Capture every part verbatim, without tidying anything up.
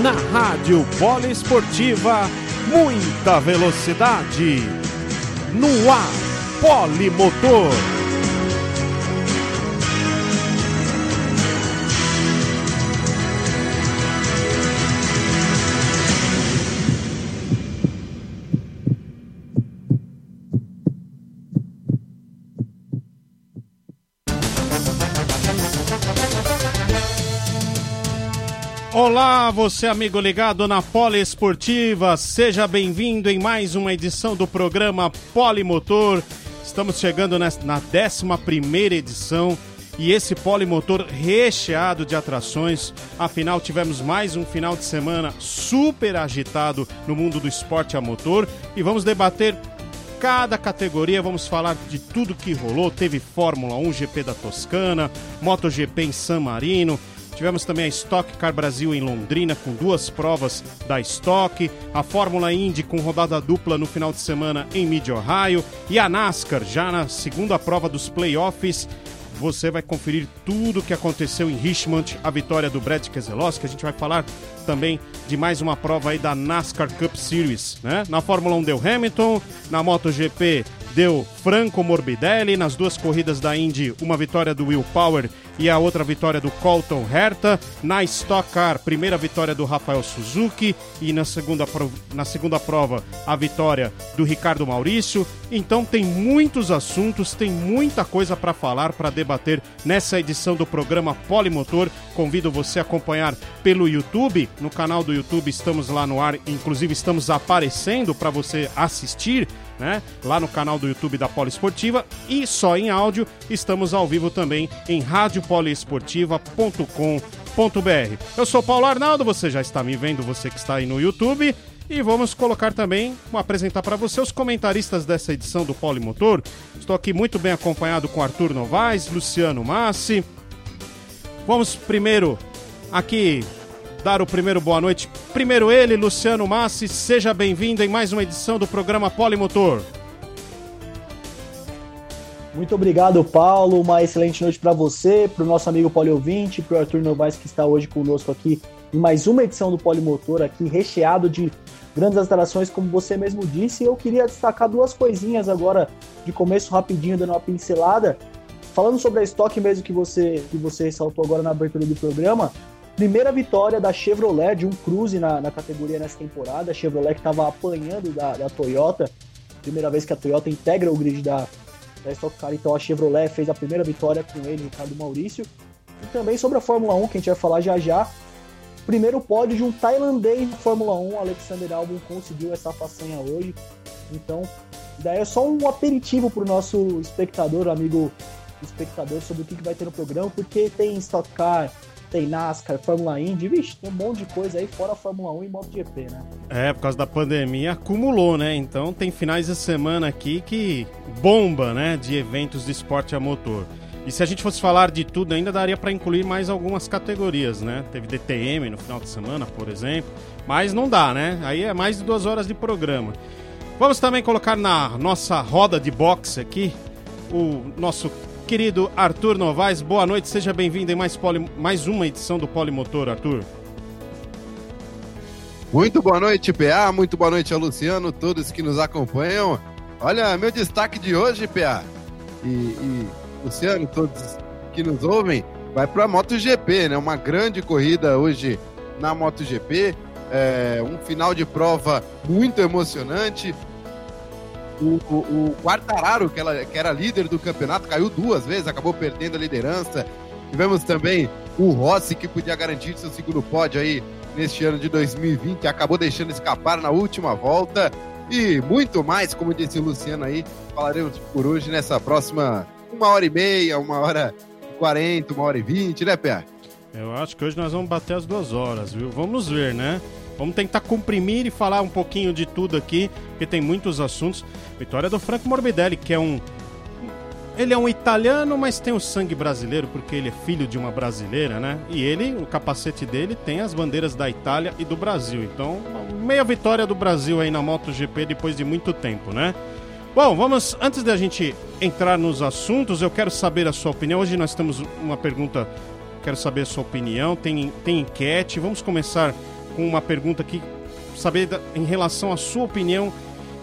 Na Rádio Poliesportiva, muita velocidade. No ar, Polimotor. Olá, você amigo ligado na Poliesportiva, seja bem-vindo em mais uma edição do programa Polimotor. Estamos chegando na décima primeira edição e esse Polimotor recheado de atrações. Afinal, tivemos mais um final de semana super agitado no mundo do esporte a motor e vamos debater cada categoria, vamos falar de tudo que rolou. Teve Fórmula um, G P da Toscana, MotoGP em San Marino. Tivemos também a Stock Car Brasil em Londrina, com duas provas da Stock, a Fórmula Indy com rodada dupla no final de semana em Mid-Ohio e a NASCAR, já na segunda prova dos playoffs. Você vai conferir tudo o que aconteceu em Richmond, a vitória do Brad Keselowski. A gente vai falar também de mais uma prova aí da NASCAR Cup Series, né? Na Fórmula um deu Hamilton, na MotoGP deu Franco Morbidelli, nas duas corridas da Indy, uma vitória do Will Power e a outra vitória do Colton Herta. Na Stock Car, primeira vitória do Rafael Suzuki e na segunda, na segunda prova a vitória do Ricardo Maurício. Então tem muitos assuntos, tem muita coisa para falar, para debater nessa edição do programa Polimotor. Convido você a acompanhar pelo YouTube, no canal do YouTube estamos lá no ar, inclusive estamos aparecendo para você assistir, né? Lá no canal do YouTube da Poliesportiva e só em áudio, estamos ao vivo também em rádio poliesportiva ponto com ponto br. Eu sou Paulo Arnaldo, você já está me vendo, você que está aí no YouTube, e vamos colocar também, vou apresentar para você os comentaristas dessa edição do Polimotor. Estou aqui muito bem acompanhado com Arthur Novaes, Luciano Massi. Vamos primeiro aqui dar o primeiro boa noite. Primeiro ele, Luciano Massi, seja bem-vindo em mais uma edição do programa Polimotor. Muito obrigado, Paulo, uma excelente noite para você, para o nosso amigo Poliovinte, para o Arthur Novaes que está hoje conosco aqui em mais uma edição do Polimotor, aqui recheado de grandes atrações, como você mesmo disse. Eu queria destacar duas coisinhas agora, de começo rapidinho, dando uma pincelada, falando sobre a Stock mesmo que você, que você ressaltou agora na abertura do programa. Primeira vitória da Chevrolet, de um Cruze na, na categoria nessa temporada. A Chevrolet que estava apanhando da, da Toyota, primeira vez que a Toyota integra o grid da, da Stock Car, então a Chevrolet fez a primeira vitória com ele, Ricardo Maurício. E também sobre a Fórmula um, que a gente vai falar já já, primeiro pódio de um tailandês na Fórmula um, Alexander Albon conseguiu essa façanha hoje. Então, daí é só um aperitivo para o nosso espectador, amigo espectador, sobre o que, que vai ter no programa, porque tem Stock Car, tem NASCAR, Fórmula Indy, vixe, tem um monte de coisa aí, fora a Fórmula um e MotoGP, né? É, por causa da pandemia acumulou, né? Então tem finais de semana aqui que bomba, né? De eventos de esporte a motor. E se a gente fosse falar de tudo, ainda daria para incluir mais algumas categorias, né? Teve D T M no final de semana, por exemplo, mas não dá, né? Aí é mais de duas horas de programa. Vamos também colocar na nossa roda de boxe aqui o nosso querido Arthur Novaes. Boa noite, seja bem-vindo em mais, poli... mais uma edição do Polimotor, Arthur. Muito boa noite, P A, muito boa noite a Luciano, todos que nos acompanham. Olha, meu destaque de hoje, P A, e, e Luciano, todos que nos ouvem, vai para a MotoGP, né? Uma grande corrida hoje na MotoGP, é, um final de prova muito emocionante. O, o, o Quartararo, que, ela, que era líder do campeonato, caiu duas vezes, acabou perdendo a liderança. Tivemos também o Rossi, que podia garantir seu segundo pódio aí neste ano de dois mil e vinte, acabou deixando escapar na última volta, e muito mais, como disse o Luciano aí, falaremos por hoje nessa próxima uma hora e meia, uma hora e quarenta, uma hora e vinte, né, Pé? Eu acho que hoje nós vamos bater as duas horas, viu? Vamos ver, né? Vamos tentar comprimir e falar um pouquinho de tudo aqui, porque tem muitos assuntos. Vitória do Franco Morbidelli, que é um... Ele é um italiano, mas tem o sangue brasileiro, porque ele é filho de uma brasileira, né? E ele, o capacete dele, tem as bandeiras da Itália e do Brasil. Então, meia vitória do Brasil aí na MotoGP depois de muito tempo, né? Bom, vamos... Antes da gente entrar nos assuntos, eu quero saber a sua opinião. Hoje nós temos uma pergunta... Quero saber a sua opinião. Tem, tem enquete. Vamos começar com uma pergunta aqui. Saber da, em relação à sua opinião...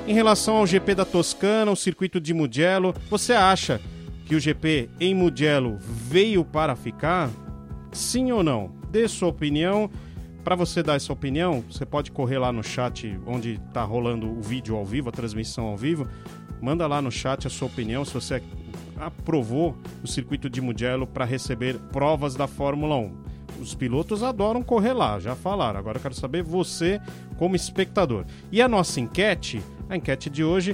Em relação ao G P da Toscana, o circuito de Mugello, você acha que o G P em Mugello veio para ficar? Sim ou não? Dê sua opinião. Para você dar essa opinião, você pode correr lá no chat onde está rolando o vídeo ao vivo, a transmissão ao vivo. Manda lá no chat a sua opinião se você aprovou o circuito de Mugello para receber provas da Fórmula um. Os pilotos adoram correr lá, já falaram. Agora eu quero saber você como espectador. E a nossa enquete, a enquete de hoje,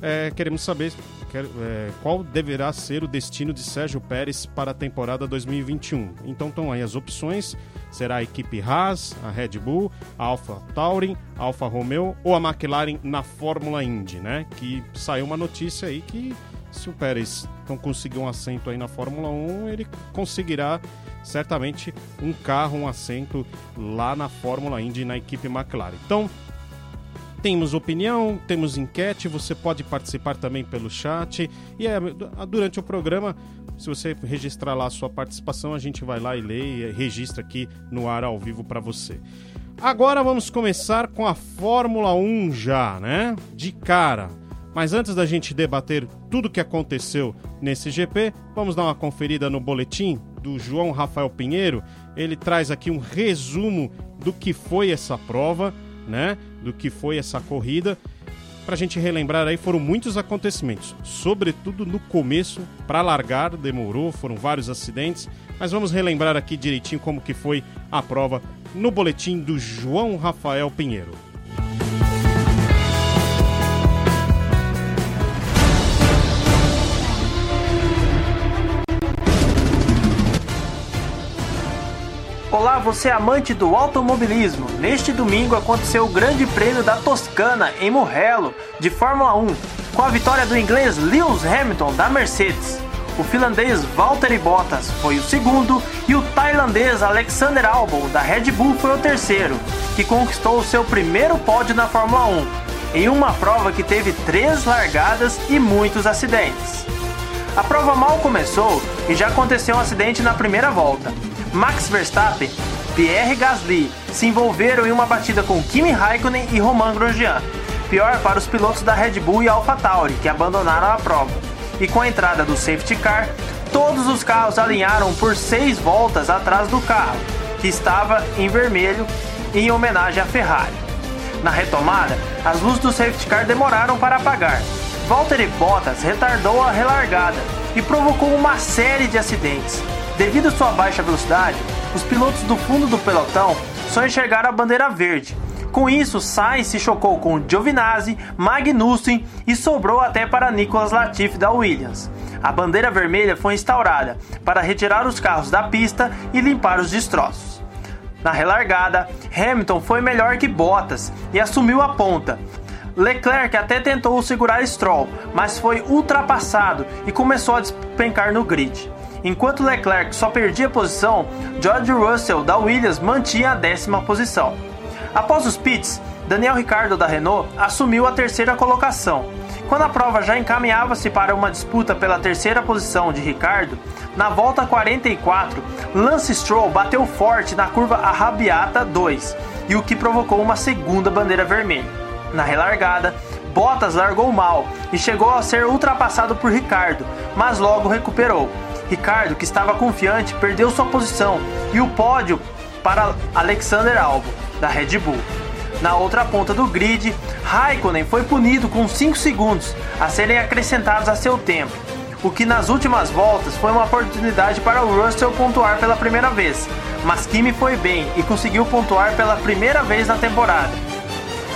é, queremos saber quer, é, qual deverá ser o destino de Sérgio Pérez para a temporada dois mil e vinte e um. Então estão aí as opções. Será a equipe Haas, a Red Bull, a Alfa Tauri, a Alfa Romeo ou a McLaren na Fórmula Indy, né? Que saiu uma notícia aí que se o Pérez não conseguir um assento aí na Fórmula um, ele conseguirá certamente um carro, um assento lá na Fórmula Indy, na equipe McLaren. Então, temos opinião, temos enquete, você pode participar também pelo chat, e é, durante o programa, se você registrar lá a sua participação, a gente vai lá e lê e registra aqui no ar ao vivo para você. Agora vamos começar com a Fórmula um já, né? De cara. Mas antes da gente debater tudo o que aconteceu nesse G P, vamos dar uma conferida no boletim do João Rafael Pinheiro. Ele traz aqui um resumo do que foi essa prova, né? Do que foi essa corrida. Pra gente relembrar aí, foram muitos acontecimentos, sobretudo no começo, para largar demorou, foram vários acidentes, mas vamos relembrar aqui direitinho como que foi a prova no boletim do João Rafael Pinheiro. Olá, você amante do automobilismo. Neste domingo aconteceu o Grande Prêmio da Toscana, em Mugello, de Fórmula um, com a vitória do inglês Lewis Hamilton, da Mercedes. O finlandês Valtteri Bottas foi o segundo e o tailandês Alexander Albon, da Red Bull, foi o terceiro, que conquistou o seu primeiro pódio na Fórmula um, em uma prova que teve três largadas e muitos acidentes. A prova mal começou e já aconteceu um acidente na primeira volta. Max Verstappen e Pierre Gasly se envolveram em uma batida com Kimi Raikkonen e Romain Grosjean. Pior para os pilotos da Red Bull e AlphaTauri, que abandonaram a prova. E com a entrada do safety car, todos os carros alinharam por seis voltas atrás do carro, que estava em vermelho em homenagem à Ferrari. Na retomada, as luzes do safety car demoraram para apagar. Valtteri Bottas retardou a relargada e provocou uma série de acidentes. Devido à sua baixa velocidade, os pilotos do fundo do pelotão só enxergaram a bandeira verde. Com isso, Sainz se chocou com Giovinazzi, Magnussen e sobrou até para Nicolas Latifi da Williams. A bandeira vermelha foi instaurada para retirar os carros da pista e limpar os destroços. Na relargada, Hamilton foi melhor que Bottas e assumiu a ponta. Leclerc até tentou segurar Stroll, mas foi ultrapassado e começou a despencar no grid. Enquanto Leclerc só perdia posição, George Russell da Williams mantinha a décima posição. Após os pits, Daniel Ricciardo da Renault assumiu a terceira colocação. Quando a prova já encaminhava-se para uma disputa pela terceira posição de Ricciardo, na volta quarenta e quatro, Lance Stroll bateu forte na curva Arrabbiata dois e o que provocou uma segunda bandeira vermelha. Na relargada, Bottas largou mal e chegou a ser ultrapassado por Ricardo, mas logo recuperou. Ricardo, que estava confiante, perdeu sua posição e o pódio para Alexander Albon, da Red Bull. Na outra ponta do grid, Raikkonen foi punido com cinco segundos a serem acrescentados a seu tempo, o que nas últimas voltas foi uma oportunidade para o Russell pontuar pela primeira vez, mas Kimi foi bem e conseguiu pontuar pela primeira vez na temporada.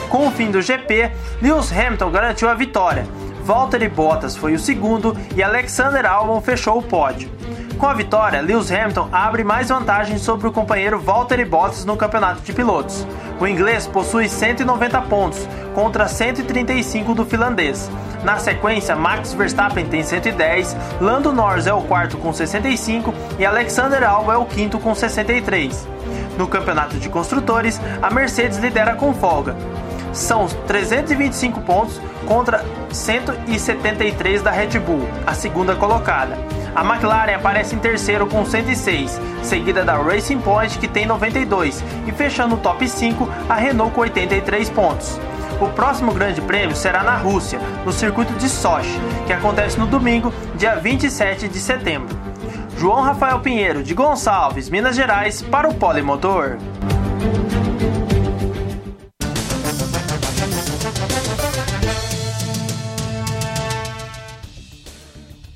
Com o fim do G P, Lewis Hamilton garantiu a vitória, Valtteri Bottas foi o segundo e Alexander Albon fechou o pódio. Com a vitória, Lewis Hamilton abre mais vantagem sobre o companheiro Valtteri Bottas no campeonato de pilotos. O inglês possui cento e noventa pontos, contra cento e trinta e cinco do finlandês. Na sequência, Max Verstappen tem cento e dez, Lando Norris é o quarto com sessenta e cinco e Alexander Albon é o quinto com sessenta e três. No campeonato de construtores, a Mercedes lidera com folga. São trezentos e vinte e cinco pontos contra cento e setenta e três da Red Bull, a segunda colocada. A McLaren aparece em terceiro com cento e seis, seguida da Racing Point, que tem noventa e dois, e fechando o top cinco, a Renault com oitenta e três pontos. O próximo grande prêmio será na Rússia, no circuito de Sochi, que acontece no domingo, dia vinte e sete de setembro. João Rafael Pinheiro, de Gonçalves, Minas Gerais, para o Polimotor.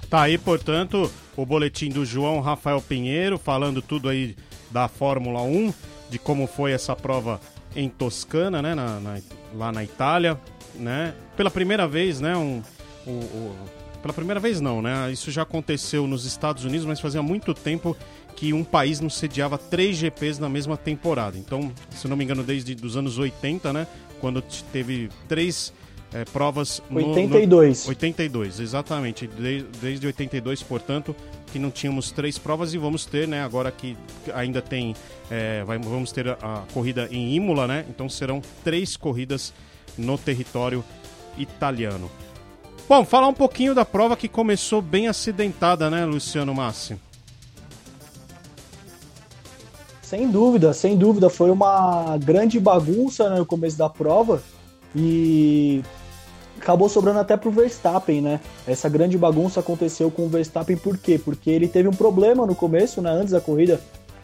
Tá aí, portanto, o boletim do João Rafael Pinheiro, falando tudo aí da Fórmula um, de como foi essa prova em Toscana, né, na, na, lá na Itália, né, pela primeira vez, né, um, um, um, pela primeira vez não, né, isso já aconteceu nos Estados Unidos, mas fazia muito tempo que um país não sediava três G Ps na mesma temporada, então, se não me engano, desde os anos oitenta, né, quando teve três... É, provas no, oitenta e dois. No, oitenta e dois, exatamente. De, desde oitenta e dois, portanto, que não tínhamos três provas e vamos ter, né? Agora que ainda tem, é, vai, vamos ter a, a corrida em Imola, né? Então serão três corridas no território italiano. Bom, falar um pouquinho da prova que começou bem acidentada, né, Luciano Massi? Sem dúvida, sem dúvida. Foi uma grande bagunça, né, no começo da prova. E acabou sobrando até pro Verstappen, né? Essa grande bagunça aconteceu com o Verstappen por quê? Porque ele teve um problema no começo, né? Antes da corrida,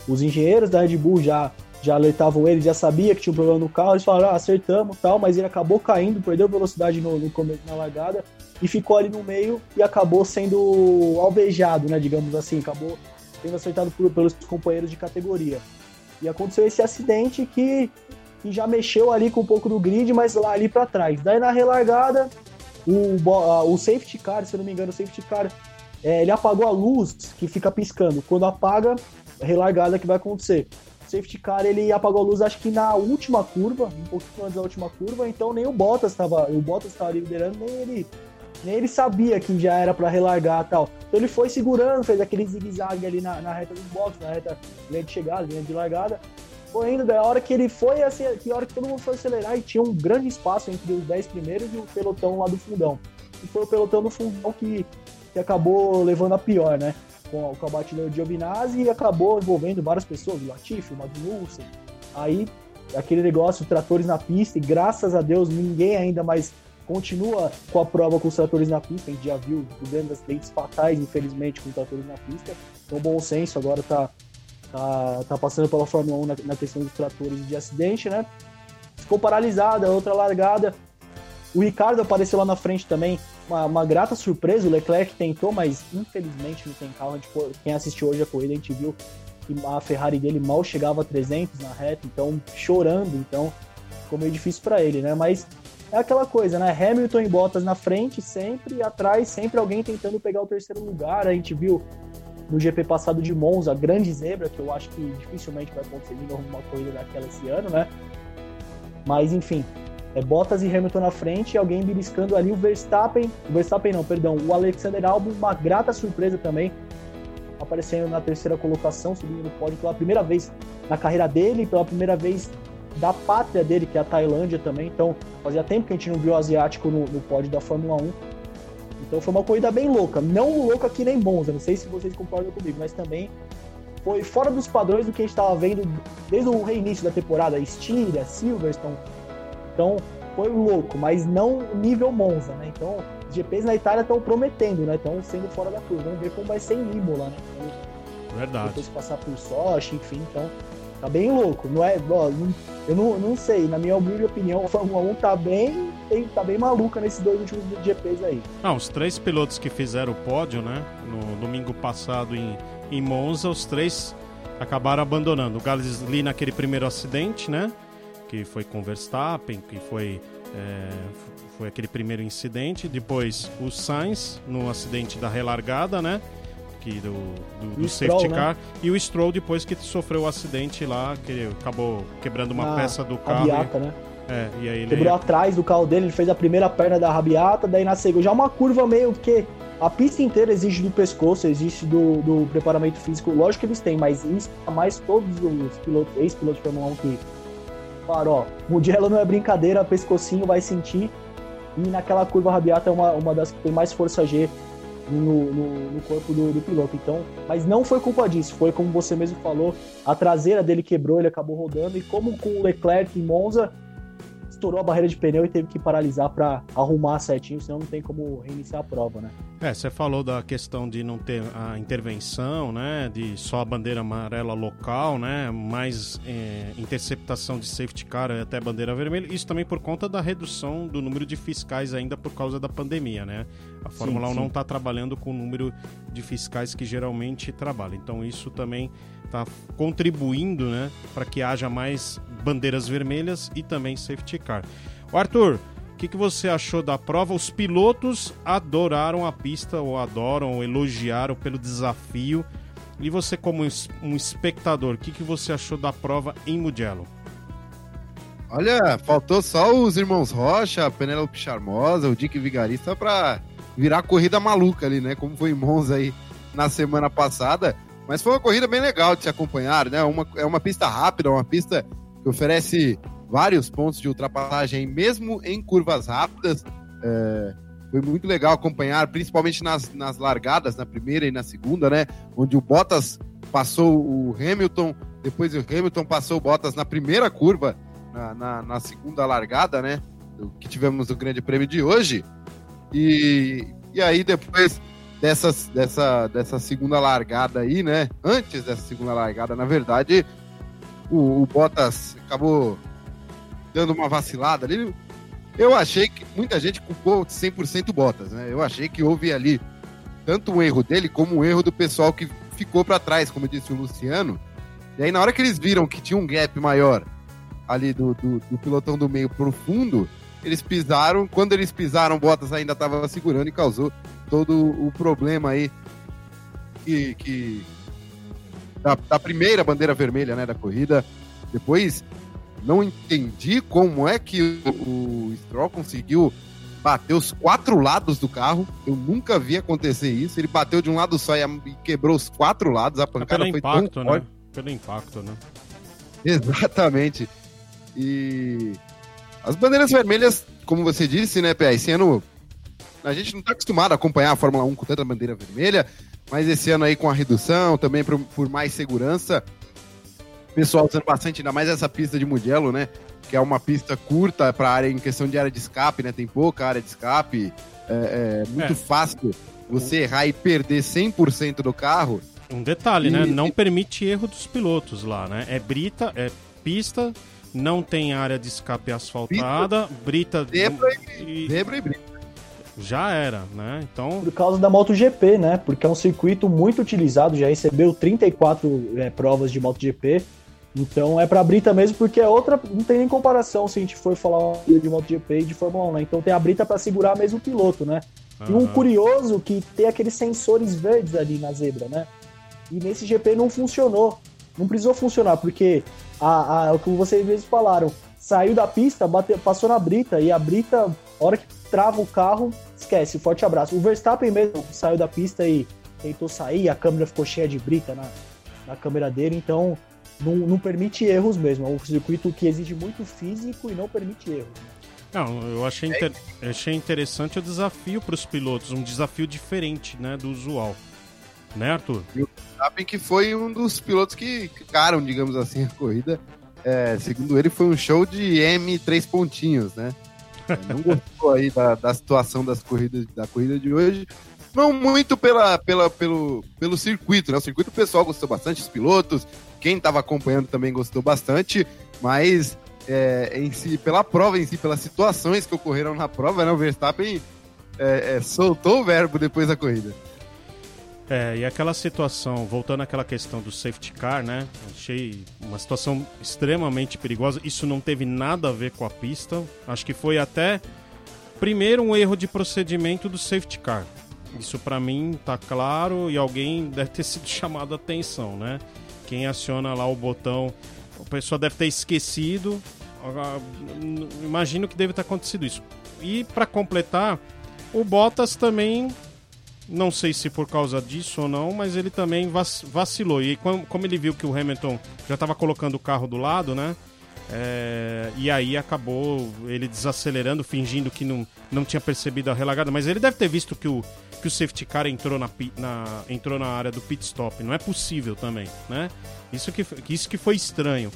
os engenheiros da Red Bull já, já alertavam ele, já sabia que tinha um problema no carro, eles falaram, ah, acertamos e tal, mas ele acabou caindo, perdeu velocidade no, no começo, na largada, e ficou ali no meio e acabou sendo alvejado, né? Digamos assim, acabou sendo acertado por, pelos companheiros de categoria. E aconteceu esse acidente que... que já mexeu ali com um pouco do grid, mas lá ali para trás. Daí na relargada, o, o safety car, se eu não me engano, o safety car, é, ele apagou a luz que fica piscando. Quando apaga, a relargada que vai acontecer. O safety car, ele apagou a luz, acho que na última curva, um pouquinho antes da última curva, então nem o Bottas estava o Bottas estava liderando, nem ele, nem ele sabia que já era para relargar e tal. Então ele foi segurando, fez aquele zigue-zague ali na, na reta do box, na reta linha de chegada, linha de largada. Foi indo, da hora que ele foi, assim, que a hora que todo mundo foi acelerar, e tinha um grande espaço entre os dez primeiros e o pelotão lá do fundão. E foi o pelotão do fundão que, que acabou levando a pior, né? Com o batidão de Giovinazzi, e acabou envolvendo várias pessoas, o Latifi, o Magnussen. Aí, aquele negócio, tratores na pista, e graças a Deus, ninguém ainda mais continua com a prova com os tratores na pista. A gente já viu grandes acidentes fatais, infelizmente, com os tratores na pista. Então, bom senso, agora tá... Tá, tá passando pela Fórmula um na, na questão dos tratores de acidente, né? Ficou paralisada, outra largada. O Ricardo apareceu lá na frente também, uma, uma grata surpresa. O Leclerc tentou, mas infelizmente não tem carro. A gente, quem assistiu hoje a corrida, a gente viu que a Ferrari dele mal chegava a trezentos na reta, então chorando, então ficou meio difícil para ele, né? Mas é aquela coisa, né? Hamilton e Bottas na frente sempre, e atrás sempre alguém tentando pegar o terceiro lugar. A gente viu no G P passado de Monza, a grande zebra, que eu acho que dificilmente vai acontecer de novo uma corrida daquela esse ano, né? Mas, enfim, é Bottas e Hamilton na frente, alguém beliscando ali o Verstappen, o Verstappen não, perdão, o Alexander Albon, uma grata surpresa também, aparecendo na terceira colocação, subindo no pódio pela primeira vez na carreira dele, pela primeira vez da pátria dele, que é a Tailândia também, então fazia tempo que a gente não viu o asiático no, no pódio da Fórmula um. Então foi uma corrida bem louca, não louca que nem Monza, não sei se vocês concordam comigo, mas também foi fora dos padrões do que a gente estava vendo desde o reinício da temporada, Estíria, Silverstone, então foi louco, mas não nível Monza, né? Então os G Ps na Itália estão prometendo, né? Estão sendo fora da curva, vamos ver como vai ser em Imola, né? Verdade. Depois passar por Sochi, enfim, então tá bem louco, não é? Ó, não, eu não, não sei, na minha humilde opinião, a Fórmula um tá bem, tá bem maluca nesses dois últimos G Ps aí. Não, os três pilotos que fizeram o pódio, né, no domingo passado em, em Monza, os três acabaram abandonando. O Gasly naquele primeiro acidente, né, que foi com Verstappen, que foi, é, foi aquele primeiro incidente. Depois o Sainz no acidente da relargada, né, do, do, do safety Stroll, car, né? E o Stroll depois que sofreu o acidente lá, que acabou quebrando uma ah, peça do carro. Rabiata, e... né? É, e aí ele quebrou ia... atrás do carro dele, ele fez a primeira perna da Rabiata, daí na segunda, já uma curva meio que a pista inteira exige do pescoço, exige do, do preparamento físico, lógico que eles têm, mas isso a mais todos os pilotos, ex-pilotos de Fórmula um que falaram, ó, Mugello não é brincadeira, pescocinho vai sentir, e naquela curva a Rabiata é uma, uma das que tem mais força G No, no, no corpo do, do piloto, então, mas não foi culpa disso, foi como você mesmo falou, a traseira dele quebrou, ele acabou rodando, e como com o Leclerc em Monza, estourou a barreira de pneu e teve que paralisar para arrumar certinho, senão não tem como reiniciar a prova, né? É, você falou da questão de não ter a intervenção, né, de só a bandeira amarela local, né, mais é, interceptação de safety car e até bandeira vermelha, isso também por conta da redução do número de fiscais ainda por causa da pandemia, né? A Fórmula sim, sim. um não está trabalhando com o número de fiscais que geralmente trabalha, então isso também está contribuindo, né, para que haja mais bandeiras vermelhas e também safety car. O Arthur, o que, que você achou da prova? Os pilotos adoraram a pista, ou adoram, ou elogiaram pelo desafio, e você como um espectador, o que, que você achou da prova em Mugello? Olha, faltou só os irmãos Rocha, a Penélope Charmosa, o Dick Vigarista para virar corrida maluca ali, né? Como foi em Monza aí na semana passada. Mas foi uma corrida bem legal de se acompanhar, né? Uma, é uma pista rápida, uma pista que oferece vários pontos de ultrapassagem, mesmo em curvas rápidas. É, foi muito legal acompanhar, principalmente nas, nas largadas, na primeira e na segunda, né? Onde o Bottas passou o Hamilton, depois o Hamilton passou o Bottas na primeira curva, na, na, na segunda largada, né? Que tivemos o Grande Prêmio de hoje. E, e aí depois dessas, dessa, dessa segunda largada aí, né? Antes dessa segunda largada, na verdade, o, o Bottas acabou dando uma vacilada ali. Eu achei que muita gente culpou cem por cento o Bottas, né? Eu achei que houve ali tanto um erro dele como um erro do pessoal que ficou para trás, como disse o Luciano. E aí na hora que eles viram que tinha um gap maior ali do, do, do pilotão do meio pro fundo, eles pisaram, quando eles pisaram, o Bottas ainda estava segurando e causou todo o problema aí que, que da, da primeira bandeira vermelha, né, da corrida. Depois, não entendi como é que o, o Stroll conseguiu bater os quatro lados do carro. Eu nunca vi acontecer isso. Ele bateu de um lado só e quebrou os quatro lados. A pancada é pelo impacto, foi tão forte, né? Pelo impacto, né? Exatamente. E... as bandeiras vermelhas, como você disse, né, P A, esse ano a gente não está acostumado a acompanhar a Fórmula um com tanta bandeira vermelha, mas esse ano aí com a redução, também por, por mais segurança, o pessoal usando bastante, ainda mais essa pista de Mugello, né, que é uma pista curta para área, em questão de área de escape, né, tem pouca área de escape, é, é muito é. fácil você errar e perder cem por cento do carro. Um detalhe, e... né, não permite erro dos pilotos lá, né, é brita, é pista... não tem área de escape asfaltada, brita... Debra e, e... Debra e brita. Já era, né? Então... por causa da MotoGP, né? Porque é um circuito muito utilizado, já recebeu trinta e quatro é, provas de MotoGP, então é pra brita mesmo, porque é outra... não tem nem comparação se a gente for falar de MotoGP e de Fórmula um, né? Então tem a brita pra segurar mesmo o piloto, né? E um curioso que tem aqueles sensores verdes ali na zebra, né? E nesse G P não funcionou. Não precisou funcionar, porque a, a, como vocês mesmos falaram, saiu da pista, bateu, passou na brita, e a brita, a hora que trava o carro, esquece, forte abraço. O Verstappen mesmo saiu da pista e tentou sair, a câmera ficou cheia de brita na, na câmera dele, então não, não permite erros mesmo. É um circuito que exige muito físico e não permite erros. Não, eu achei, inter... eu achei interessante o desafio para os pilotos, um desafio diferente, né, do usual. Né, Arthur? Verstappen, que foi um dos pilotos que ficaram, digamos assim, a corrida. É, segundo ele, foi um show de M três pontinhos, né? Não gostou aí da, da situação das corridas, da corrida de hoje. Não muito pela, pela, pelo, pelo circuito, né? O circuito o pessoal gostou bastante, os pilotos, quem estava acompanhando também gostou bastante, mas é, em si, pela prova em si, pelas situações que ocorreram na prova, né? O Verstappen é, é, soltou o verbo depois da corrida. É, e aquela situação, voltando àquela questão do safety car, né? Achei uma situação extremamente perigosa. Isso não teve nada a ver com a pista. Acho que foi até, primeiro, um erro de procedimento do safety car. Isso pra mim tá claro e alguém deve ter sido chamado a atenção, né? Quem aciona lá o botão, a pessoa deve ter esquecido. Imagino que deve ter acontecido isso. E pra completar, o Bottas também... Não sei se por causa disso ou não, mas ele também vacilou. E como ele viu que o Hamilton já estava colocando o carro do lado, né? É... E aí acabou ele desacelerando, fingindo que não, não tinha percebido a relargada. Mas ele deve ter visto que o, que o safety car entrou na, na, entrou na área do pit stop. Não é possível também, né? Isso que, isso que foi estranho.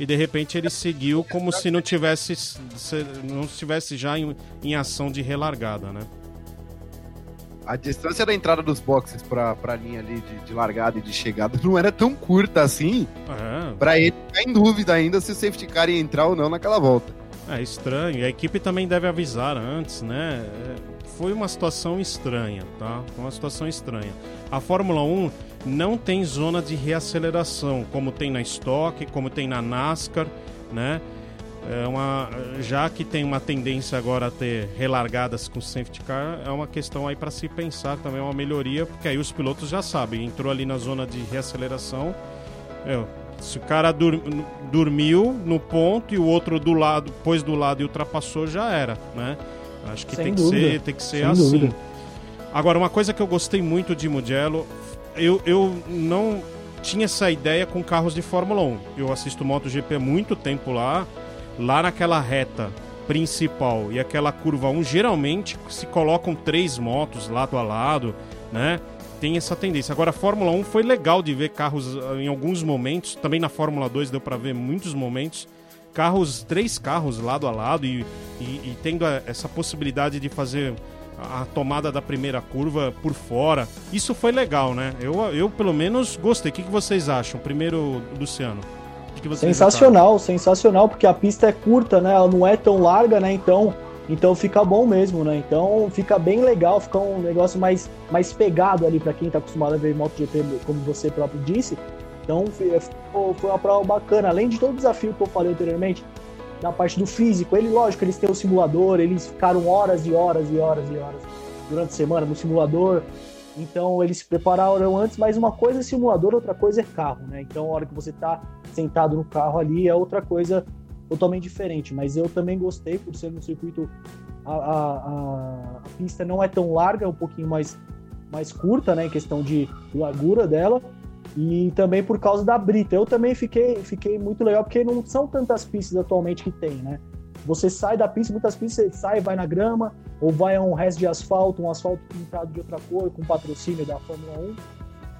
E de repente ele seguiu como se não tivesse, se não estivesse já em, em ação de relargada, né? A distância da entrada dos boxes para a linha ali de, de largada e de chegada não era tão curta assim, uhum, para ele ficar em dúvida ainda se o safety car ia entrar ou não naquela volta. É estranho, e a equipe também deve avisar antes, né? Foi uma situação estranha, tá? Uma situação estranha. A Fórmula um não tem zona de reaceleração, como tem na Stock, como tem na NASCAR, né? É uma, já que tem uma tendência agora a ter relargadas com safety car, é uma questão aí para se pensar também, é uma melhoria, porque aí os pilotos já sabem, entrou ali na zona de reaceleração, meu, se o cara dur, dormiu no ponto e o outro do lado, pôs do lado e ultrapassou, já era, né? Acho que tem que ser, tem que ser assim. Agora, uma coisa que eu gostei muito de Mugello, eu, eu não tinha essa ideia com carros de Fórmula um, eu assisto MotoGP há muito tempo lá. Lá naquela reta principal e aquela curva um, geralmente se colocam três motos lado a lado, né? Tem essa tendência. Agora, a Fórmula um foi legal de ver carros em alguns momentos, também na Fórmula dois deu para ver muitos momentos, carros, três carros lado a lado e, e, e tendo a, essa possibilidade de fazer a tomada da primeira curva por fora. Isso foi legal, né? Eu, eu pelo menos, gostei. O que, que vocês acham? Primeiro, Luciano. Sensacional, tá... sensacional, porque a pista é curta, né? Ela não é tão larga, né? Então, então fica bom mesmo, né? Então fica bem legal, fica um negócio mais, mais pegado ali para quem tá acostumado a ver MotoGP, como você próprio disse. Então foi uma prova bacana, além de todo o desafio que eu falei anteriormente, na parte do físico. Ele, lógico, eles têm o simulador, eles ficaram horas e horas e horas e horas durante a semana no simulador. Então eles se prepararam antes, mas uma coisa é simulador, outra coisa é carro, né? Então a hora que você tá sentado no carro ali é outra coisa totalmente diferente. Mas eu também gostei, por ser no circuito, a, a, a pista não é tão larga, é um pouquinho mais, mais curta, né? Em questão de largura dela. E também por causa da brita. Eu também fiquei, fiquei muito legal, porque não são tantas pistas atualmente que tem, né? Você sai da pista, muitas pistas você sai, vai na grama, ou vai a um resto de asfalto, um asfalto pintado de outra cor, com patrocínio da Fórmula um.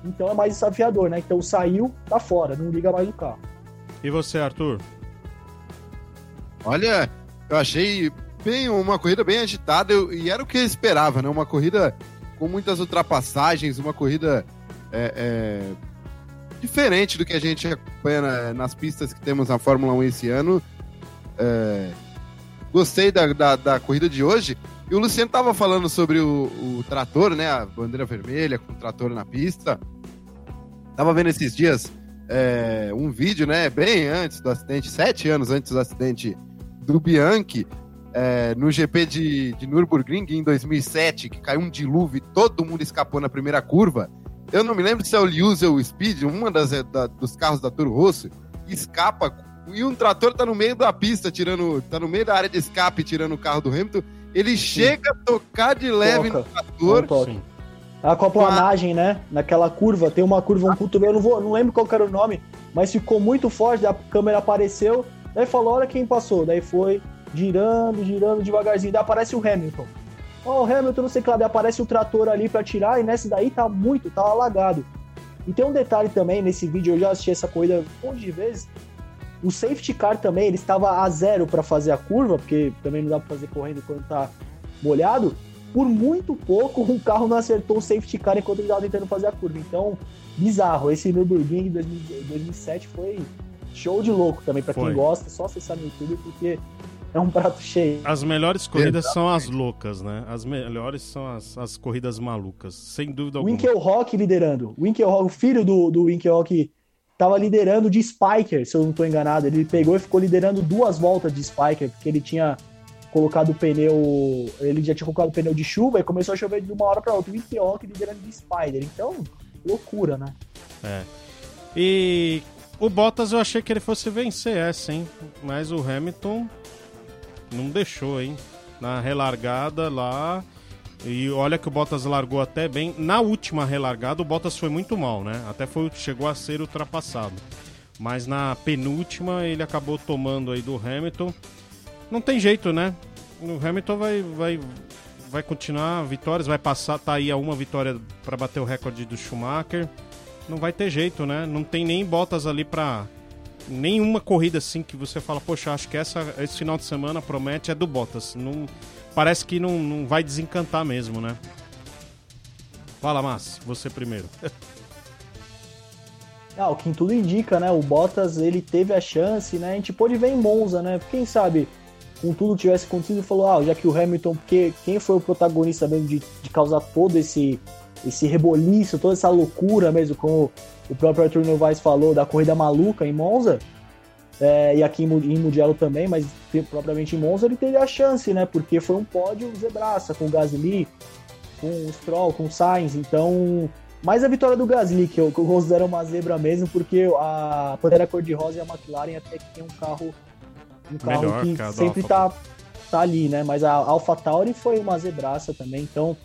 Então é mais desafiador, né? Então saiu, tá fora, não liga mais o carro. E você, Arthur? Olha, eu achei bem, uma corrida bem agitada, eu, e era o que eu esperava, né? Uma corrida com muitas ultrapassagens, uma corrida é, é, diferente do que a gente acompanha na, nas pistas que temos na Fórmula um esse ano. É... Gostei da, da, da corrida de hoje. E o Luciano estava falando sobre o, o trator, né? A bandeira vermelha com o trator na pista. Tava vendo esses dias é, um vídeo, né? Bem antes do acidente, sete anos antes do acidente do Bianchi, é, no G P de, de Nürburgring em dois mil e sete, que caiu um dilúvio e todo mundo escapou na primeira curva. Eu não me lembro se é o Liuzzi ou o Speed, um dos carros da Toro Rosso, escapa. E um trator tá no meio da pista, tirando, tá no meio da área de escape, tirando o carro do Hamilton. Ele sim, chega a tocar de leve. Toca no trator. Toca. Ah, com a planagem, né? Naquela curva, tem uma curva, um cotovelo, eu não, vou, não lembro qual era o nome, mas ficou muito forte, a câmera apareceu, daí falou, olha quem passou. Daí foi girando, girando devagarzinho, daí aparece o Hamilton. Ó, oh, o Hamilton, não sei o que lá, daí aparece o trator ali pra tirar, e nessa daí tá muito, tá alagado. E tem um detalhe também nesse vídeo, eu já assisti essa corrida um monte de vezes, o safety car também, ele estava a zero para fazer a curva, porque também não dá para fazer correndo quando tá molhado, por muito pouco um carro não acertou o safety car enquanto ele estava tentando fazer a curva, então bizarro, esse Nürburgring dois mil e sete foi show de louco também, para quem gosta, só acessar no YouTube porque é um prato cheio. As melhores corridas Exatamente. são as loucas, né? As melhores são as, as corridas malucas, sem dúvida alguma. O Winkelhock liderando. O Winkelhock, o filho do, do Winkelhock estava liderando de Spiker, se eu não estou enganado. Ele pegou e ficou liderando duas voltas de Spiker, porque ele tinha colocado o pneu... Ele já tinha colocado o pneu de chuva e começou a chover de uma hora para outra. O Winkelhock liderando de Spider. Então, loucura, né? É. E o Bottas, eu achei que ele fosse vencer essa, hein? Mas o Hamilton... não deixou, hein? Na relargada lá. E olha que o Bottas largou até bem. Na última relargada, o Bottas foi muito mal, né? Até foi, chegou a ser ultrapassado. Mas na penúltima, ele acabou tomando aí do Hamilton. Não tem jeito, né? O Hamilton vai, vai, vai continuar vitórias, vai passar, tá aí a uma vitória para bater o recorde do Schumacher. Não vai ter jeito, né? Não tem nem Bottas ali pra... nenhuma corrida assim que você fala, poxa, acho que essa, esse final de semana promete é do Bottas. Não, parece que não, não vai desencantar mesmo, né? Fala, Márcio, você primeiro. Ah, o que tudo indica, né? O Bottas, ele teve a chance, né? A gente pôde ver em Monza, né? Quem sabe, com tudo tivesse acontecido, falou, ah, já que o Hamilton, porque quem foi o protagonista mesmo de, de causar todo esse, esse reboliço, toda essa loucura mesmo, como o próprio Arthur Novaes falou, da corrida maluca em Monza, é, e aqui em Mugello também, mas propriamente em Monza ele teve a chance, né? Porque foi um pódio zebraça, com o Gasly, com o Stroll, com o Sainz, então... Mas a vitória do Gasly, que eu, que eu considero uma zebra mesmo, porque a Pantera Cor-de-Rosa e a McLaren até que tem um carro, um carro melhor, que cara, sempre tá, tá ali, né? Mas a AlphaTauri foi uma zebraça também, então...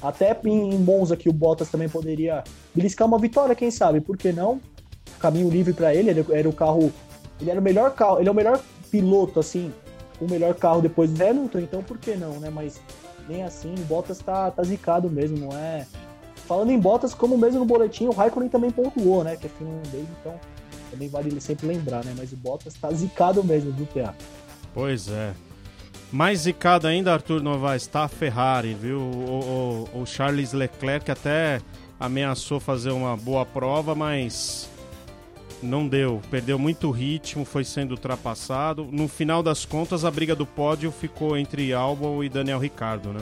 Até em Monza que o Bottas também poderia beliscar uma vitória, quem sabe, por que não? Caminho livre para ele, ele era o carro, ele era o melhor carro, ele é o melhor piloto, assim, o melhor carro depois do Hamilton, então por que não, né? Mas nem assim, o Bottas tá, tá zicado mesmo, não é? Falando em Bottas, como mesmo no boletim, o Raikkonen também pontuou, né? Que é finlandês, então também vale sempre lembrar, né? Mas o Bottas tá zicado mesmo do P A. Pois é. Mais zicado ainda, Arthur Novaes, tá a Ferrari, viu? O, o, o Charles Leclerc até ameaçou fazer uma boa prova, mas não deu. Perdeu muito ritmo, foi sendo ultrapassado. No final das contas, a briga do pódio ficou entre Albon e Daniel Ricciardo, né?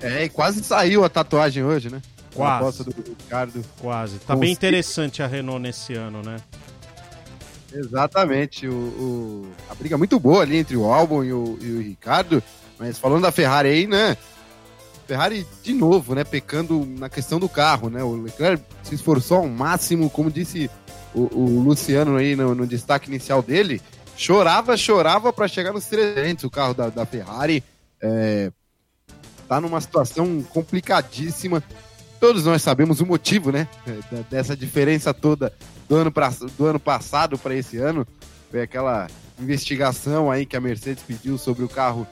É, e quase saiu a tatuagem hoje, né? Quase. Do Ricciardo. Quase. Tá bem interessante a Renault nesse ano, né? Exatamente, o, o, a briga muito boa ali entre o Albon e o, e o Ricardo, mas falando da Ferrari aí, né, Ferrari de novo, né, pecando na questão do carro, né, o Leclerc se esforçou ao máximo, como disse o, o Luciano aí no, no destaque inicial dele, chorava, chorava para chegar nos trezentos, o carro da, da Ferrari, é, tá numa situação complicadíssima, todos nós sabemos o motivo, né, dessa diferença toda do ano, pra, do ano passado para esse ano, foi aquela investigação aí que a Mercedes pediu sobre o carro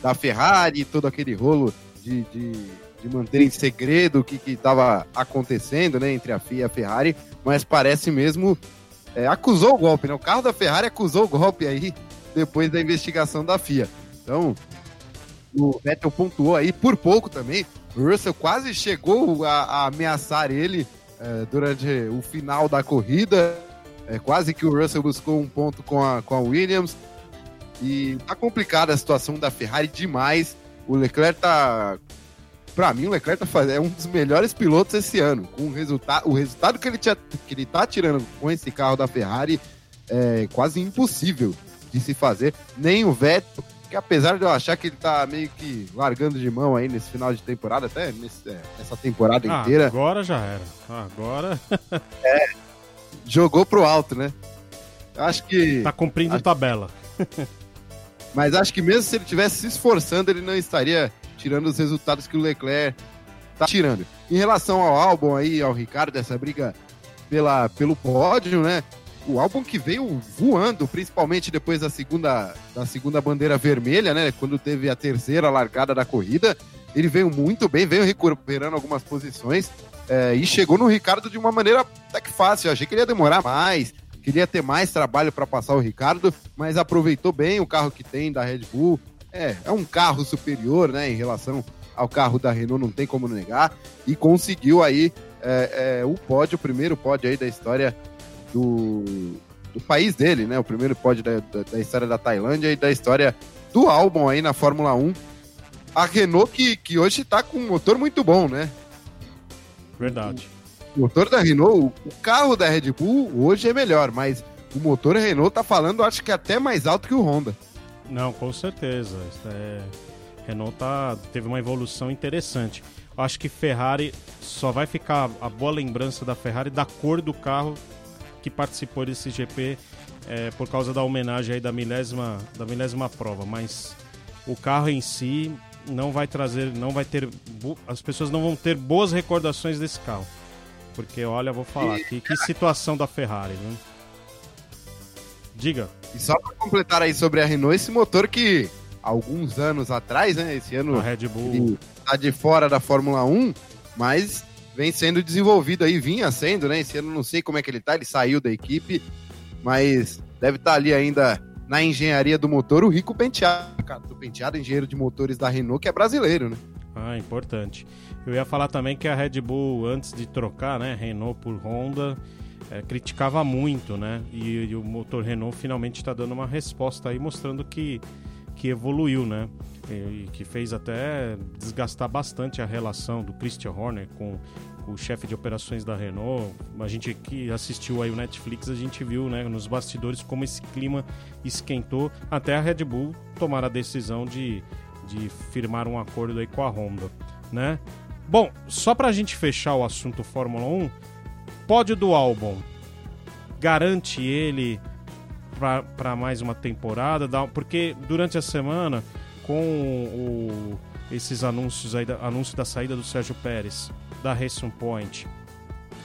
da Ferrari, todo aquele rolo de, de, de manter em segredo o que estava acontecendo, né, entre a F I A e a Ferrari, mas parece mesmo, é, acusou o golpe, né, o carro da Ferrari acusou o golpe aí depois da investigação da F I A, então o Vettel pontuou aí por pouco também, o Russell quase chegou a, a ameaçar ele, é, durante o final da corrida, é, quase que o Russell buscou um ponto com a, com a Williams, e tá complicada a situação da Ferrari demais, o Leclerc tá, pra mim o Leclerc tá fazendo, é um dos melhores pilotos esse ano, com o, resulta- o resultado que ele, tinha, que ele tá tirando com esse carro da Ferrari, é quase impossível de se fazer, nem o Vettel, que apesar de eu achar que ele tá meio que largando de mão aí nesse final de temporada, até nesse, é, nessa temporada ah, inteira. Agora já era. Agora. É, jogou pro alto, né? Acho que. Tá cumprindo acho, tabela. Mas acho que mesmo se ele estivesse se esforçando, ele não estaria tirando os resultados que o Leclerc tá tirando. Em relação ao Albon aí, ao Ricardo, essa briga pela, pelo pódio, né? O Albon que veio voando, principalmente depois da segunda, da segunda bandeira vermelha, né? Quando teve a terceira largada da corrida, ele veio muito bem, veio recuperando algumas posições, é, e chegou no Ricardo de uma maneira até que fácil. Eu achei que ele ia demorar mais, queria ter mais trabalho para passar o Ricardo, mas aproveitou bem o carro que tem da Red Bull. É, é um carro superior, né, em relação ao carro da Renault, não tem como negar, e conseguiu aí é, é, o pódio, o primeiro pódio aí da história do, do país dele, né, o primeiro pódio da, da, da história da Tailândia e da história do Albon aí na Fórmula um. A Renault que, que hoje tá com um motor muito bom, né? Verdade. O motor da Renault, o carro da Red Bull hoje é melhor, mas o motor Renault tá falando, acho que até mais alto que o Honda. Não, com certeza. É... Renault tá... teve uma evolução interessante. Acho que Ferrari só vai ficar a boa lembrança da Ferrari da cor do carro que participou desse G P, é, por causa da homenagem aí da milésima, da milésima prova. Mas o carro em si não vai trazer, não vai ter, as pessoas não vão ter boas recordações desse carro. Porque, olha, vou falar aqui, que situação da Ferrari, né? Diga. E só para completar aí sobre a Renault, esse motor que alguns anos atrás, né, esse ano a Red Bull tá de fora da Fórmula um, mas vem sendo desenvolvido aí, vinha sendo, né, esse ano não sei como é que ele tá, ele saiu da equipe, mas deve estar tá ali ainda na engenharia do motor o Rico Penteado, cara, do Penteado, engenheiro de motores da Renault, que é brasileiro, né? Ah, importante. Eu ia falar também que a Red Bull, antes de trocar, né, Renault por Honda, É, criticava muito, né? E, e o motor Renault finalmente está dando uma resposta aí, mostrando que, que evoluiu, né? E, e que fez até desgastar bastante a relação do Christian Horner com o chefe de operações da Renault. A gente que assistiu aí o Netflix, a gente viu, né, nos bastidores como esse clima esquentou até a Red Bull tomar a decisão de, de firmar um acordo aí com a Honda, né? Bom, só para a gente fechar o assunto Fórmula um, pódio do Albon garante ele para mais uma temporada, porque durante a semana, com o, esses anúncios aí, anúncio da saída do Sérgio Pérez da Racing Point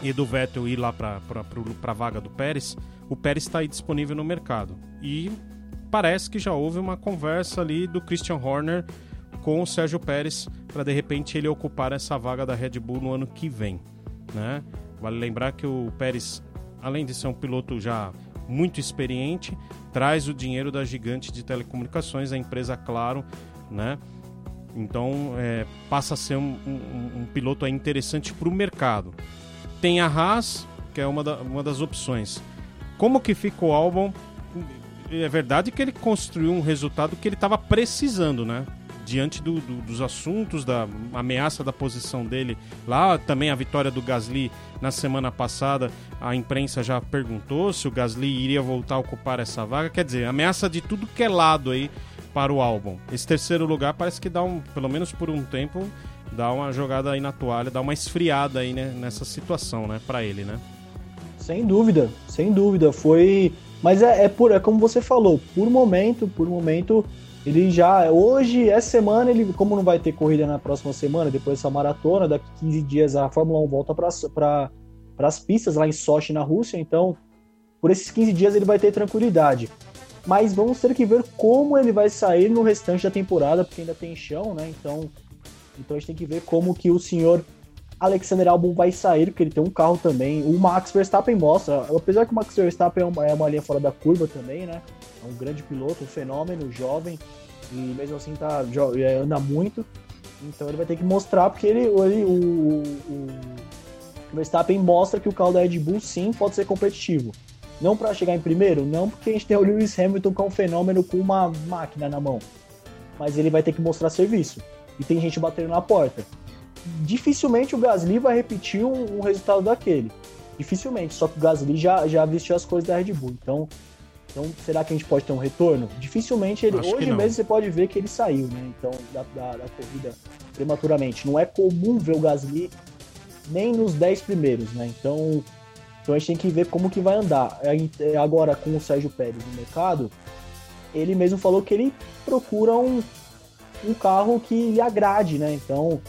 e do Vettel ir lá para a vaga do Pérez, o Pérez está aí disponível no mercado. E parece que já houve uma conversa ali do Christian Horner com o Sérgio Pérez para de repente ele ocupar essa vaga da Red Bull no ano que vem, né? Vale lembrar que o Pérez, além de ser um piloto já muito experiente, traz o dinheiro da gigante de telecomunicações, a empresa Claro, né? Então, é, passa a ser um, um, um piloto aí interessante para o mercado. Tem a Haas, que é uma, da, uma das opções. Como que fica o Albon? É verdade que ele construiu um resultado que ele estava precisando, né? Diante do, do, dos assuntos, da ameaça da posição dele lá, também a vitória do Gasly na semana passada, a imprensa já perguntou se o Gasly iria voltar a ocupar essa vaga, quer dizer, ameaça de tudo que é lado aí para o Albon. Esse terceiro lugar parece que dá um, pelo menos por um tempo, dá uma jogada aí na toalha, dá uma esfriada aí, né, nessa situação, né, para ele, né? Sem dúvida, sem dúvida, foi, mas é, é, por, é como você falou, por momento, por momento, ele já, hoje, essa semana, ele, como não vai ter corrida na próxima semana, depois dessa maratona, daqui quinze dias a Fórmula um volta para as pistas lá em Sochi, na Rússia, então por esses quinze dias ele vai ter tranquilidade. Mas vamos ter que ver como ele vai sair no restante da temporada, porque ainda tem chão, né? Então, então a gente tem que ver como que o senhor Alexander Albon vai sair, porque ele tem um carro também. O Max Verstappen mostra, apesar que o Max Verstappen é uma, é uma linha fora da curva também, né? É um grande piloto, um fenômeno, jovem, e mesmo assim tá, anda muito, então ele vai ter que mostrar, porque ele, ele o, o, o Verstappen mostra que o carro da Red Bull sim pode ser competitivo, não para chegar em primeiro, não, porque a gente tem o Lewis Hamilton, que é um fenômeno com uma máquina na mão, mas ele vai ter que mostrar serviço, e tem gente batendo na porta. Dificilmente o Gasly vai repetir um, um resultado daquele, dificilmente, só que o Gasly já, já vestiu as coisas da Red Bull, então... Então, será que a gente pode ter um retorno? Dificilmente, ele, hoje mesmo você pode ver que ele saiu, né? Então, da, da, da corrida prematuramente. Não é comum ver o Gasly nem nos dez primeiros, né? Então, então, a gente tem que ver como que vai andar. Agora, com o Sérgio Pérez no mercado, ele mesmo falou que ele procura um, um carro que lhe agrade, né? Então,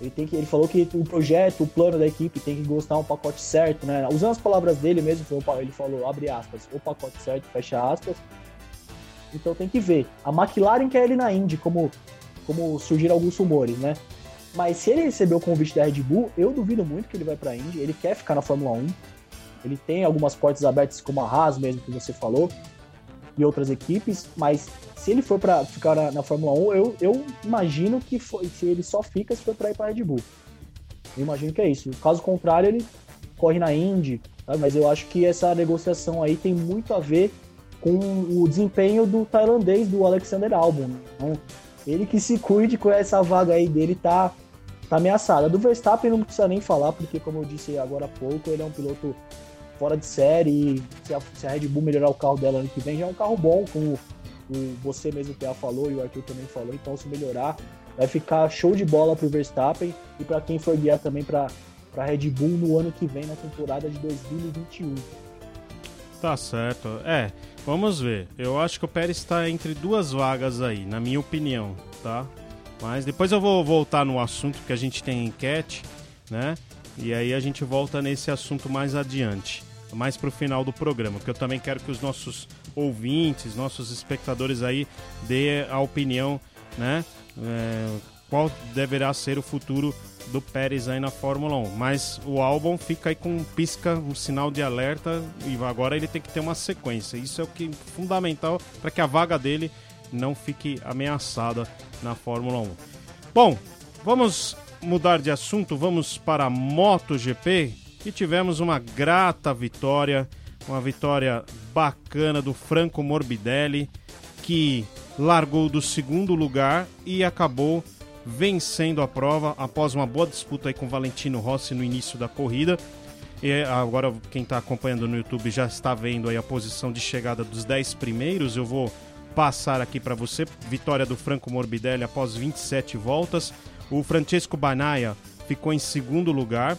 ele, tem que, ele falou que o projeto, o plano da equipe tem que gostar um pacote certo, né? Usando as palavras dele mesmo, ele falou, abre aspas, o pacote certo, fecha aspas. Então tem que ver. A McLaren quer ele na Indy, como como surgiram alguns rumores, né? Mas se ele receber o convite da Red Bull, eu duvido muito que ele vai para a Indy. Ele quer ficar na Fórmula um. Ele tem algumas portas abertas, como a Haas mesmo, que você falou, e outras equipes. Mas se ele for para ficar na, na Fórmula um, eu, eu imagino que foi, se ele só fica se for para ir para a Red Bull. Eu imagino que é isso. Caso contrário, ele corre na Indy. Tá? Mas eu acho que essa negociação aí tem muito a ver com o desempenho do tailandês, do Alexander Albon. Então, ele que se cuide com essa vaga aí dele, tá... tá ameaçada. Do Verstappen não precisa nem falar, porque como eu disse agora há pouco, ele é um piloto fora de série e se a, se a Red Bull melhorar o carro dela ano que vem, já é um carro bom, como o, você mesmo, P A, falou e o Arthur também falou, então se melhorar vai ficar show de bola pro Verstappen e para quem for guiar também para a Red Bull no ano que vem, na temporada de dois mil e vinte e um. Tá certo. É, vamos ver. Eu acho que o Pérez está entre duas vagas aí, na minha opinião, tá? Mas depois eu vou voltar no assunto, porque a gente tem enquete, né? E aí a gente volta nesse assunto mais adiante, mais pro final do programa, porque eu também quero que os nossos ouvintes, nossos espectadores aí, dê a opinião, né? É, qual deverá ser o futuro do Pérez aí na Fórmula um. Mas o Albon fica aí com um pisca, um sinal de alerta, e agora ele tem que ter uma sequência. Isso é o que é fundamental para que a vaga dele não fique ameaçada na Fórmula um. Bom, vamos mudar de assunto, vamos para a MotoGP e tivemos uma grata vitória, uma vitória bacana do Franco Morbidelli, que largou do segundo lugar e acabou vencendo a prova após uma boa disputa aí com Valentino Rossi no início da corrida. E agora quem está acompanhando no YouTube já está vendo aí a posição de chegada dos dez primeiros. Eu vou passar aqui para você. Vitória do Franco Morbidelli após vinte e sete voltas. O Francesco Bagnaia ficou em segundo lugar.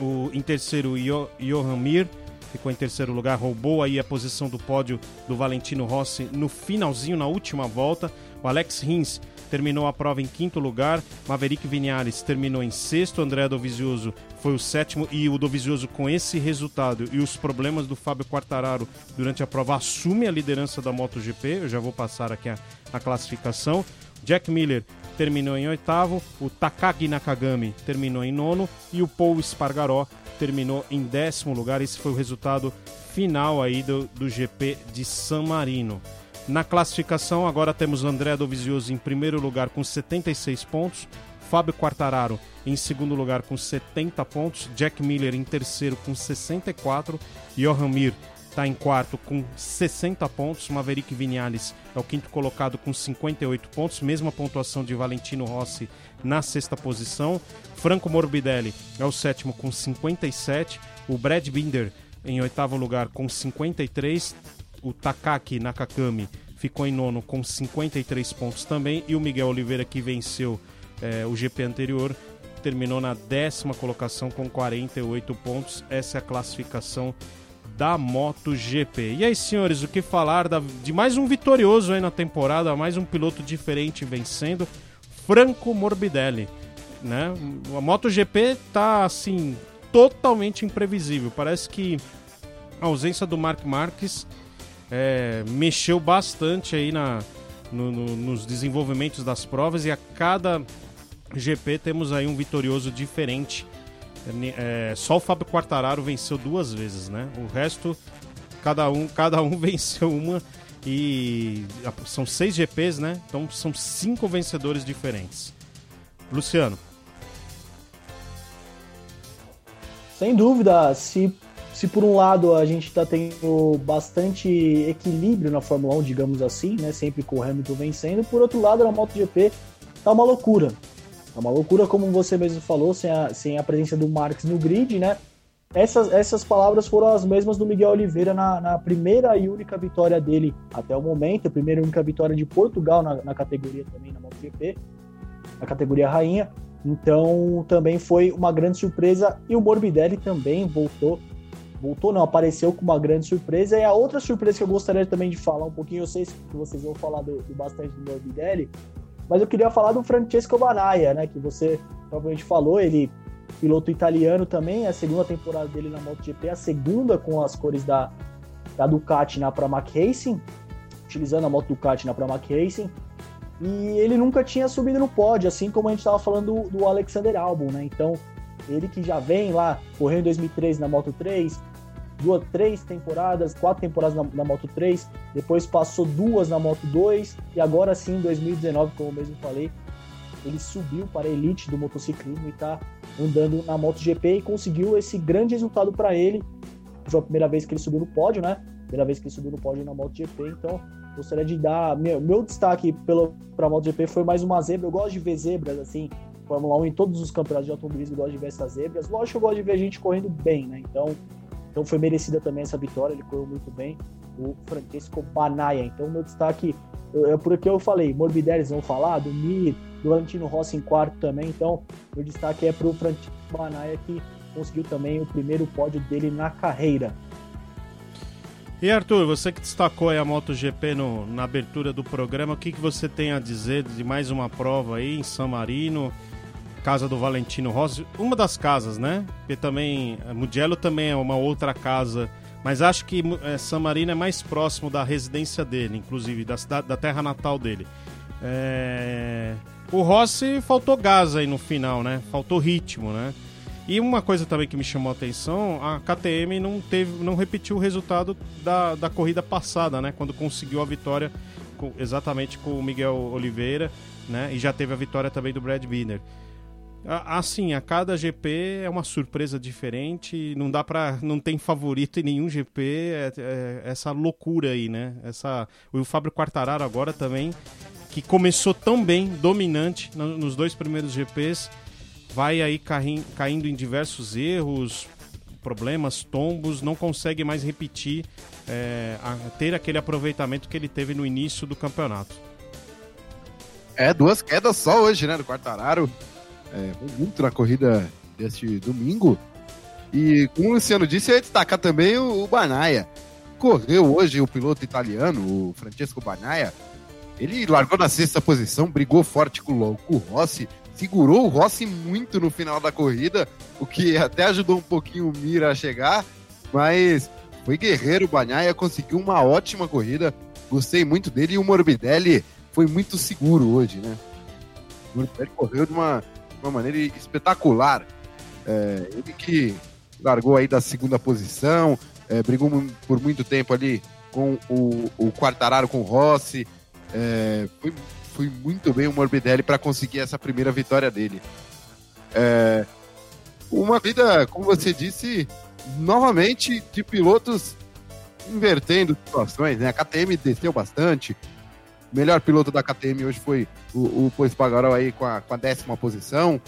O, em terceiro, Io, Johan Mir ficou em terceiro lugar, roubou aí a posição do pódio do Valentino Rossi no finalzinho, na última volta. O Alex Rins terminou a prova em quinto lugar. Maverick Vinales terminou em sexto. André Dovizioso foi o sétimo. E o Dovizioso, com esse resultado e os problemas do Fábio Quartararo durante a prova, assume a liderança da MotoGP. Eu já vou passar aqui a, a classificação. Jack Miller terminou em oitavo. O Takagi Nakagami terminou em nono. E o Paul Espargaró terminou em décimo lugar. Esse foi o resultado final aí do, do G P de San Marino. Na classificação, agora temos André Dovizioso em primeiro lugar com setenta e seis pontos, Fábio Quartararo em segundo lugar com setenta pontos, Jack Miller em terceiro com sessenta e quatro, Johan Mir está em quarto com sessenta pontos, Maverick Vinales é o quinto colocado com cinquenta e oito pontos, mesma pontuação de Valentino Rossi na sexta posição, Franco Morbidelli é o sétimo com cinquenta e sete, o Brad Binder em oitavo lugar com cinquenta e três, o Takaki Nakagami ficou em nono com cinquenta e três pontos também. E o Miguel Oliveira, que venceu é, o G P anterior, terminou na décima colocação com quarenta e oito pontos. Essa é a classificação da MotoGP. E aí, senhores, o que falar da, de mais um vitorioso aí na temporada, mais um piloto diferente vencendo, Franco Morbidelli, né? A MotoGP tá, assim, totalmente imprevisível. Parece que a ausência do Marc Marquez É, mexeu bastante aí na, no, no, nos desenvolvimentos das provas, e a cada G P temos aí um vitorioso diferente. É, só o Fábio Quartararo venceu duas vezes, né? O resto, cada um, cada um venceu uma, e são seis G Ps, né? Então são cinco vencedores diferentes. Luciano. Sem dúvida, se... Se por um lado a gente está tendo bastante equilíbrio na Fórmula um, digamos assim, né, sempre com o Hamilton vencendo, por outro lado na MotoGP tá uma loucura. Tá uma loucura, como você mesmo falou, sem a, sem a presença do Marques no grid, né? Essas, essas palavras foram as mesmas do Miguel Oliveira na, na primeira e única vitória dele até o momento, a primeira e única vitória de Portugal na, na categoria também, na MotoGP, na categoria rainha. Então também foi uma grande surpresa, e o Morbidelli também voltou Voltou não, apareceu com uma grande surpresa. E a outra surpresa que eu gostaria também de falar um pouquinho, eu sei que vocês vão falar do, do bastante do Morbidelli, mas eu queria falar do Francesco Bagnaia, né, que você provavelmente falou, ele piloto italiano também, a segunda temporada dele na MotoGP, a segunda com as cores da, da Ducati na Pramac Racing, utilizando a moto Ducati na Pramac Racing, e ele nunca tinha subido no pódio, assim como a gente estava falando do, do Alexander Albon, né? Então, ele que já vem lá, correu em dois mil e treze na Moto três, duas, três temporadas, quatro temporadas na, na Moto três, depois passou duas na Moto dois, e agora sim, em dois mil e dezenove, como eu mesmo falei, ele subiu para a elite do motociclismo e está andando na MotoGP e conseguiu esse grande resultado para ele. Foi a primeira vez que ele subiu no pódio, né? Primeira vez que ele subiu no pódio na MotoGP, então gostaria de dar... Meu, meu destaque para a MotoGP foi mais uma zebra. Eu gosto de ver zebras, assim, Fórmula um, em todos os campeonatos de automobilismo, eu gosto de ver essas zebras. Lógico que eu gosto de ver gente correndo bem, né? Então, então foi merecida também essa vitória, ele correu muito bem, o Francesco Bagnaia. Então, meu destaque, é porque eu falei, Morbidelli, vão falar, do Mir, do Valentino Rossi em quarto também, então meu destaque é para o Francesco Bagnaia, que conseguiu também o primeiro pódio dele na carreira. E Arthur, você que destacou aí a MotoGP no, na abertura do programa, o que, que você tem a dizer de mais uma prova aí em San Marino, casa do Valentino Rossi, uma das casas, né? Porque também, Mugello também é uma outra casa, mas acho que é, San Marino é mais próximo da residência dele, inclusive da, cidade, da terra natal dele. É... O Rossi faltou gás aí no final, né? Faltou ritmo, né? E uma coisa também que me chamou a atenção, a K T M não, teve, não repetiu o resultado da, da corrida passada, né? Quando conseguiu a vitória com, exatamente com o Miguel Oliveira, né? E já teve a vitória também do Brad Binder. Assim, a cada G P é uma surpresa diferente, não dá pra, não tem favorito em nenhum G P, é, é, essa loucura aí, né? Essa, o Fabio Quartararo agora também, que começou tão bem, dominante no, nos dois primeiros G Ps, vai aí caindo em diversos erros, problemas, tombos, não consegue mais repetir, é, a, ter aquele aproveitamento que ele teve no início do campeonato. É, duas quedas só hoje, né, do Quartararo, é, muito na corrida deste domingo, e como o Luciano disse, eu ia destacar também o, o Bagnaia. Correu hoje o piloto italiano, o Francesco Bagnaia, ele largou na sexta posição, brigou forte com o, com o Rossi, segurou o Rossi muito no final da corrida, o que até ajudou um pouquinho o Mira a chegar, mas foi guerreiro. O Bagnaia conseguiu uma ótima corrida, gostei muito dele, e o Morbidelli foi muito seguro hoje, né? O Morbidelli correu de uma, de uma maneira espetacular, é, ele que largou aí da segunda posição, é, brigou por muito tempo ali com o, o Quartararo, com o Rossi, é, foi Foi muito bem o Morbidelli para conseguir essa primeira vitória dele. É, uma vida, como você disse, novamente de pilotos invertendo situações, né? A K T M desceu bastante. O melhor piloto da K T M hoje foi o, o Poliesportiva aí com a, com a décima posição.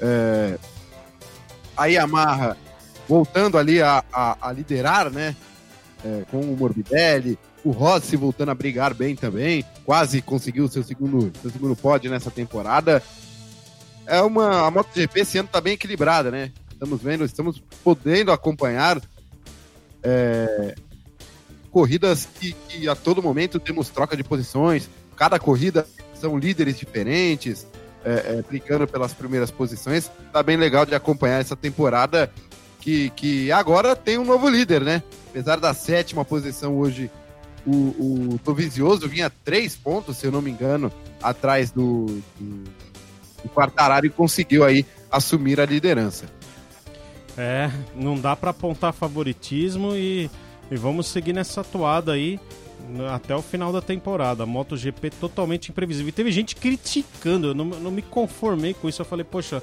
É, a Yamaha voltando ali a, a, a liderar, né? É, com o Morbidelli. O Rossi voltando a brigar bem também, quase conseguiu seu segundo, seu segundo pódio nessa temporada. É uma, a MotoGP esse ano está bem equilibrada, né? Estamos vendo, estamos podendo acompanhar é, corridas que, que a todo momento temos troca de posições, cada corrida são líderes diferentes, é, é, brincando pelas primeiras posições. Está bem legal de acompanhar essa temporada que, que agora tem um novo líder, né? Apesar da sétima posição hoje, O, o Dovizioso vinha três pontos, se eu não me engano, atrás do, do, do Quartararo e conseguiu aí assumir a liderança. É, não dá para apontar favoritismo e, e vamos seguir nessa toada aí até o final da temporada. A MotoGP totalmente imprevisível. E teve gente criticando, eu não, não me conformei com isso. Eu falei, poxa,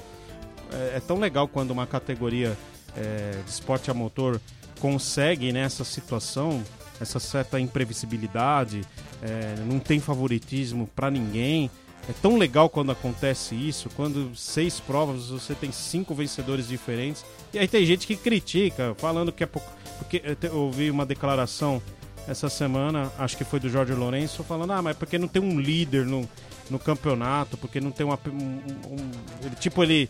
é, é tão legal quando uma categoria é, de esporte a motor consegue nessa situação, essa certa imprevisibilidade, é, não tem favoritismo para ninguém. É tão legal quando acontece isso, quando seis provas você tem cinco vencedores diferentes. E aí tem gente que critica, falando que é pouco... Porque eu, te, eu ouvi uma declaração essa semana, acho que foi do Jorge Lourenço, falando, ah, mas porque não tem um líder no, no campeonato, porque não tem uma... Um, um, ele, tipo, ele,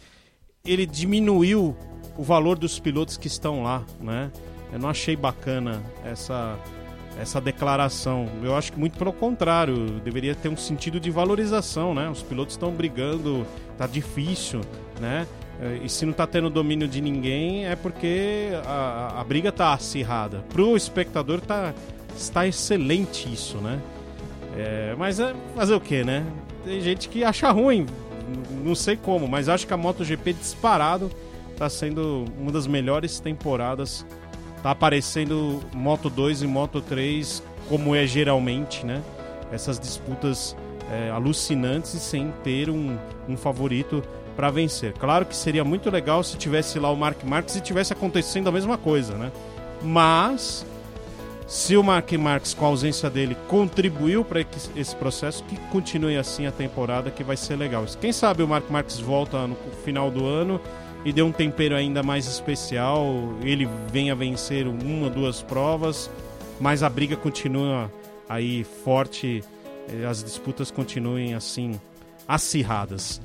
ele diminuiu o valor dos pilotos que estão lá, né? Eu não achei bacana essa, essa declaração. Eu acho que muito pelo contrário, deveria ter um sentido de valorização, né? Os pilotos estão brigando, tá difícil, né? E se não tá tendo domínio de ninguém, é porque a, a briga tá acirrada. Pro espectador tá, está excelente isso, né? É, mas é fazer o que, né? Tem gente que acha ruim, não sei como, mas acho que a MotoGP disparado tá sendo uma das melhores temporadas. Tá aparecendo Moto dois e Moto três, como é geralmente, né? Essas disputas é, alucinantes, sem ter um, um favorito para vencer. Claro que seria muito legal se tivesse lá o Marc Marques e tivesse acontecendo a mesma coisa, né? Mas se o Marc Marques, com a ausência dele, contribuiu para esse processo, que continue assim a temporada, que vai ser legal. Quem sabe o Marc Marques volta no final do ano e dê um tempero ainda mais especial, ele venha vencer uma ou duas provas, mas a briga continua aí forte, as disputas continuem assim acirradas.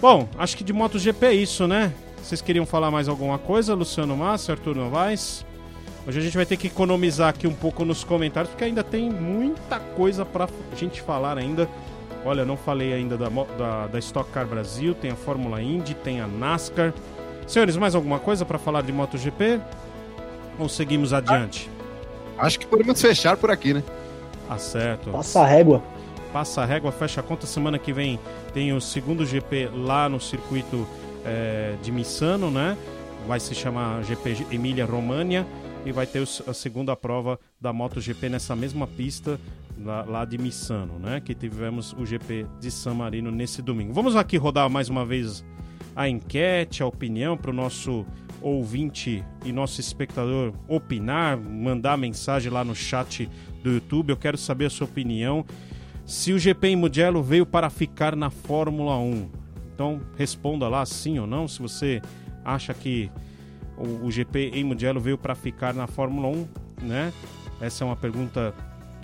Bom, acho que de MotoGP é isso, né? Vocês queriam falar mais alguma coisa? Luciano Massa, Arthur Novaes? Hoje a gente vai ter que economizar aqui um pouco nos comentários, porque ainda tem muita coisa pra gente falar ainda. Olha, não falei ainda da, da, da Stock Car Brasil, tem a Fórmula Indy, tem a NASCAR. Senhores, mais alguma coisa pra falar de MotoGP? Ou seguimos adiante? Acho que podemos fechar por aqui, né? Tá certo. Passa a régua. Passa a régua, fecha a conta. Semana que vem tem o segundo G P lá no circuito é, de Misano, né? Vai se chamar G P Emília-Romagna. E vai ter a segunda prova da MotoGP nessa mesma pista lá de Misano, né? Que tivemos o G P de San Marino nesse domingo. Vamos aqui rodar mais uma vez a enquete, a opinião para o nosso ouvinte e nosso espectador opinar, mandar mensagem lá no chat do YouTube. Eu quero saber a sua opinião. Se o G P em Mugello veio para ficar na Fórmula um. Então responda lá sim ou não, se você acha que o G P em Mugello veio para ficar na Fórmula um, né? Essa é uma pergunta,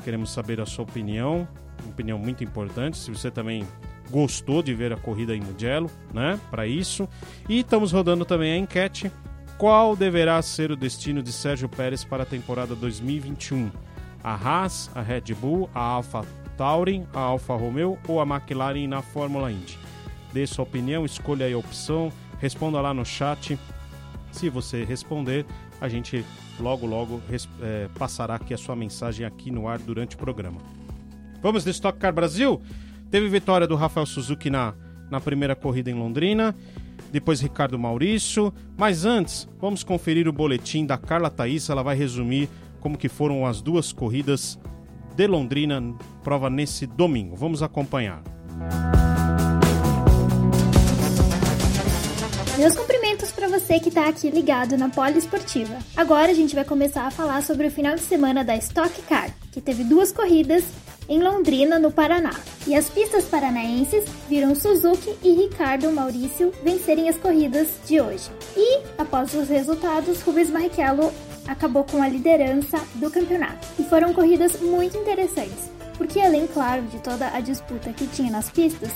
queremos saber a sua opinião, uma opinião muito importante, se você também gostou de ver a corrida em Mugello, né? Para isso. E estamos rodando também a enquete, qual deverá ser o destino de Sérgio Pérez para a temporada dois mil e vinte e um? A Haas, a Red Bull, a Alfa Tauri, a Alfa Romeo ou a McLaren na Fórmula Indy? Dê sua opinião, escolha aí a opção, responda lá no chat. Se você responder, a gente logo, logo é, passará aqui a sua mensagem aqui no ar durante o programa. Vamos de Stock Car Brasil? Teve vitória do Rafael Suzuki na, na primeira corrida em Londrina, depois Ricardo Maurício, mas antes vamos conferir o boletim da Carla Thaís, ela vai resumir como que foram as duas corridas de Londrina, prova nesse domingo. Vamos acompanhar. Meus cumprimentos para você que está aqui ligado na Poliesportiva. Agora a gente vai começar a falar sobre o final de semana da Stock Car, que teve duas corridas em Londrina, no Paraná. E as pistas paranaenses viram Suzuki e Ricardo Maurício vencerem as corridas de hoje. E, após os resultados, Rubens Barrichello acabou com a liderança do campeonato. E foram corridas muito interessantes, porque além, claro, de toda a disputa que tinha nas pistas,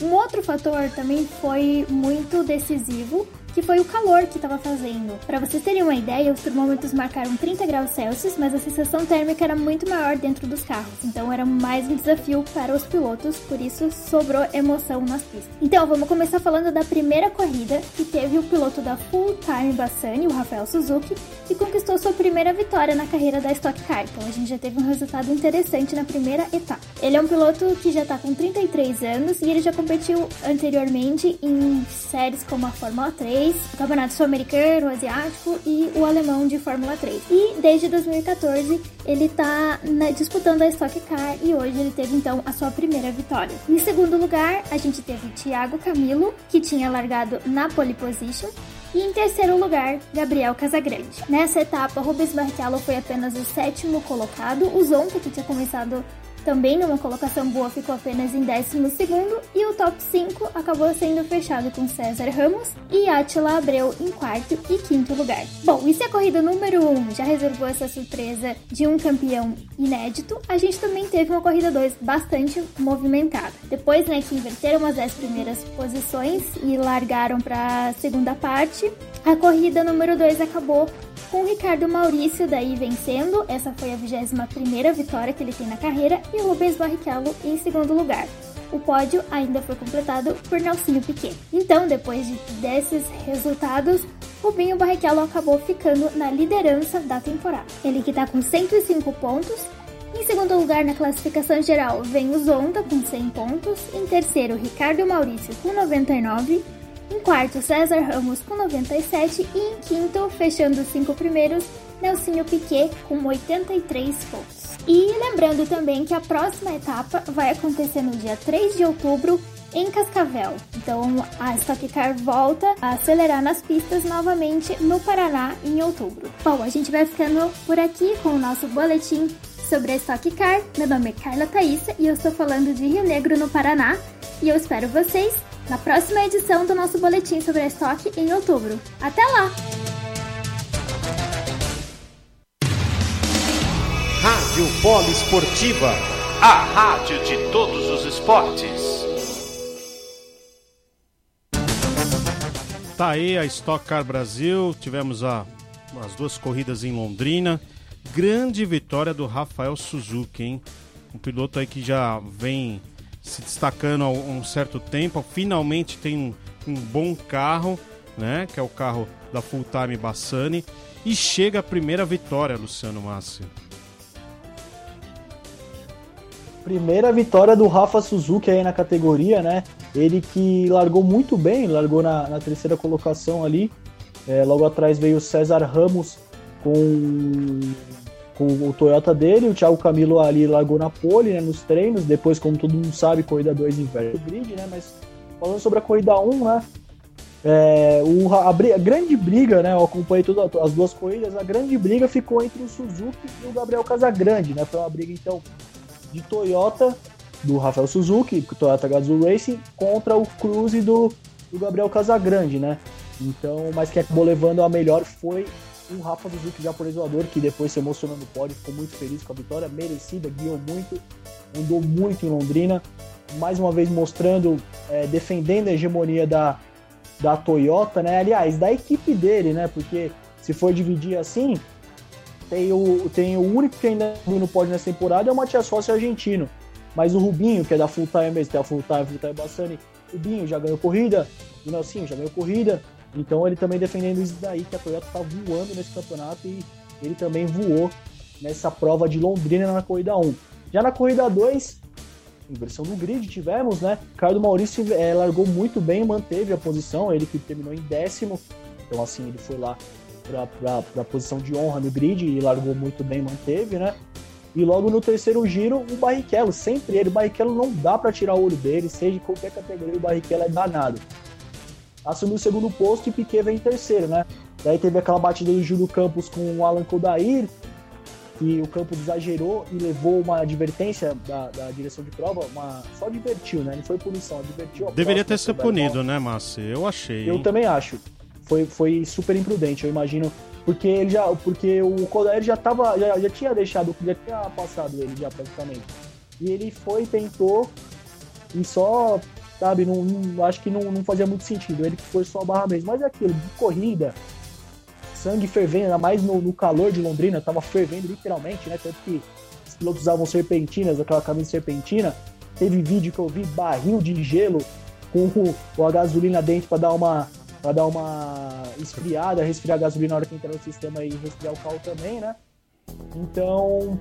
um outro fator também foi muito decisivo, que foi o calor que estava fazendo. Para vocês terem uma ideia, os termômetros marcaram trinta graus Celsius, mas a sensação térmica era muito maior dentro dos carros, então era mais um desafio para os pilotos, por isso sobrou emoção nas pistas. Então vamos começar falando da primeira corrida, que teve o piloto da Full Time Bassani, o Rafael Suzuki, que conquistou sua primeira vitória na carreira da Stock Car, então a gente já teve um resultado interessante na primeira etapa. Ele é um piloto que já está com trinta e três anos e ele já competiu anteriormente em séries como a Fórmula três, o Campeonato Sul-Americano, Asiático e o Alemão de Fórmula três. E desde dois mil e catorze ele está disputando a Stock Car e hoje ele teve então a sua primeira vitória. Em segundo lugar, a gente teve o Thiago Camilo, que tinha largado na pole position. E em terceiro lugar, Gabriel Casagrande. Nessa etapa, Rubens Barrichello foi apenas o sétimo colocado. O Zonta, que tinha começado também numa colocação boa, ficou apenas em décimo segundo, e o top cinco acabou sendo fechado com César Ramos e Átila Abreu em quarto e quinto lugar. Bom, e se a corrida número um já reservou essa surpresa de um campeão inédito, a gente também teve uma corrida dois bastante movimentada. Depois, né, que inverteram as dez primeiras posições e largaram para a segunda parte, a corrida número dois acabou com o Ricardo Maurício daí vencendo, essa foi a vigésima primeira vitória que ele tem na carreira, e o Rubens Barrichello em segundo lugar. O pódio ainda foi completado por Nelsinho Piquet. Então, depois de, desses resultados, Rubinho Barrichello acabou ficando na liderança da temporada. Ele que está com cento e cinco pontos, Em segundo lugar na classificação geral vem os Honda com cem pontos, em terceiro Ricardo Maurício com noventa e nove, em quarto César Ramos com noventa e sete e em quinto, fechando os cinco primeiros, Nelsinho Piquet com oitenta e três pontos. E lembrando também que a próxima etapa vai acontecer no dia três de outubro em Cascavel. Então a Stock Car volta a acelerar nas pistas novamente no Paraná em outubro. Bom, a gente vai ficando por aqui com o nosso boletim sobre a Stock Car. Meu nome é Carla Thaísa e eu estou falando de Rio Negro, no Paraná, e eu espero vocês na próxima edição do nosso boletim sobre a Stock em outubro. Até lá! Rádio Poliesportiva, a rádio de todos os esportes. Tá aí a Stock Car Brasil, tivemos a, as duas corridas em Londrina. Grande vitória do Rafael Suzuki, hein? Um piloto aí que já vem se destacando há um certo tempo. Finalmente tem um, um bom carro, né? Que é o carro da Full Time Bassani. E chega a primeira vitória, Luciano Massi. Primeira vitória do Rafa Suzuki aí na categoria, né? Ele que largou muito bem, largou na, na terceira colocação ali. É, logo atrás veio o César Ramos com, com o Toyota dele, o Thiago Camilo ali largou na pole, né, nos treinos, depois, como todo mundo sabe, corrida dois inverte o grid, né, mas falando sobre a corrida um, um, né, é, o, a, a grande briga, né, eu acompanhei todas as duas corridas, a grande briga ficou entre o Suzuki e o Gabriel Casagrande, né, foi uma briga, então, de Toyota, do Rafael Suzuki, Toyota Gazoo Racing, contra o Cruze do, do Gabriel Casagrande, né, então, mas quem acabou levando a melhor foi o Rafa Suzuki, japonês voador, que depois se emocionou no pódio, ficou muito feliz com a vitória, merecida, guiou muito, andou muito em Londrina, mais uma vez mostrando, é, defendendo a hegemonia da, da Toyota, né? Aliás, da equipe dele, né? Porque se for dividir assim, tem o, tem o único que ainda andou no pódio nessa temporada é o Matias Rossi, argentino, mas o Rubinho, que é da Full Time mesmo, tem a Full Time, Full Time Bassani, o Rubinho já ganhou corrida, o Nelsinho já ganhou corrida. Então ele também defendendo isso daí, que a Toyota tá voando nesse campeonato e ele também voou nessa prova de Londrina na corrida um. Já na corrida dois, inversão do grid tivemos, né? Ricardo Maurício é, largou muito bem, manteve a posição, ele que terminou em décimo. Então assim, ele foi lá pra, pra, pra posição de honra no grid e largou muito bem, manteve, né? E logo no terceiro giro, o Barrichello, sempre ele, o Barrichello não dá pra tirar o olho dele, seja em qualquer categoria, o Barrichello é danado. Assumiu o segundo posto e Piquet vem em terceiro, né? Daí teve aquela batida do Júlio Campos com o Alan Kodair, e o Campos exagerou e levou uma advertência da, da direção de prova, uma... só advertiu, né? Não foi punição, advertiu. Deveria ter sido punido, né, Márcio? Eu achei. Eu hein? também acho. Foi, foi super imprudente, eu imagino, porque, ele já, porque o Kodair já, tava, já, já tinha deixado, já tinha passado ele já praticamente. E ele foi, tentou, e só... sabe, não, não, acho que não, não fazia muito sentido, ele que foi só a barra mesmo, mas é aquilo, de corrida, sangue fervendo, ainda mais no, no calor de Londrina, tava fervendo literalmente, né, tanto que os pilotos usavam serpentinas, aquela camisa serpentina, teve vídeo que eu vi, barril de gelo com o, com a gasolina dentro para dar uma para dar uma esfriada, resfriar a gasolina na hora que entrar no sistema e resfriar o carro também, né, então,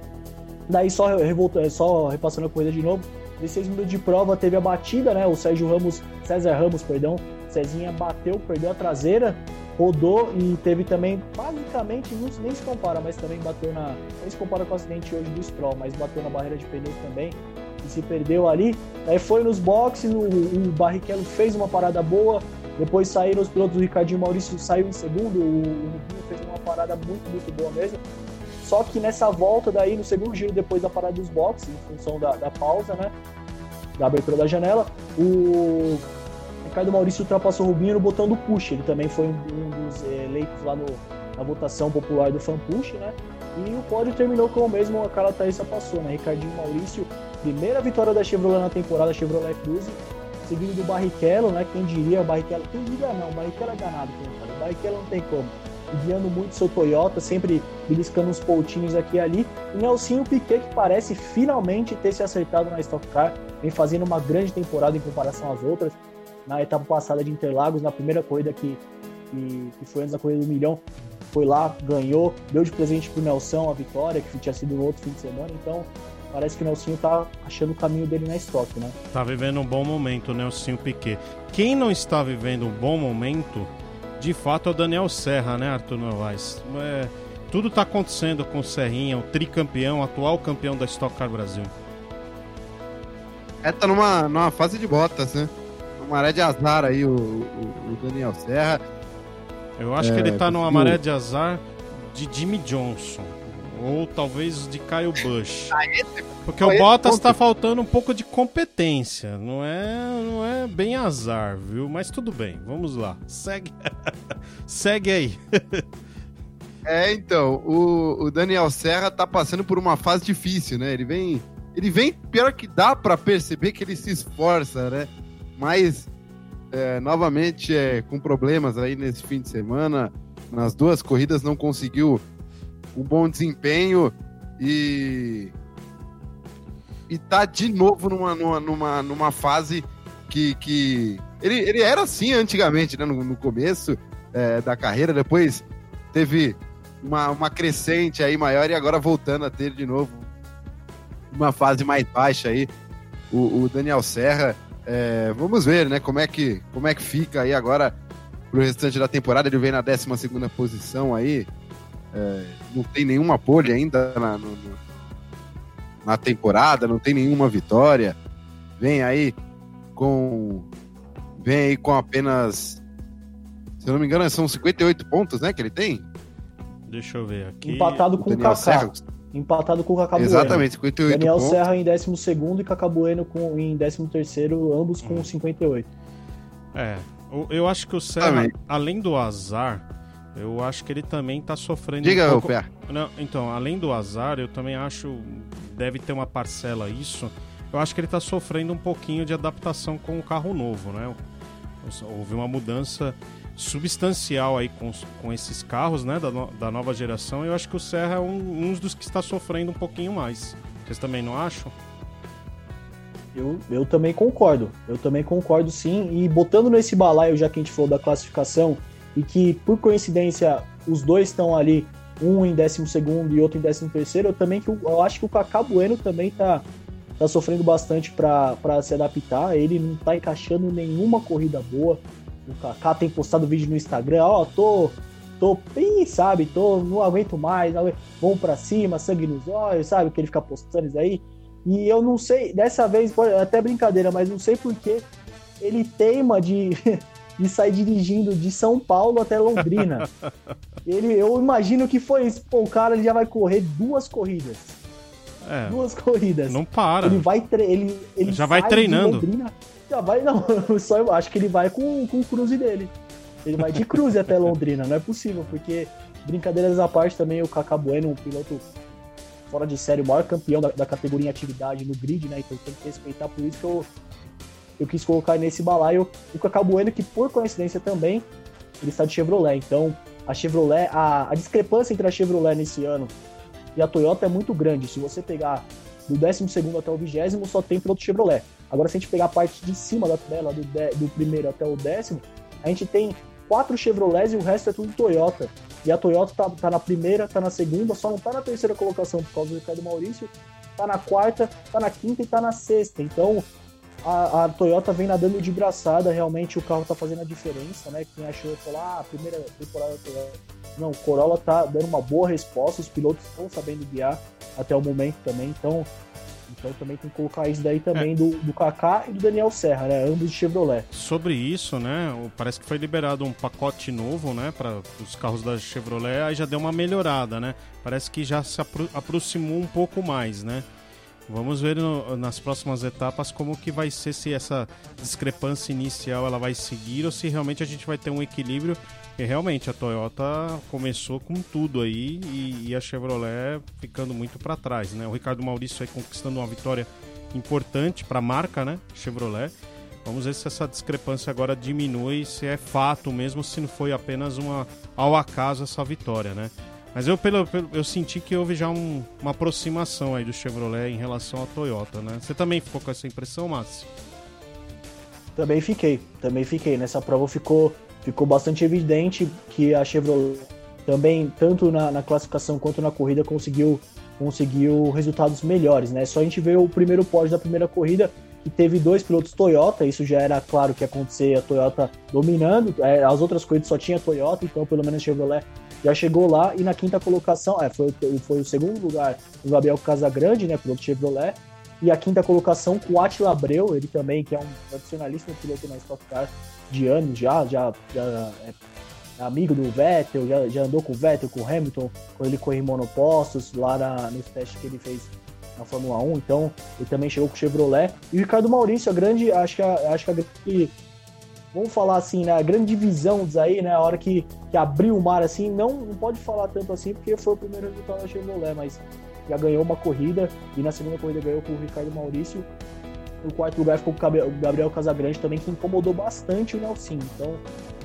daí só, revoltou, só repassando a corrida de novo, dezesseis minutos de prova, teve a batida, né? O Sérgio Ramos, César Ramos, perdão, Cezinha bateu, perdeu a traseira, rodou e teve também, basicamente, não, nem se compara, mas também bateu na... Nem se compara com o acidente hoje do Stroll, mas bateu na barreira de pneus também e se perdeu ali. Aí foi nos boxes, o, o Barrichello fez uma parada boa, depois saíram os pilotos, do Ricardinho Maurício saiu em segundo, o Rubinho fez uma parada muito, muito boa mesmo. Só que nessa volta daí, no segundo giro, depois da parada dos boxes, em função da, da pausa, né, da abertura da janela, o Ricardo Maurício ultrapassou o Rubinho no botão do push. Ele também foi um dos eleitos lá no, na votação popular do fan push, né, e o pódio terminou com o mesmo, a Carla Thaísa passou, né, Ricardinho Maurício, primeira vitória da Chevrolet na temporada, Chevrolet Cruze, seguido do Barrichello, né, quem diria, o Barrichello, quem diria não, o Barrichello é danado, o Barrichello não tem como. Guiando muito seu Toyota, sempre beliscando uns pontinhos aqui e ali. E Nelsinho Piquet, que parece finalmente ter se acertado na Stock Car, vem fazendo uma grande temporada em comparação às outras. Na etapa passada de Interlagos, na primeira corrida que, que, que foi antes da corrida do milhão, foi lá, ganhou, deu de presente pro Nelson a vitória, que tinha sido no outro fim de semana, então parece que o Nelsinho tá achando o caminho dele na estoque, né? Tá vivendo um bom momento, né, o Nelsinho Piquet. Quem não está vivendo um bom momento, de fato, é o Daniel Serra, né, Arthur Novaes? É, tudo tá acontecendo com o Serrinha, o tricampeão, atual campeão da Stock Car Brasil. É, tá numa, numa fase de Bottas, né? Uma maré de azar aí, o, o, o Daniel Serra. Eu acho é, que ele tá numa maré de azar de Jimmy Johnson. Ou talvez de Kyle Busch. Porque o Bottas está faltando um pouco de competência. Não é, não é bem azar, viu? Mas tudo bem, vamos lá. Segue, segue aí. É, então, o, o Daniel Serra tá passando por uma fase difícil, né? Ele vem, ele vem pior que dá para perceber que ele se esforça, né? Mas, é, novamente, é, com problemas aí nesse fim de semana, nas duas corridas não conseguiu um bom desempenho e e tá de novo numa, numa, numa fase que, que... Ele, ele era assim antigamente, né? no, no começo é, da carreira, depois teve uma, uma crescente aí maior e agora voltando a ter de novo uma fase mais baixa aí, o, o Daniel Serra. É, vamos ver, né, como é que, como é que fica aí agora pro restante da temporada. Ele vem na décima segunda posição aí. É, não tem nenhuma pole ainda na, no, na temporada, não tem nenhuma vitória, vem aí com vem aí com apenas, se eu não me engano, são cinquenta e oito pontos, né, que ele tem? Deixa eu ver aqui. Empatado com o Kaká. Empatado com o Kaká Bueno. Exatamente, cinquenta e oito Daniel pontos. Serra em décimo segundo e Kaká Bueno com, em décimo terceiro, ambos com hum. cinquenta e oito. É, eu acho que o Serra, também, além do azar, eu acho que ele também tá sofrendo... Diga, um pouco... Pé. Não, então, além do azar, eu também acho... Deve ter uma parcela isso. Eu acho que ele tá sofrendo um pouquinho de adaptação com o carro novo, né? Houve uma mudança substancial aí com, com esses carros, né? Da, no... da nova geração. Eu acho que o Serra é um, um dos que está sofrendo um pouquinho mais. Vocês também não acham? Eu, eu também concordo. Eu também concordo, sim. E botando nesse balaio, já que a gente falou da classificação... e que, por coincidência, os dois estão ali, um em décimo segundo e outro em décimo terceiro, eu também eu acho que o Kaká Bueno também tá, tá sofrendo bastante para se adaptar, ele não tá encaixando nenhuma corrida boa. O Kaká tem postado vídeo no Instagram, ó, oh, tô, tô, ih, sabe, tô, não aguento mais, não aguento, vão para cima, sangue nos olhos, sabe, que ele fica postando isso aí, e eu não sei, dessa vez, é até brincadeira, mas não sei porque ele teima de... de sair dirigindo de São Paulo até Londrina. Ele, eu imagino que foi isso. Pô, o cara ele já vai correr duas corridas. É, duas corridas. Não para. Ele vai tre- ele, ele já vai treinando. Londrina, já vai, não. Só eu acho que ele vai com, com o cruze dele. Ele vai de cruze até Londrina. Não é possível, porque, brincadeiras à parte, também o Kaká Bueno, um piloto fora de série, o maior campeão da, da categoria em atividade no grid, né? Então tem que respeitar, por isso que eu... eu quis colocar nesse balaio o Kaká Bueno, que por coincidência também ele está de Chevrolet. Então a Chevrolet, a, a discrepância entre a Chevrolet nesse ano e a Toyota é muito grande. Se você pegar do décimo segundo até o vigésimo, só tem piloto Chevrolet. Agora, se a gente pegar a parte de cima da tabela, do, de, do primeiro até o décimo, a gente tem quatro Chevrolets e o resto é tudo Toyota. E a Toyota tá, tá na primeira, tá na segunda, só não tá na terceira colocação por causa do Ricardo Maurício, tá na quarta, tá na quinta e tá na sexta. Então A, a Toyota vem nadando de braçada, realmente o carro tá fazendo a diferença, né? Quem achou, falou, ah, a primeira temporada da Toyota. Não, o Corolla tá dando uma boa resposta, os pilotos estão sabendo guiar até o momento também, então, então também tem que colocar isso daí também é. do, do Kaká e do Daniel Serra, né? Ambos de Chevrolet. Sobre isso, né? Parece que foi liberado um pacote novo, né? Para os carros da Chevrolet, aí já deu uma melhorada, né? Parece que já se apro- aproximou um pouco mais, né? Vamos ver no, nas próximas etapas como que vai ser, se essa discrepância inicial ela vai seguir ou se realmente a gente vai ter um equilíbrio. E realmente a Toyota começou com tudo aí e, e a Chevrolet ficando muito para trás, né? O Ricardo Maurício aí conquistando uma vitória importante para a marca, né? Chevrolet. Vamos ver se essa discrepância agora diminui, se é fato mesmo, se não foi apenas uma, ao acaso essa vitória, né? Mas eu, pelo, pelo, eu senti que houve já um, uma aproximação aí do Chevrolet em relação à Toyota, né? Você também ficou com essa impressão, Márcio? Também fiquei, também fiquei. Nessa prova ficou, ficou bastante evidente que a Chevrolet também, tanto na, na classificação quanto na corrida, conseguiu, conseguiu resultados melhores, né? Só a gente vê o primeiro pódio da primeira corrida, que teve dois pilotos Toyota, isso já era claro que ia acontecer, a Toyota dominando, as outras corridas só tinha Toyota, então pelo menos Chevrolet já chegou lá, e na quinta colocação, é, foi, foi o segundo lugar o Gabriel Casagrande, né, piloto Chevrolet, e a quinta colocação com o Átila Abreu, ele também, que é um tradicionalista piloto na Stock Car de anos, já, já, já é amigo do Vettel, já, já andou com o Vettel, com o Hamilton, quando ele correu em monopostos, lá na, nos testes que ele fez na Fórmula um, então ele também chegou com o Chevrolet. E o Ricardo Maurício, a grande, acho que a, acho que a grande, vamos falar assim, né, a grande divisão disso aí, né, a hora que, que abriu o mar, assim, não, não pode falar tanto assim, porque foi o primeiro resultado da Chevrolet, mas já ganhou uma corrida, e na segunda corrida ganhou com o Ricardo Maurício. No quarto lugar ficou com o Gabriel Casagrande também, que incomodou bastante o Nelson, então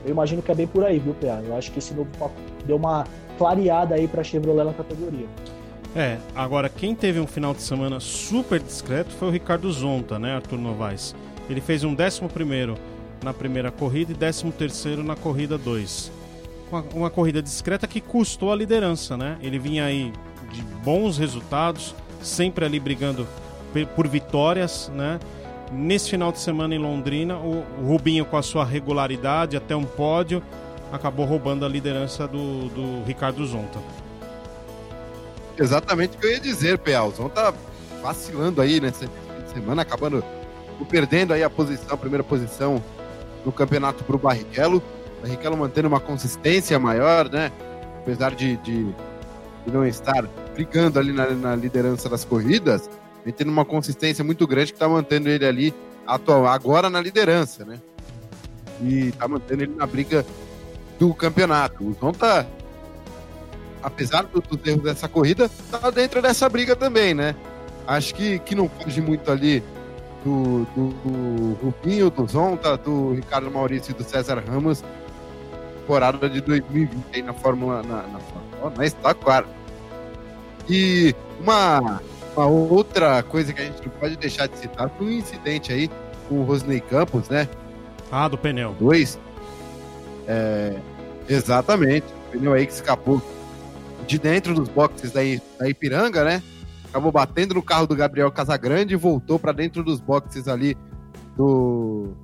eu imagino que é bem por aí, viu, P A? Eu acho que esse novo papo deu uma clareada aí pra Chevrolet na categoria. É, agora quem teve um final de semana super discreto foi o Ricardo Zonta, né, Arthur Novaes? Ele fez um décimo primeiro na primeira corrida e décimo terceiro na corrida dois. Uma, uma corrida discreta que custou a liderança, né? Ele vinha aí de bons resultados, sempre ali brigando por vitórias, né? Nesse final de semana em Londrina, o Rubinho, com a sua regularidade, até um pódio, acabou roubando a liderança do, do Ricardo Zonta. Exatamente o que eu ia dizer, P A. O Zonta tá vacilando aí nessa semana, acabando perdendo aí a posição, a primeira posição no campeonato para o Barrichello. O Barrichello mantendo uma consistência maior, né? Apesar de, de, de não estar brigando ali na, na liderança das corridas, ele tendo uma consistência muito grande que está mantendo ele ali atual, agora na liderança, né? E está mantendo ele na briga do campeonato. O Zonta, apesar dos erros dessa corrida, está dentro dessa briga também, né? Acho que, que não foge muito ali do, do, do Rubinho, do Zonta, do Ricardo Maurício e do César Ramos. Temporada de dois mil e vinte aí na Fórmula, na, na Fórmula, na Stock Car. E uma... Uma outra coisa que a gente não pode deixar de citar foi um incidente aí com o Rosnei Campos, né? Ah, do pneu. Dois. É, exatamente. O pneu aí que escapou de dentro dos boxes da, da Ipiranga, né? Acabou batendo no carro do Gabriel Casagrande e voltou para dentro dos boxes ali do...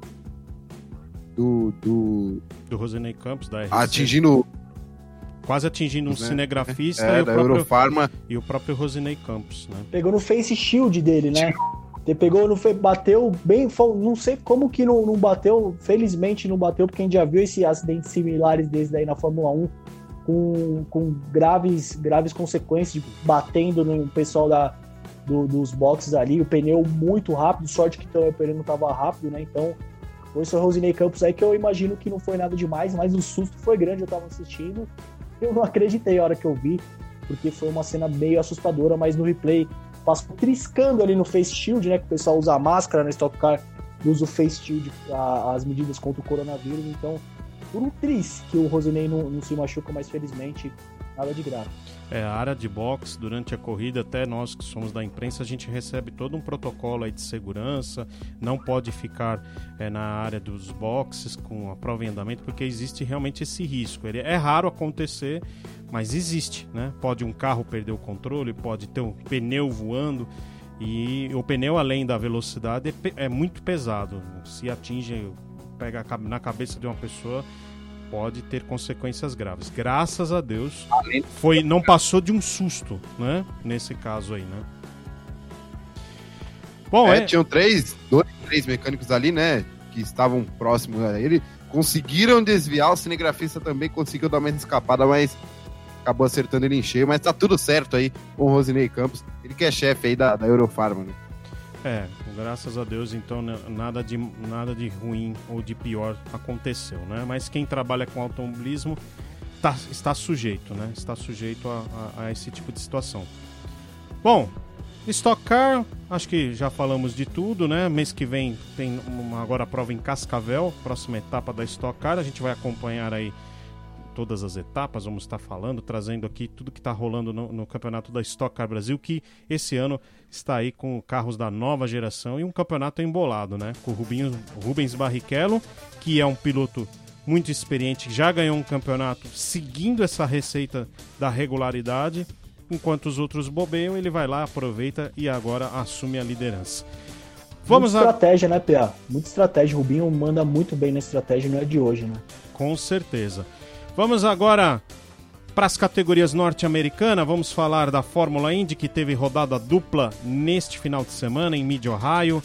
Do... Do, do Rosnei Campos, da R C. Atingindo... Quase atingindo um, né, cinegrafista, é, e, o da próprio, Eurofarma. E o próprio Rosnei Campos, né? Pegou no face shield dele, né? Ele pegou, no, bateu bem, não sei como que não, não bateu, felizmente não bateu, porque a gente já viu esses acidentes similares desde aí na Fórmula um, com, com graves, graves consequências, de, batendo no pessoal da, do, dos boxes ali, o pneu muito rápido, sorte que o pneu não estava rápido, né? Então, foi só o Rosnei Campos aí, que eu imagino que não foi nada demais, mas o susto foi grande, eu estava assistindo. Eu não acreditei a hora que eu vi, porque foi uma cena meio assustadora, mas no replay passou triscando ali no face shield, né, que o pessoal usa a máscara na Stock Car, usa o face shield, a, as medidas contra o coronavírus, então por um tris que o Rosnei não, não se machuca, mas felizmente nada de grave. É, a área de boxe durante a corrida, até nós que somos da imprensa, a gente recebe todo um protocolo aí de segurança, não pode ficar é, na área dos boxes com a prova em andamento, porque existe realmente esse risco. Ele é raro acontecer, mas existe, né? Pode um carro perder o controle, pode ter um pneu voando, e o pneu, além da velocidade, é, é muito pesado. Se atinge, pega na cabeça de uma pessoa, pode ter consequências graves. Graças a Deus, foi, não passou de um susto, né? Nesse caso aí, né? Bom, é, é... tinham três, dois, três mecânicos ali, né? Que estavam próximos a ele. Conseguiram desviar, o cinegrafista também conseguiu dar uma escapada, mas acabou acertando ele em cheio. Mas tá tudo certo aí com o Rosnei Campos, ele que é chefe aí da, da Eurofarma, né? É, graças a Deus, então nada de, nada de ruim ou de pior aconteceu, né? Mas quem trabalha com automobilismo tá, está sujeito, né? Está sujeito a, a, a esse tipo de situação. Bom, Stock Car, acho que já falamos de tudo, né? Mês que vem tem uma, agora a prova em Cascavel, próxima etapa da Stock Car. A gente vai acompanhar aí todas as etapas, vamos estar falando, trazendo aqui tudo que está rolando no, no campeonato da Stock Car Brasil, que esse ano está aí com carros da nova geração e um campeonato embolado, né? Com o Rubinho, Rubens Barrichello, que é um piloto muito experiente, já ganhou um campeonato seguindo essa receita da regularidade, enquanto os outros bobeiam, ele vai lá, aproveita e agora assume a liderança. Vamos Muita a... estratégia, né, Pia? Muita estratégia, o Rubinho manda muito bem na estratégia, não é de hoje, né? Com certeza. Vamos agora para as categorias norte-americanas, vamos falar da Fórmula Indy, que teve rodada dupla neste final de semana em Mid-Ohio,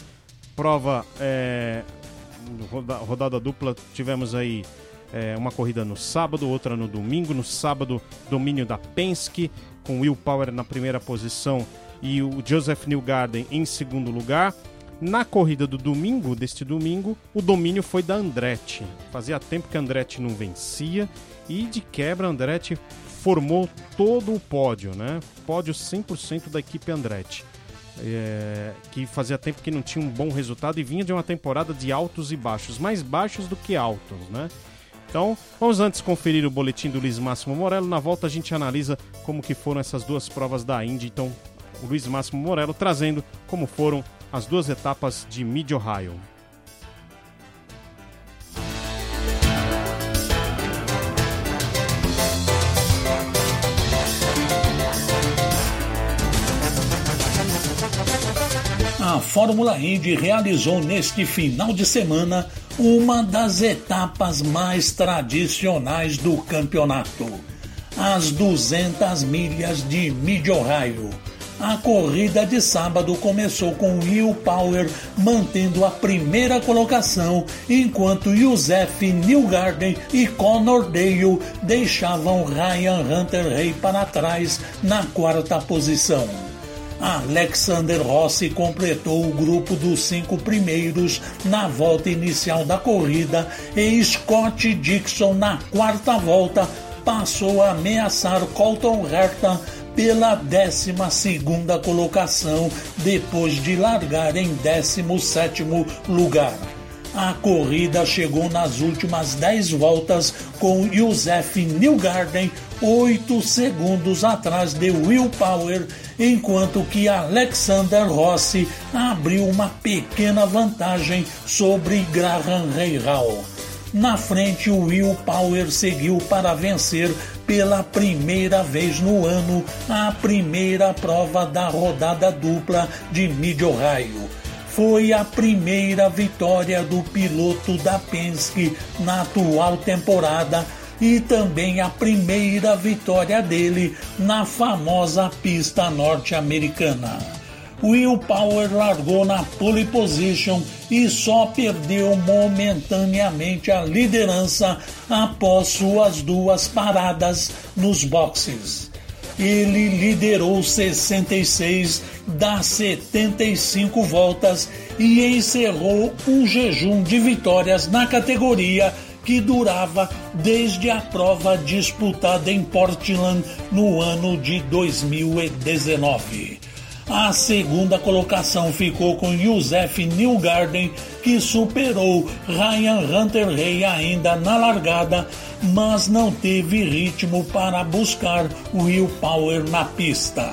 prova... É... Roda, rodada dupla, tivemos aí é, uma corrida no sábado, outra no domingo. No sábado, domínio da Penske, com Will Power na primeira posição e o Josef Newgarden em segundo lugar. Na corrida do domingo, deste domingo, o domínio foi da Andretti. Fazia tempo que a Andretti não vencia e, de quebra, a Andretti formou todo o pódio, né? Pódio cem por cento da equipe Andretti. É, que fazia tempo que não tinha um bom resultado e vinha de uma temporada de altos e baixos, mais baixos do que altos, né? Então, vamos antes conferir o boletim do Luiz Máximo Morello. Na volta a gente analisa como que foram essas duas provas da Indy. Então, o Luiz Máximo Morello trazendo como foram as duas etapas de Mid-Ohio. A Fórmula Indy realizou neste final de semana uma das etapas mais tradicionais do campeonato, as duzentas milhas de Mid-Ohio. A corrida de sábado começou com Will Power mantendo a primeira colocação, enquanto Josef Newgarden e Conor Dale deixavam Ryan Hunter-Reay para trás na quarta posição. Alexander Rossi completou o grupo dos cinco primeiros na volta inicial da corrida e Scott Dixon na quarta volta passou a ameaçar Colton Herta pela décima segunda colocação depois de largar em décimo sétimo lugar. A corrida chegou nas últimas dez voltas com Josef Newgarden oito segundos atrás de Will Power, enquanto que Alexander Rossi abriu uma pequena vantagem sobre Graham Rahal. Na frente, Will Power seguiu para vencer pela primeira vez no ano a primeira prova da rodada dupla de Mid-Ohio. Foi a primeira vitória do piloto da Penske na atual temporada e também a primeira vitória dele na famosa pista norte-americana. Will Power largou na pole position e só perdeu momentaneamente a liderança após suas duas paradas nos boxes. Ele liderou sessenta e seis das setenta e cinco voltas e encerrou um jejum de vitórias na categoria que durava desde a prova disputada em Portland no ano de dois mil e dezenove. A segunda colocação ficou com Josef Newgarden, que superou Ryan Hunter-Reay ainda na largada, mas não teve ritmo para buscar Will Power na pista.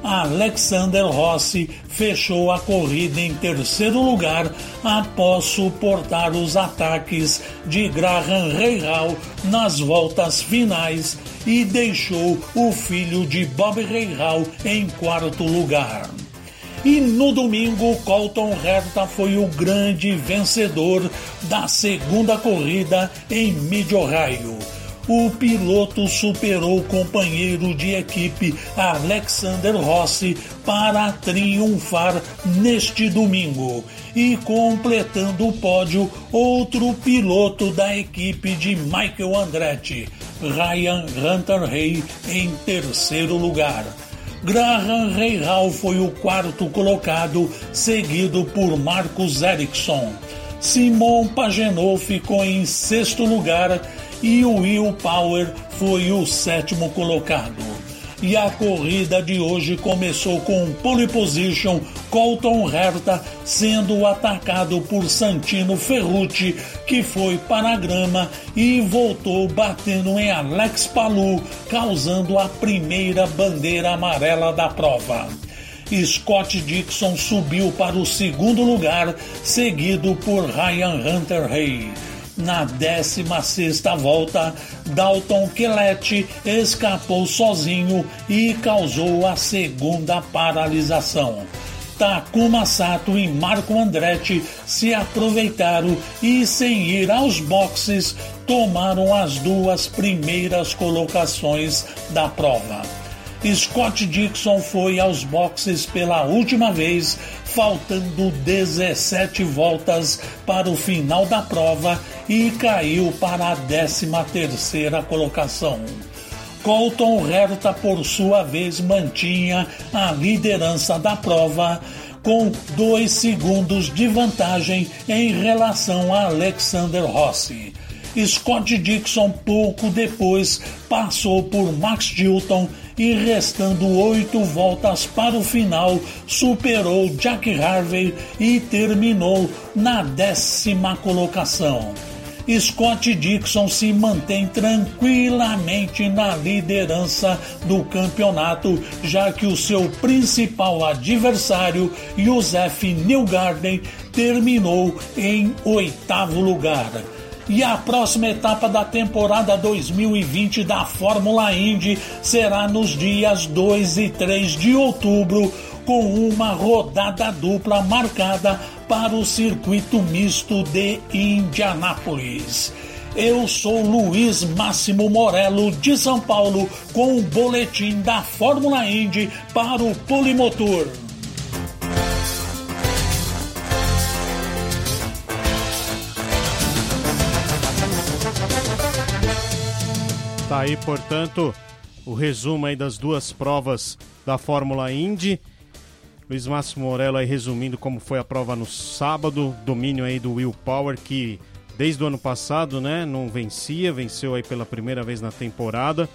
Alexander Rossi fechou a corrida em terceiro lugar após suportar os ataques de Graham Rahal nas voltas finais e deixou o filho de Bob Rahal em quarto lugar. E no domingo, Colton Herta foi o grande vencedor da segunda corrida em Mid-Ohio. O piloto superou o companheiro de equipe Alexander Rossi para triunfar neste domingo. E completando o pódio, outro piloto da equipe de Michael Andretti, Ryan Hunter-Reay, em terceiro lugar. Graham Rahal foi o quarto colocado, seguido por Marcus Ericsson. Simon Pagenaud ficou em sexto lugar e o Will Power foi o sétimo colocado. E a corrida de hoje começou com pole position Colton Herta sendo atacado por Santino Ferrucci, que foi para a grama e voltou batendo em Alex Palou, causando a primeira bandeira amarela da prova. Scott Dixon subiu para o segundo lugar, seguido por Ryan Hunter-Reay. Na décima sexta volta, Dalton Kelletti escapou sozinho e causou a segunda paralisação. Takuma Sato e Marco Andretti se aproveitaram e, sem ir aos boxes, tomaram as duas primeiras colocações da prova. Scott Dixon foi aos boxes pela última vez, faltando dezessete voltas para o final da prova, e caiu para a décima terceira colocação. Colton Herta, por sua vez, mantinha a liderança da prova com dois segundos de vantagem em relação a Alexander Rossi. Scott Dixon, pouco depois, passou por Max Chilton e, restando oito voltas para o final, superou Jack Harvey e terminou na décima colocação. Scott Dixon se mantém tranquilamente na liderança do campeonato, já que o seu principal adversário, Josef Newgarden, terminou em oitavo lugar. E a próxima etapa da temporada dois mil e vinte da Fórmula Indy será nos dias dois e três de outubro, com uma rodada dupla marcada para o circuito misto de Indianápolis. Eu sou Luiz Máximo Morello, de São Paulo, com o boletim da Fórmula Indy para o Polimotor. Tá aí, portanto, o resumo aí das duas provas da Fórmula Indy. Luiz Máximo Morello aí resumindo como foi a prova no sábado, domínio aí do Will Power, que desde o ano passado, né, não vencia, venceu aí pela primeira vez na temporada.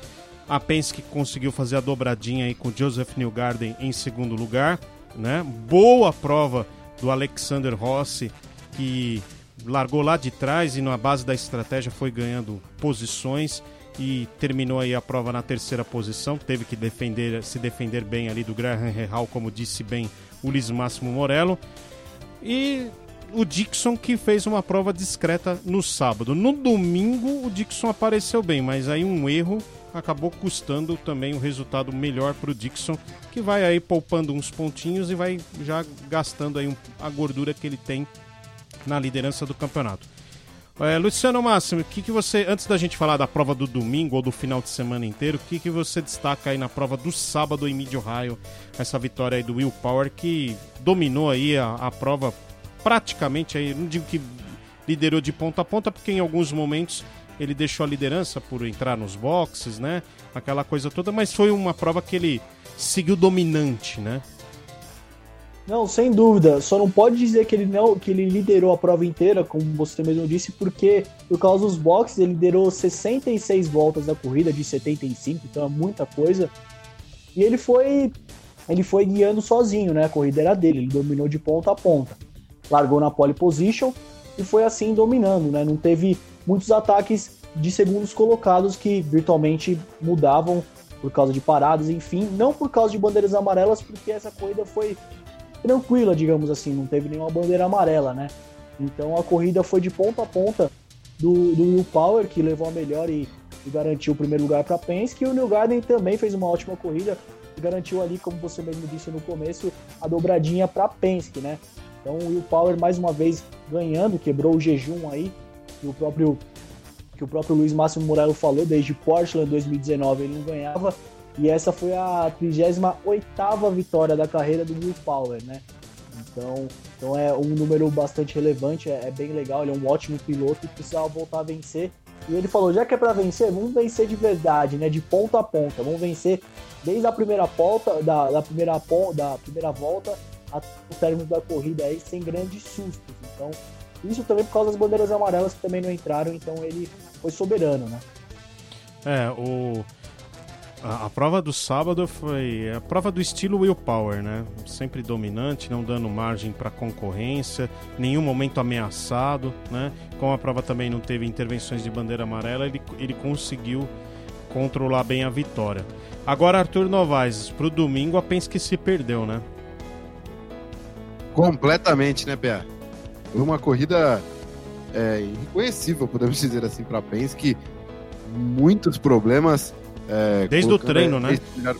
A Penske conseguiu fazer a dobradinha aí com o Josef Newgarden em segundo lugar, né? Boa prova do Alexander Rossi, que largou lá de trás e na base da estratégia foi ganhando posições e terminou aí a prova na terceira posição, teve que defender, se defender bem ali do Graham Herhal, como disse bem o Luiz Máximo Morello, e o Dixon, que fez uma prova discreta no sábado. No domingo o Dixon apareceu bem, mas aí um erro acabou custando também um resultado melhor para o Dixon, que vai aí poupando uns pontinhos e vai já gastando aí a gordura que ele tem na liderança do campeonato. É, Luciano Máximo, o que, que você, antes da gente falar da prova do domingo ou do final de semana inteiro, o que, que você destaca aí na prova do sábado em Mid-Ohio, essa vitória aí do Will Power, que dominou aí a, a prova praticamente, aí, não digo que liderou de ponta a ponta, porque em alguns momentos ele deixou a liderança por entrar nos boxes, né, aquela coisa toda, mas foi uma prova que ele seguiu dominante, né? Não, sem dúvida, só não pode dizer que ele, não, que ele liderou a prova inteira, como você mesmo disse, porque por causa dos boxes ele liderou sessenta e seis voltas da corrida de setenta e cinco, então é muita coisa, e ele foi, ele foi guiando sozinho, né? A corrida era dele, ele dominou de ponta a ponta, largou na pole position e foi assim dominando, né? Não teve muitos ataques de segundos colocados que virtualmente mudavam por causa de paradas, enfim, não por causa de bandeiras amarelas, porque essa corrida foi tranquila, digamos assim, não teve nenhuma bandeira amarela, né? Então a corrida foi de ponta a ponta do, do Will Power, que levou a melhor e, e garantiu o primeiro lugar para a Penske, e o Newgarden também fez uma ótima corrida e garantiu ali, como você mesmo disse no começo, a dobradinha para a Penske, né? Então o Will Power mais uma vez ganhando, quebrou o jejum aí que o próprio, que o próprio Luiz Máximo Morello falou, desde Portland dois mil e dezenove ele não ganhava. E essa foi a trigésima oitava vitória da carreira do Will Power, né? Então, então é um número bastante relevante, é, é bem legal, ele é um ótimo piloto e precisava voltar a vencer. E ele falou, já que é para vencer, vamos vencer de verdade, né? De ponta a ponta, vamos vencer desde a primeira ponta, da, da, primeira, da primeira volta até o término da corrida aí, sem grandes sustos. Então, isso também por causa das bandeiras amarelas que também não entraram, então ele foi soberano, né? É, o... A, a prova do sábado foi a prova do estilo Will Power, né? Sempre dominante, não dando margem para concorrência, nenhum momento ameaçado, né? Como a prova também não teve intervenções de bandeira amarela, ele, ele conseguiu controlar bem a vitória. Agora, Arthur Novaes, pro domingo a Penske se perdeu, né? Completamente, né, Pé? Foi uma corrida é, irreconhecível, podemos dizer assim, para a Penske. Muitos problemas. É, desde o treino, né? Melhor...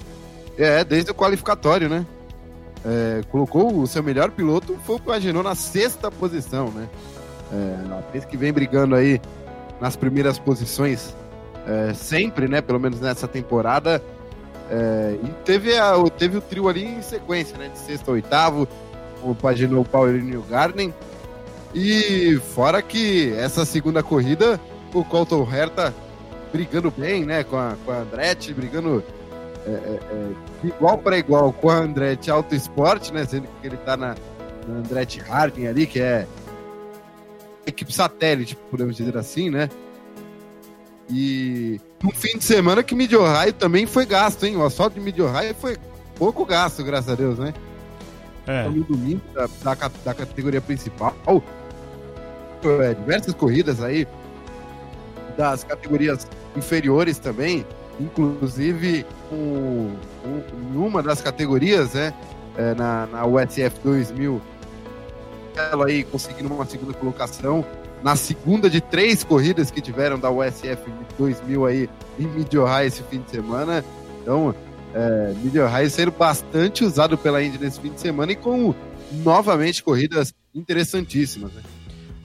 É, desde o qualificatório, né? É, colocou o seu melhor piloto, foi o Pagenou na sexta posição, né? É, a Penske vem brigando aí nas primeiras posições é, sempre, né? Pelo menos nessa temporada. É, e teve, a, teve o trio ali em sequência, né? De sexto a oitavo, o Pagenou, o Power e o Newgarden. E fora que essa segunda corrida, o Colton Herta brigando bem, né? Com a, com a Andretti, brigando é, é, igual para igual com a Andretti Auto Sport, né? Sendo que ele tá na, na Andretti Harding ali, que é equipe satélite, podemos dizer assim, né? E um fim de semana que Mid-Ohio também foi gasto, hein? O asfalto de Mid-Ohio foi pouco gasto, graças a Deus, né? É. No domingo da, da, da categoria principal, é, diversas corridas aí das categorias inferiores também, inclusive o, o, em uma das categorias, né, é, na, na U S F dois mil, ela aí conseguindo uma segunda colocação na segunda de três corridas que tiveram da U S F dois mil aí em Mid-Ohio esse fim de semana. Então, é, Mid-Ohio sendo bastante usado pela Indy nesse fim de semana e com novamente corridas interessantíssimas, né?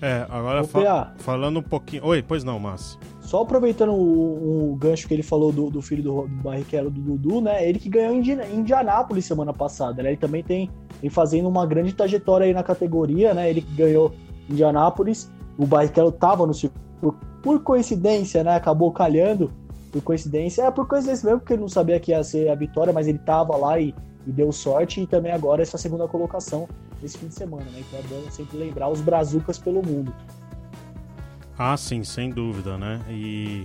É, agora fa- falando um pouquinho... Oi, pois não, Márcio. Só aproveitando o, o gancho que ele falou do, do filho do, do Barrichello, do Dudu, né? Ele que ganhou em Indi- Indianápolis semana passada, né? Ele também tem, tem fazendo uma grande trajetória aí na categoria, né? Ele que ganhou Indianápolis, o Barrichello tava no circuito, por, por coincidência, né? Acabou calhando, por coincidência. É, por coincidência mesmo, porque ele não sabia que ia ser a vitória, mas ele tava lá e, e deu sorte. E também agora essa segunda colocação esse fim de semana, né? Então é bom sempre lembrar os brazucas pelo mundo. Ah, sim, sem dúvida, né? E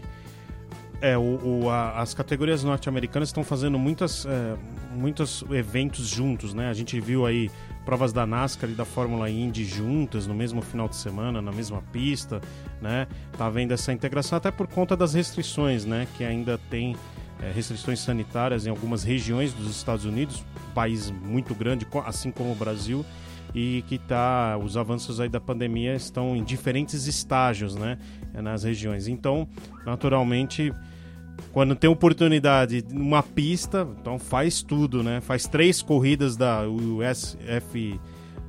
é, o, o, a, as categorias norte-americanas estão fazendo muitas, é, muitos eventos juntos, né? A gente viu aí provas da NASCAR e da Fórmula Indy juntas no mesmo final de semana, na mesma pista, né? Tá havendo essa integração até por conta das restrições, né? Que ainda tem é, restrições sanitárias em algumas regiões dos Estados Unidos, país muito grande, assim como o Brasil, e que tá, os avanços aí da pandemia estão em diferentes estágios, né, nas regiões. Então, naturalmente, quando tem oportunidade numa pista, então faz tudo, né, faz três corridas da U S F,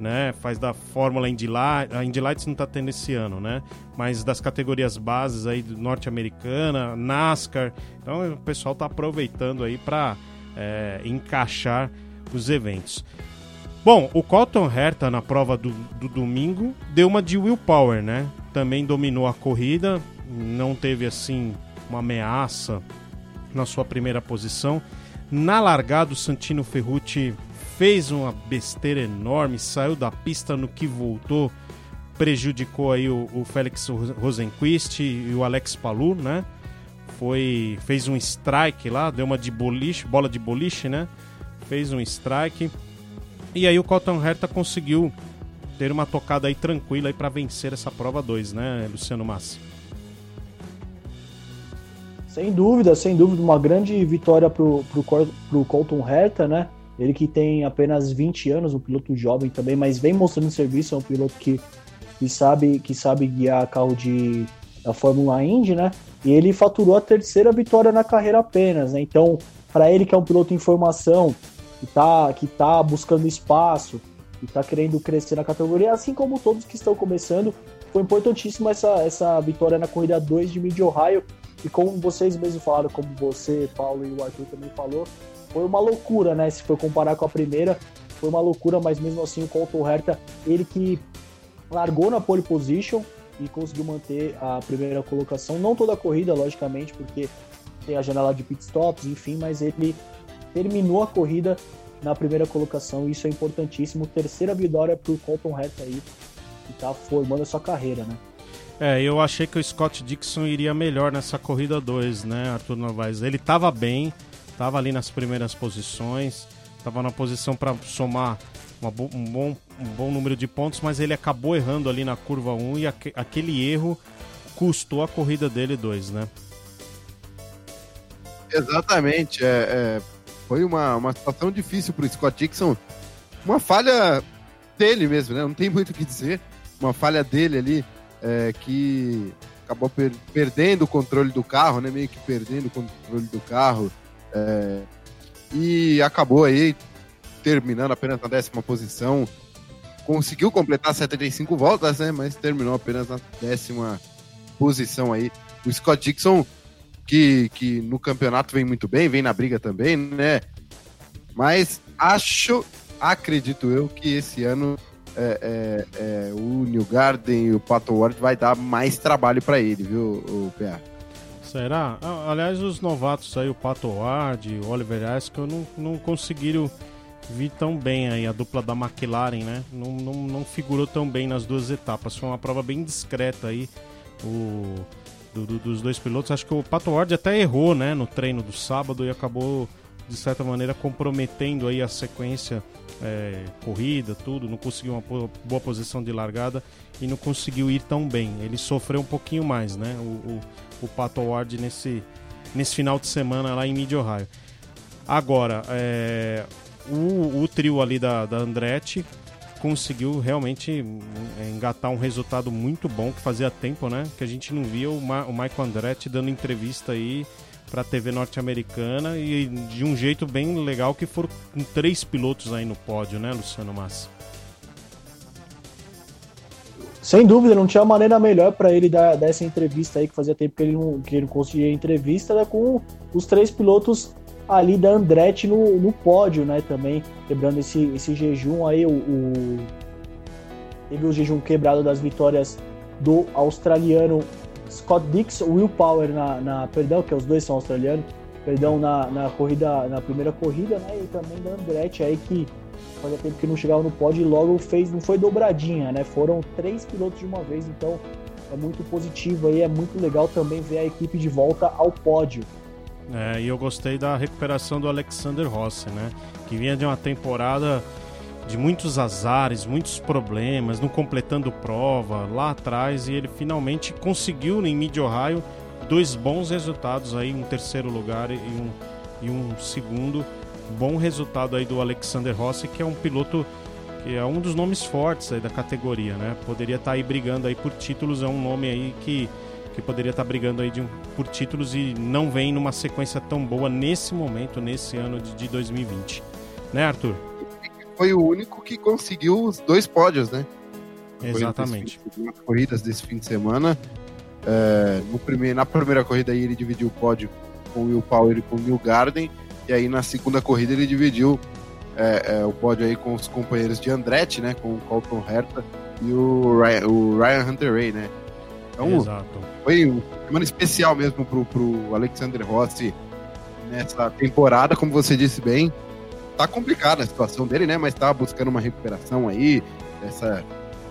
né, faz da Fórmula Indy Lights, a Indy Lights não tá tendo esse ano, né, mas das categorias bases aí do norte-americana, NASCAR, então o pessoal tá aproveitando aí para é, encaixar os eventos. Bom, o Colton Herta na prova do, do domingo deu uma de Will Power, né? Também dominou a corrida, não teve assim uma ameaça na sua primeira posição. Na largada, o Santino Ferrucci fez uma besteira enorme, saiu da pista no que voltou, prejudicou aí o, o Felix Rosenquist e o Alex Palou, né? Foi, fez um strike lá, deu uma de boliche, bola de boliche, né? Fez um strike. E aí o Colton Herta conseguiu ter uma tocada aí tranquila aí para vencer essa prova dois, né, Luciano Massi? Sem dúvida, sem dúvida, uma grande vitória pro, pro, pro Colton Herta, né? Ele que tem apenas vinte anos, um piloto jovem também, mas vem mostrando serviço, é um piloto que, que, sabe, que sabe guiar carro de, da Fórmula Indy, né? E ele faturou a terceira vitória na carreira apenas, né? Então, para ele que é um piloto em formação, que tá, que tá buscando espaço, que tá querendo crescer na categoria, assim como todos que estão começando, foi importantíssima essa, essa vitória na corrida dois de Mid-Ohio, e como vocês mesmos falaram, como você, Paulo, e o Arthur também falou, foi uma loucura, né, se for comparar com a primeira, foi uma loucura, mas mesmo assim o Colton Herta, ele que largou na pole position e conseguiu manter a primeira colocação, não toda a corrida, logicamente, porque tem a janela de pitstops, enfim, mas ele terminou a corrida na primeira colocação, isso é importantíssimo. Terceira vitória para o Colton Herta aí, que está formando a sua carreira, né? É, eu achei que o Scott Dixon iria melhor nessa corrida dois, né, Arthur Novaes? Ele estava bem, estava ali nas primeiras posições, estava na posição para somar uma bo- um, bom, um bom número de pontos, mas ele acabou errando ali na curva um e aqu- aquele erro custou a corrida dele dois, né? Exatamente, é... é... Foi uma, uma situação difícil para o Scott Dixon, uma falha dele mesmo, né? Não tem muito o que dizer, uma falha dele ali, é, que acabou per- perdendo o controle do carro, né? Meio que perdendo o controle do carro. É, e acabou aí terminando apenas na décima posição. Conseguiu completar setenta e cinco voltas, né? Mas terminou apenas na décima posição aí. O Scott Dixon, que, que no campeonato vem muito bem, vem na briga também, né? Mas acho, acredito eu, que esse ano é, é, é, o Newgarden e o Pato Ward vai dar mais trabalho para ele, viu, o P A? Será? Aliás, os novatos aí, o Pato Ward, o Oliver Askew, não, não conseguiram vir tão bem aí. A dupla da McLaren, né? Não, não, não figurou tão bem nas duas etapas. Foi uma prova bem discreta aí, o... Do, do, dos dois pilotos. Acho que o Pato Ward até errou, né, no treino do sábado e acabou, de certa maneira, comprometendo aí a sequência, é, corrida, tudo, não conseguiu uma boa posição de largada e não conseguiu ir tão bem. Ele sofreu um pouquinho mais, né, o, o, o Pato Ward nesse, nesse final de semana lá em Mid-Ohio. Agora, é, o, o trio ali da, da Andretti conseguiu realmente engatar um resultado muito bom, que fazia tempo, né, que a gente não via o, Ma- o Michael Andretti dando entrevista aí para a T V norte-americana, e de um jeito bem legal, que foram com três pilotos aí no pódio, né, Luciano Massi? Sem dúvida, não tinha maneira melhor para ele dar, dar essa entrevista aí, que fazia tempo que ele não, que ele não conseguia entrevista, né, com os três pilotos ali da Andretti no, no pódio, né, também, quebrando esse, esse jejum aí, o, o... teve o jejum quebrado das vitórias do australiano Scott Dixon, Will Power na, na perdão, que os dois são australianos, perdão, na, na corrida, na primeira corrida, né, e também da Andretti aí, que fazia tempo que não chegava no pódio e logo fez, não foi dobradinha, né, foram três pilotos de uma vez, então é muito positivo aí, é muito legal também ver a equipe de volta ao pódio. É, e eu gostei da recuperação do Alexander Rossi, né? Que vinha de uma temporada de muitos azares, muitos problemas, não completando prova lá atrás, e ele finalmente conseguiu em Mid-Ohio dois bons resultados aí, um terceiro lugar e um, e um segundo. Bom resultado aí do Alexander Rossi, que é um piloto que é um dos nomes fortes aí da categoria, né? Poderia estar aí brigando aí por títulos, é um nome aí que que poderia estar brigando aí de, por títulos, e não vem numa sequência tão boa nesse momento, nesse ano de, de dois mil e vinte. Né, Arthur? Foi o único que conseguiu os dois pódios, né? Exatamente. Fim, nas corridas desse fim de semana. É, no primeiro, na primeira corrida aí ele dividiu o pódio com o Will Power e com o Newgarden, e aí na segunda corrida ele dividiu é, é, o pódio aí com os companheiros de Andretti, né? Com o Colton Herta e o Ryan, o Ryan Hunter-Reay, né? Então, exato. Foi uma semana especial mesmo pro, pro Alexander Rossi nessa temporada, como você disse bem. Tá complicada a situação dele, né? Mas tá buscando uma recuperação aí, essa,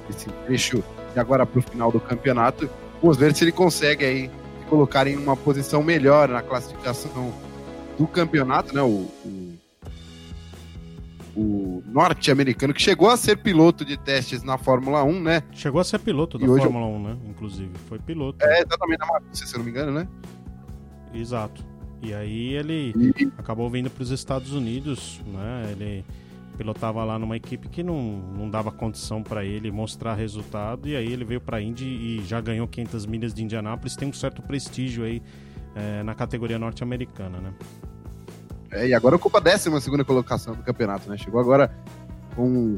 esse trecho de agora pro final do campeonato. Vamos ver se ele consegue aí se colocar em uma posição melhor na classificação do campeonato, né? O, o, o norte-americano, que chegou a ser piloto de testes na Fórmula um, né? Chegou a ser piloto da Fórmula um, né? Inclusive, foi piloto. É, exatamente, na Marúcia, se eu não me engano, né? Exato. E aí ele e... acabou vindo para os Estados Unidos, né? Ele pilotava lá numa equipe que não, não dava condição para ele mostrar resultado, e aí ele veio para a Indy e já ganhou quinhentas milhas de Indianápolis, tem um certo prestígio aí é, na categoria norte-americana, né? É, e agora ocupa a décima segunda colocação do campeonato, né? Chegou agora com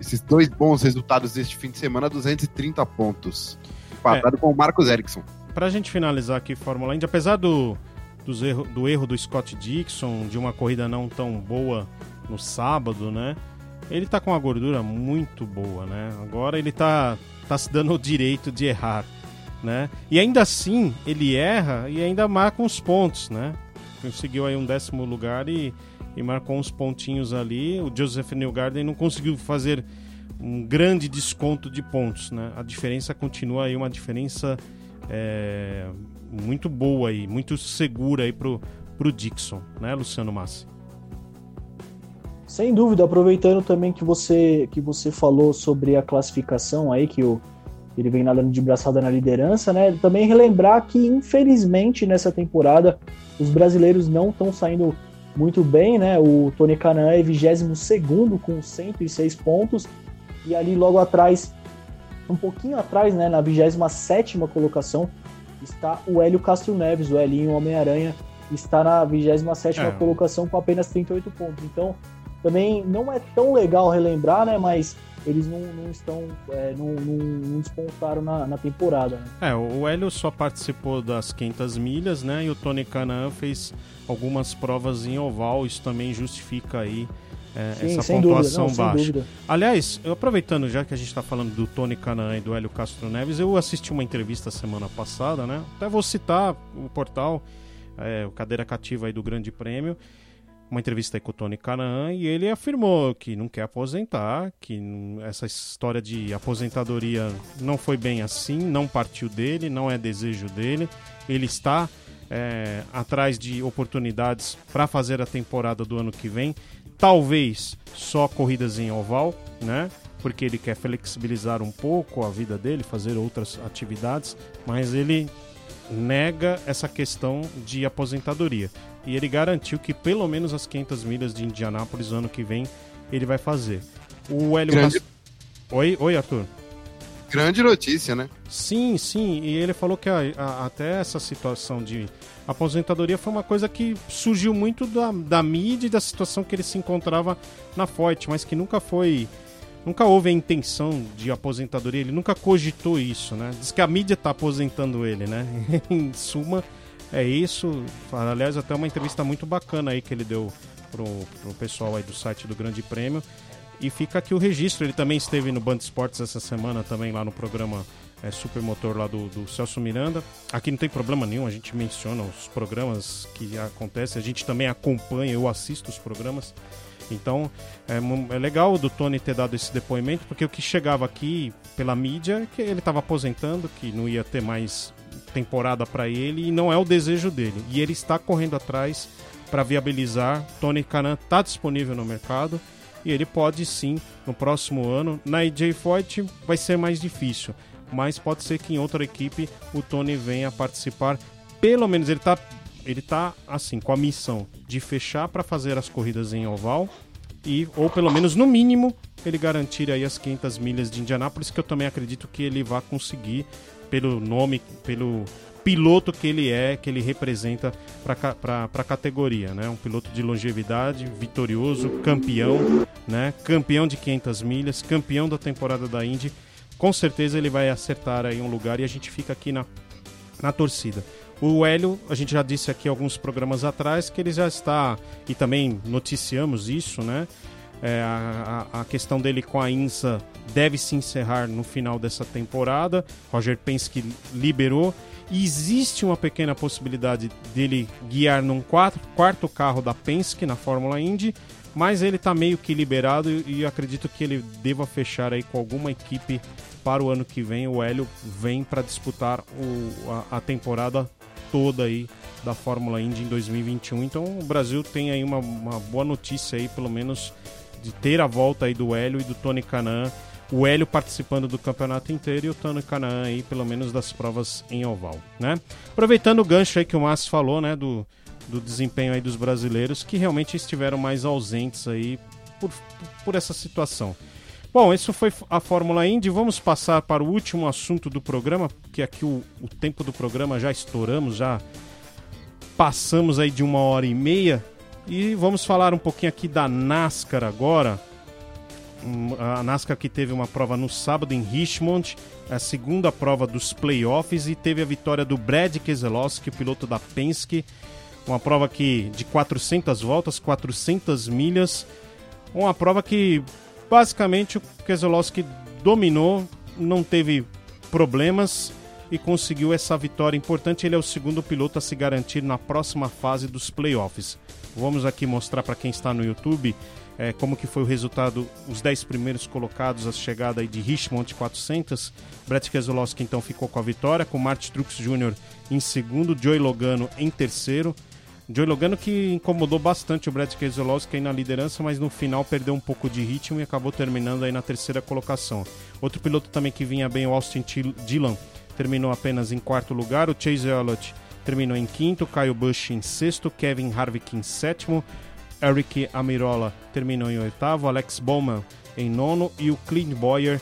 esses dois bons resultados deste fim de semana, duzentos e trinta pontos. Empatado é. com o Marcos Ericsson. Pra gente finalizar aqui, Fórmula Indy, apesar do, dos erro, do erro do Scott Dixon, de uma corrida não tão boa no sábado, né? Ele tá com uma gordura muito boa, né? Agora ele tá, tá se dando o direito de errar, né? E ainda assim, ele erra e ainda marca uns pontos, né? Conseguiu aí um décimo lugar e, e marcou uns pontinhos ali. O Josef Newgarden não conseguiu fazer um grande desconto de pontos, né? A diferença continua aí, uma diferença é, muito boa aí, muito segura aí pro, pro Dixon, né, Luciano Massi? Sem dúvida, aproveitando também que você, que você falou sobre a classificação aí, que o ele vem nadando de braçada na liderança, né? Também relembrar que, infelizmente, nessa temporada, os brasileiros não estão saindo muito bem, né? O Tony Kanaan é vigésimo segundo com cento e seis pontos, e ali logo atrás um pouquinho atrás, né, na vigésima sétima colocação, está o Hélio Castro Neves, o Helinho Homem-Aranha, está na vigésima sétima é. colocação com apenas trinta e oito pontos. Então, também não é tão legal relembrar, né, mas eles não, não estão, é, não, não, não despontaram na, na temporada. Né? É, o Hélio só participou das quinhentas milhas, né, e o Tony Kanaan fez algumas provas em oval, isso também justifica aí é, sim, essa pontuação dúvida, não, baixa. Aliás, eu, aproveitando já que a gente está falando do Tony Kanaan e do Hélio Castro Neves, eu assisti uma entrevista semana passada, né, até vou citar o portal, é, o Cadeira Cativa aí do Grande Prêmio, uma entrevista aí com o Tony Kanaan, e ele afirmou que não quer aposentar, que essa história de aposentadoria não foi bem assim, não partiu dele, não é desejo dele, ele está é, atrás de oportunidades para fazer a temporada do ano que vem, talvez só corridas em oval, né? Porque ele quer flexibilizar um pouco a vida dele, fazer outras atividades, mas ele nega essa questão de aposentadoria. E ele garantiu que pelo menos as quinhentas milhas de Indianápolis ano que vem ele vai fazer. O Hélio Grande... Castro... Oi, oi, Arthur. Grande notícia, né? Sim, sim. E ele falou que a, a, até essa situação de aposentadoria foi uma coisa que surgiu muito da, da mídia e da situação que ele se encontrava na F O Y T, mas que nunca foi... Nunca houve a intenção de aposentadoria, ele nunca cogitou isso, né? Diz que a mídia tá aposentando ele, né? Em suma... É isso, aliás, até uma entrevista muito bacana aí que ele deu pro, pro pessoal aí do site do Grande Prêmio. E fica aqui o registro, ele também esteve no Band Esportes essa semana também, lá no programa é, Supermotor lá do, do Celso Miranda. Aqui não tem problema nenhum, a gente menciona os programas que acontecem, a gente também acompanha, eu assisto os programas. Então, é, é legal do Tony ter dado esse depoimento, porque o que chegava aqui pela mídia é que ele estava aposentando, que não ia ter mais temporada para ele e não é o desejo dele. E ele está correndo atrás para viabilizar. Tony Kanaan está disponível no mercado e ele pode sim, no próximo ano. Na E J Foyt vai ser mais difícil, mas pode ser que em outra equipe o Tony venha participar. Pelo menos ele está... Ele tá, assim, com a missão de fechar para fazer as corridas em oval e, ou pelo menos no mínimo, ele garantir aí as quinhentas milhas de Indianápolis, que eu também acredito que ele vai conseguir pelo nome, pelo piloto que ele é, que ele representa para a categoria, né? Um piloto de longevidade, vitorioso, campeão, né? Campeão de quinhentas milhas, campeão da temporada da Indy. Com certeza ele vai acertar aí um lugar e a gente fica aqui na, na torcida. O Hélio, a gente já disse aqui alguns programas atrás que ele já está, e também noticiamos isso, né? É, a, a questão dele com a INSA deve se encerrar no final dessa temporada. Roger Penske liberou. E existe uma pequena possibilidade dele guiar num quatro, quarto carro da Penske na Fórmula Indy, mas ele está meio que liberado e, e acredito que ele deva fechar aí com alguma equipe para o ano que vem. O Hélio vem para disputar o, a, a temporada toda aí da Fórmula Indy em dois mil e vinte e um, então o Brasil tem aí uma, uma boa notícia aí, pelo menos de ter a volta aí do Hélio e do Tony Kanaan, o Hélio participando do campeonato inteiro e o Tony Kanaan aí pelo menos das provas em oval, né? Aproveitando o gancho aí que o Márcio falou, né, do, do desempenho aí dos brasileiros que realmente estiveram mais ausentes aí por, por essa situação. Bom, isso foi a Fórmula Indy, vamos passar para o último assunto do programa, porque aqui o, o tempo do programa já estouramos, já passamos aí de uma hora e meia, e vamos falar um pouquinho aqui da NASCAR agora, a NASCAR que teve uma prova no sábado em Richmond, a segunda prova dos playoffs, e teve a vitória do Brad Keselowski, o piloto da Penske, uma prova que de quatrocentas voltas, quatrocentas milhas, uma prova que... Basicamente, o Keselowski dominou, não teve problemas e conseguiu essa vitória importante. Ele é o segundo piloto a se garantir na próxima fase dos playoffs. Vamos aqui mostrar para quem está no YouTube é, como que foi o resultado, os dez primeiros colocados, a chegada aí de Richmond quatrocentos. Brad Keselowski, então, ficou com a vitória, com Martin Truex Júnior em segundo, Joey Logano em terceiro. Joey Logano que incomodou bastante o Brad Keselowski aí na liderança, mas no final perdeu um pouco de ritmo e acabou terminando aí na terceira colocação. Outro piloto também que vinha bem, o Austin Dillon, terminou apenas em quarto lugar, o Chase Elliott terminou em quinto, Kyle Busch em sexto, Kevin Harvick em sétimo, Eric Almirola terminou em oitavo, Alex Bowman em nono e o Clint Boyer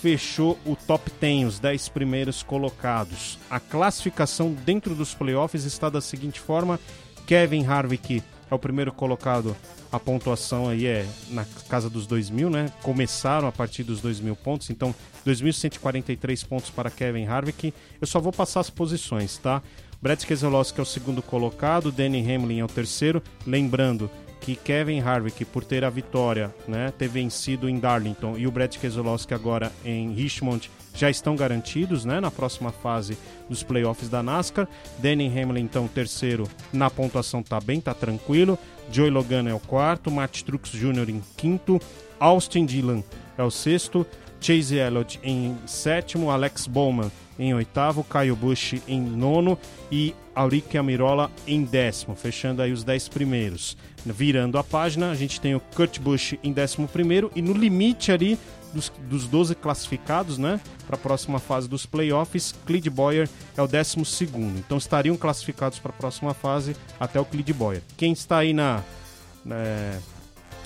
fechou o top dez, os dez primeiros colocados. A classificação dentro dos playoffs está da seguinte forma: Kevin Harvick é o primeiro colocado, a pontuação aí é na casa dos dois mil, né? Começaram a partir dos dois mil pontos, então dois mil cento e quarenta e três pontos para Kevin Harvick. Eu só vou passar as posições, tá? Brad Keselowski é o segundo colocado, Danny Hamlin é o terceiro, lembrando que Kevin Harvick, por ter a vitória, né, ter vencido em Darlington, e o Brad Keselowski agora em Richmond, já estão garantidos, né, na próxima fase dos playoffs da NASCAR. Danny Hamlin, então, terceiro na pontuação, tá bem, tá tranquilo. Joey Logano é o quarto, Matt Truex Júnior em quinto, Austin Dillon é o sexto, Chase Elliott em sétimo, Alex Bowman em oitavo, Kyle Busch em nono e Auric Almirola em décimo, fechando aí os dez primeiros. Virando a página, a gente tem o Kurt Busch em décimo primeiro e no limite ali dos, dos doze classificados, né, para a próxima fase dos playoffs, Clide Boyer é o décimo segundo. Então estariam classificados para a próxima fase até o Clide Boyer. Quem está aí na... É...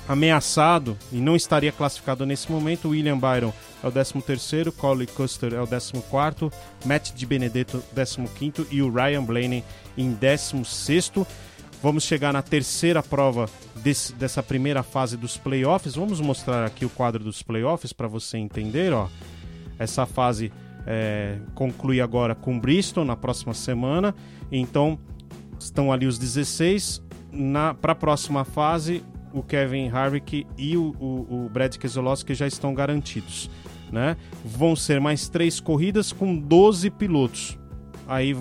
ameaçado e não estaria classificado nesse momento, William Byron é o décimo terceiro, Coley Custer é o décimo quarto, Matt DiBenedetto décimo quinto e o Ryan Blaney em décimo sexto. Vamos chegar na terceira prova desse, dessa primeira fase dos playoffs. Vamos mostrar aqui o quadro dos playoffs para você entender, ó. Essa fase é, conclui agora com Bristol na próxima semana, então estão ali os dezesseis. Para a próxima fase, o Kevin Harvick e o, o, o Brad Keselowski já estão garantidos, né? Vão ser mais três corridas com doze pilotos. Aí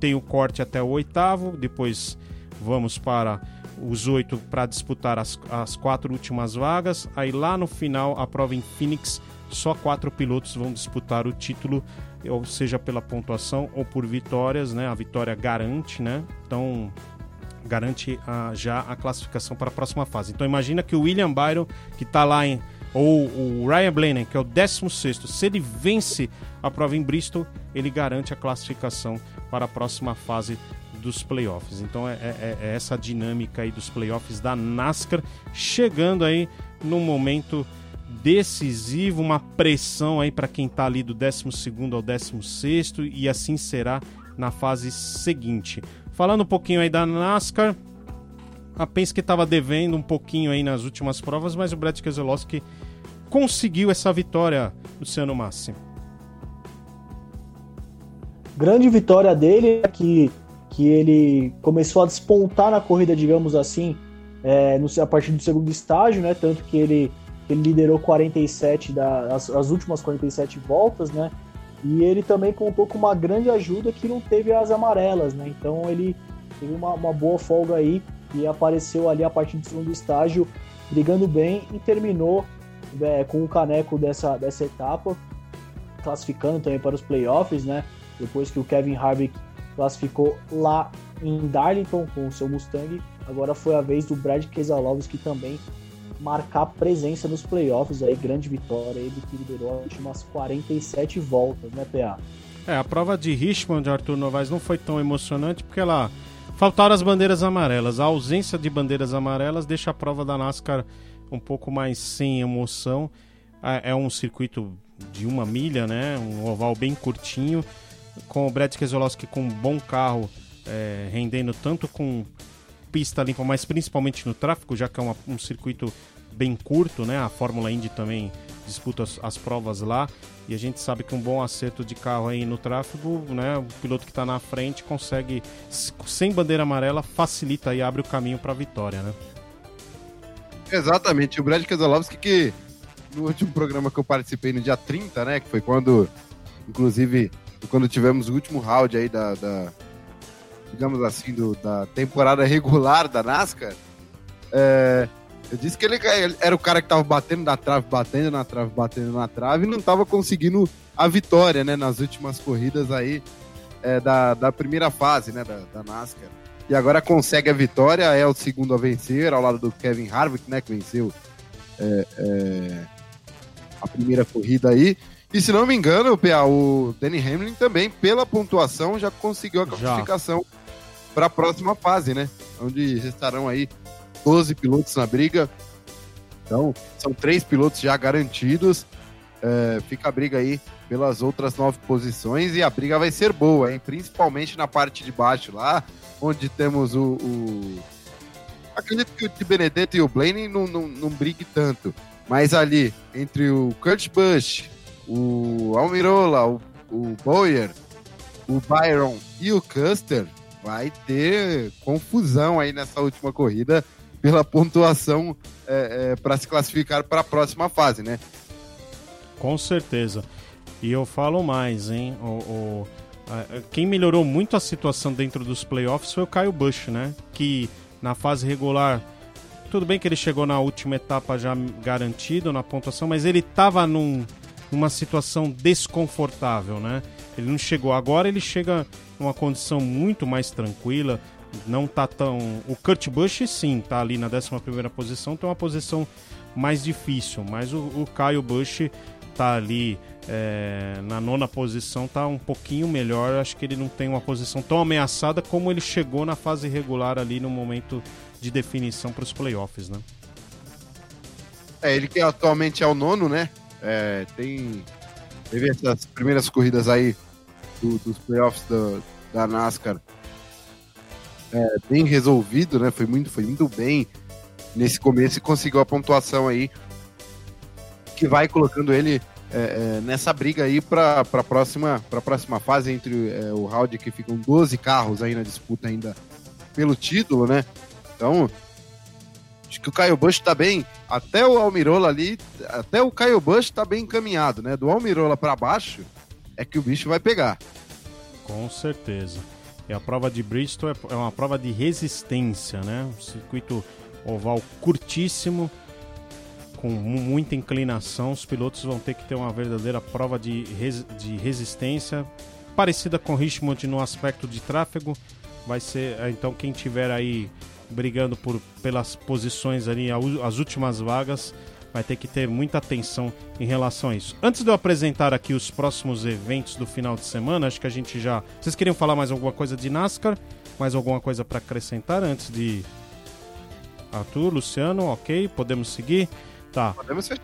tem o corte até o oitavo, depois vamos para os oito para disputar as, as quatro últimas vagas. Aí lá no final, a prova em Phoenix, só quatro pilotos vão disputar o título, ou seja, pela pontuação ou por vitórias, né? A vitória garante, né? Então... garante a, já a classificação para a próxima fase. Então imagina que o William Byron, que está lá em... ou o Ryan Blaney, que é o décimo sexto, se ele vence a prova em Bristol, ele garante a classificação para a próxima fase dos playoffs. Então é, é, é essa dinâmica aí dos playoffs da NASCAR, chegando aí num momento decisivo, uma pressão aí para quem está ali do décimo segundo ao décimo sexto, e assim será na fase seguinte. Falando um pouquinho aí da NASCAR, a Penske estava devendo um pouquinho aí nas últimas provas, mas o Brad Keselowski conseguiu essa vitória, Luciano Massi. Grande vitória dele, que, que ele começou a despontar na corrida, digamos assim, é, no, a partir do segundo estágio, né? Tanto que ele, ele liderou quarenta e sete da, as, as últimas quarenta e sete voltas, né? E ele também contou com uma grande ajuda que não teve as amarelas, né? Então ele teve uma, uma boa folga aí e apareceu ali a partir do segundo estágio, brigando bem, e terminou é, com o caneco dessa, dessa etapa, classificando também para os playoffs, né? Depois que o Kevin Harvick classificou lá em Darlington com o seu Mustang, agora foi a vez do Brad Keselowski também marcar presença nos playoffs, aí grande vitória, ele que liderou as últimas quarenta e sete voltas, né, P A? É, a prova de Richmond, de Arthur Novaes, não foi tão emocionante, porque ela... faltaram as bandeiras amarelas. A ausência de bandeiras amarelas deixa a prova da NASCAR um pouco mais sem emoção. É um circuito de uma milha, né, um oval bem curtinho, com o Brad Keselowski com um bom carro, é, rendendo tanto com pista limpa, mas principalmente no tráfego, já que é uma, um circuito bem curto, né? A Fórmula Indy também disputa as, as provas lá, e a gente sabe que um bom acerto de carro aí no tráfego, né? O piloto que está na frente consegue, sem bandeira amarela, facilita e abre o caminho para a vitória, né? Exatamente. O Brad Keselowski, que no último programa que eu participei, no dia trinta, né? Que foi quando, inclusive, quando tivemos o último round aí da... da... digamos assim, do, da temporada regular da NASCAR, é, eu disse que ele, ele era o cara que estava batendo na trave, batendo na trave, batendo na trave, e não estava conseguindo a vitória, né, nas últimas corridas aí, é, da, da primeira fase, né, da, da NASCAR. E agora consegue a vitória, é o segundo a vencer, ao lado do Kevin Harvick, né, que venceu é, é, a primeira corrida aí. E se não me engano, o Danny Hamlin também, pela pontuação, já conseguiu a classificação para a próxima fase, né? Onde restarão aí doze pilotos na briga. Então, são três pilotos já garantidos. É, fica a briga aí pelas outras nove posições e a briga vai ser boa, hein? Principalmente na parte de baixo lá, onde temos o... o... Acredito que o Di Benedetto e o Blaney não, não, não brigue tanto, mas ali, entre o Kurt Busch, o Almirola, o, o Bowyer, o Byron e o Custer, vai ter confusão aí nessa última corrida pela pontuação é, é, para se classificar para a próxima fase, né? Com certeza. E eu falo mais, hein? O, o, a, quem melhorou muito a situação dentro dos playoffs foi o Kyle Busch, né? Que na fase regular, tudo bem que ele chegou na última etapa já garantido na pontuação, mas ele estava num, numa situação desconfortável, né? Ele não chegou. Agora ele chega numa condição muito mais tranquila. Não tá tão... O Kurt Busch, sim, tá ali na décima primeira posição, tem uma posição mais difícil, mas o, o Kyle Busch tá ali é, na nona posição, tá um pouquinho melhor. Acho que ele não tem uma posição tão ameaçada como ele chegou na fase regular ali no momento de definição para os playoffs, né? É, ele que atualmente é o nono, né? É, tem... Teve essas primeiras corridas aí do, dos playoffs do, da NASCAR é, bem resolvido, né? Foi muito, foi muito bem nesse começo e conseguiu a pontuação aí que vai colocando ele é, é, nessa briga aí para a próxima, próxima fase entre é, o round, que ficam doze carros aí na disputa ainda pelo título, né? Então, acho que o Kyle Busch tá bem, até o Almirola ali, até o Kyle Busch tá bem encaminhado, né? Do Almirola para baixo é que o bicho vai pegar. Com certeza. E a prova de Bristol é uma prova de resistência, né? Um circuito oval curtíssimo, com muita inclinação. Os pilotos vão ter que ter uma verdadeira prova de, res... de resistência, parecida com Richmond no aspecto de tráfego. Vai ser, então, quem tiver aí brigando por, pelas posições ali, as últimas vagas, vai ter que ter muita atenção em relação a isso. Antes de eu apresentar aqui os próximos eventos do final de semana, acho que a gente já... Vocês queriam falar mais alguma coisa de NASCAR? Mais alguma coisa para acrescentar antes de... Arthur, Luciano, ok? Podemos seguir? Tá. Podemos seguir.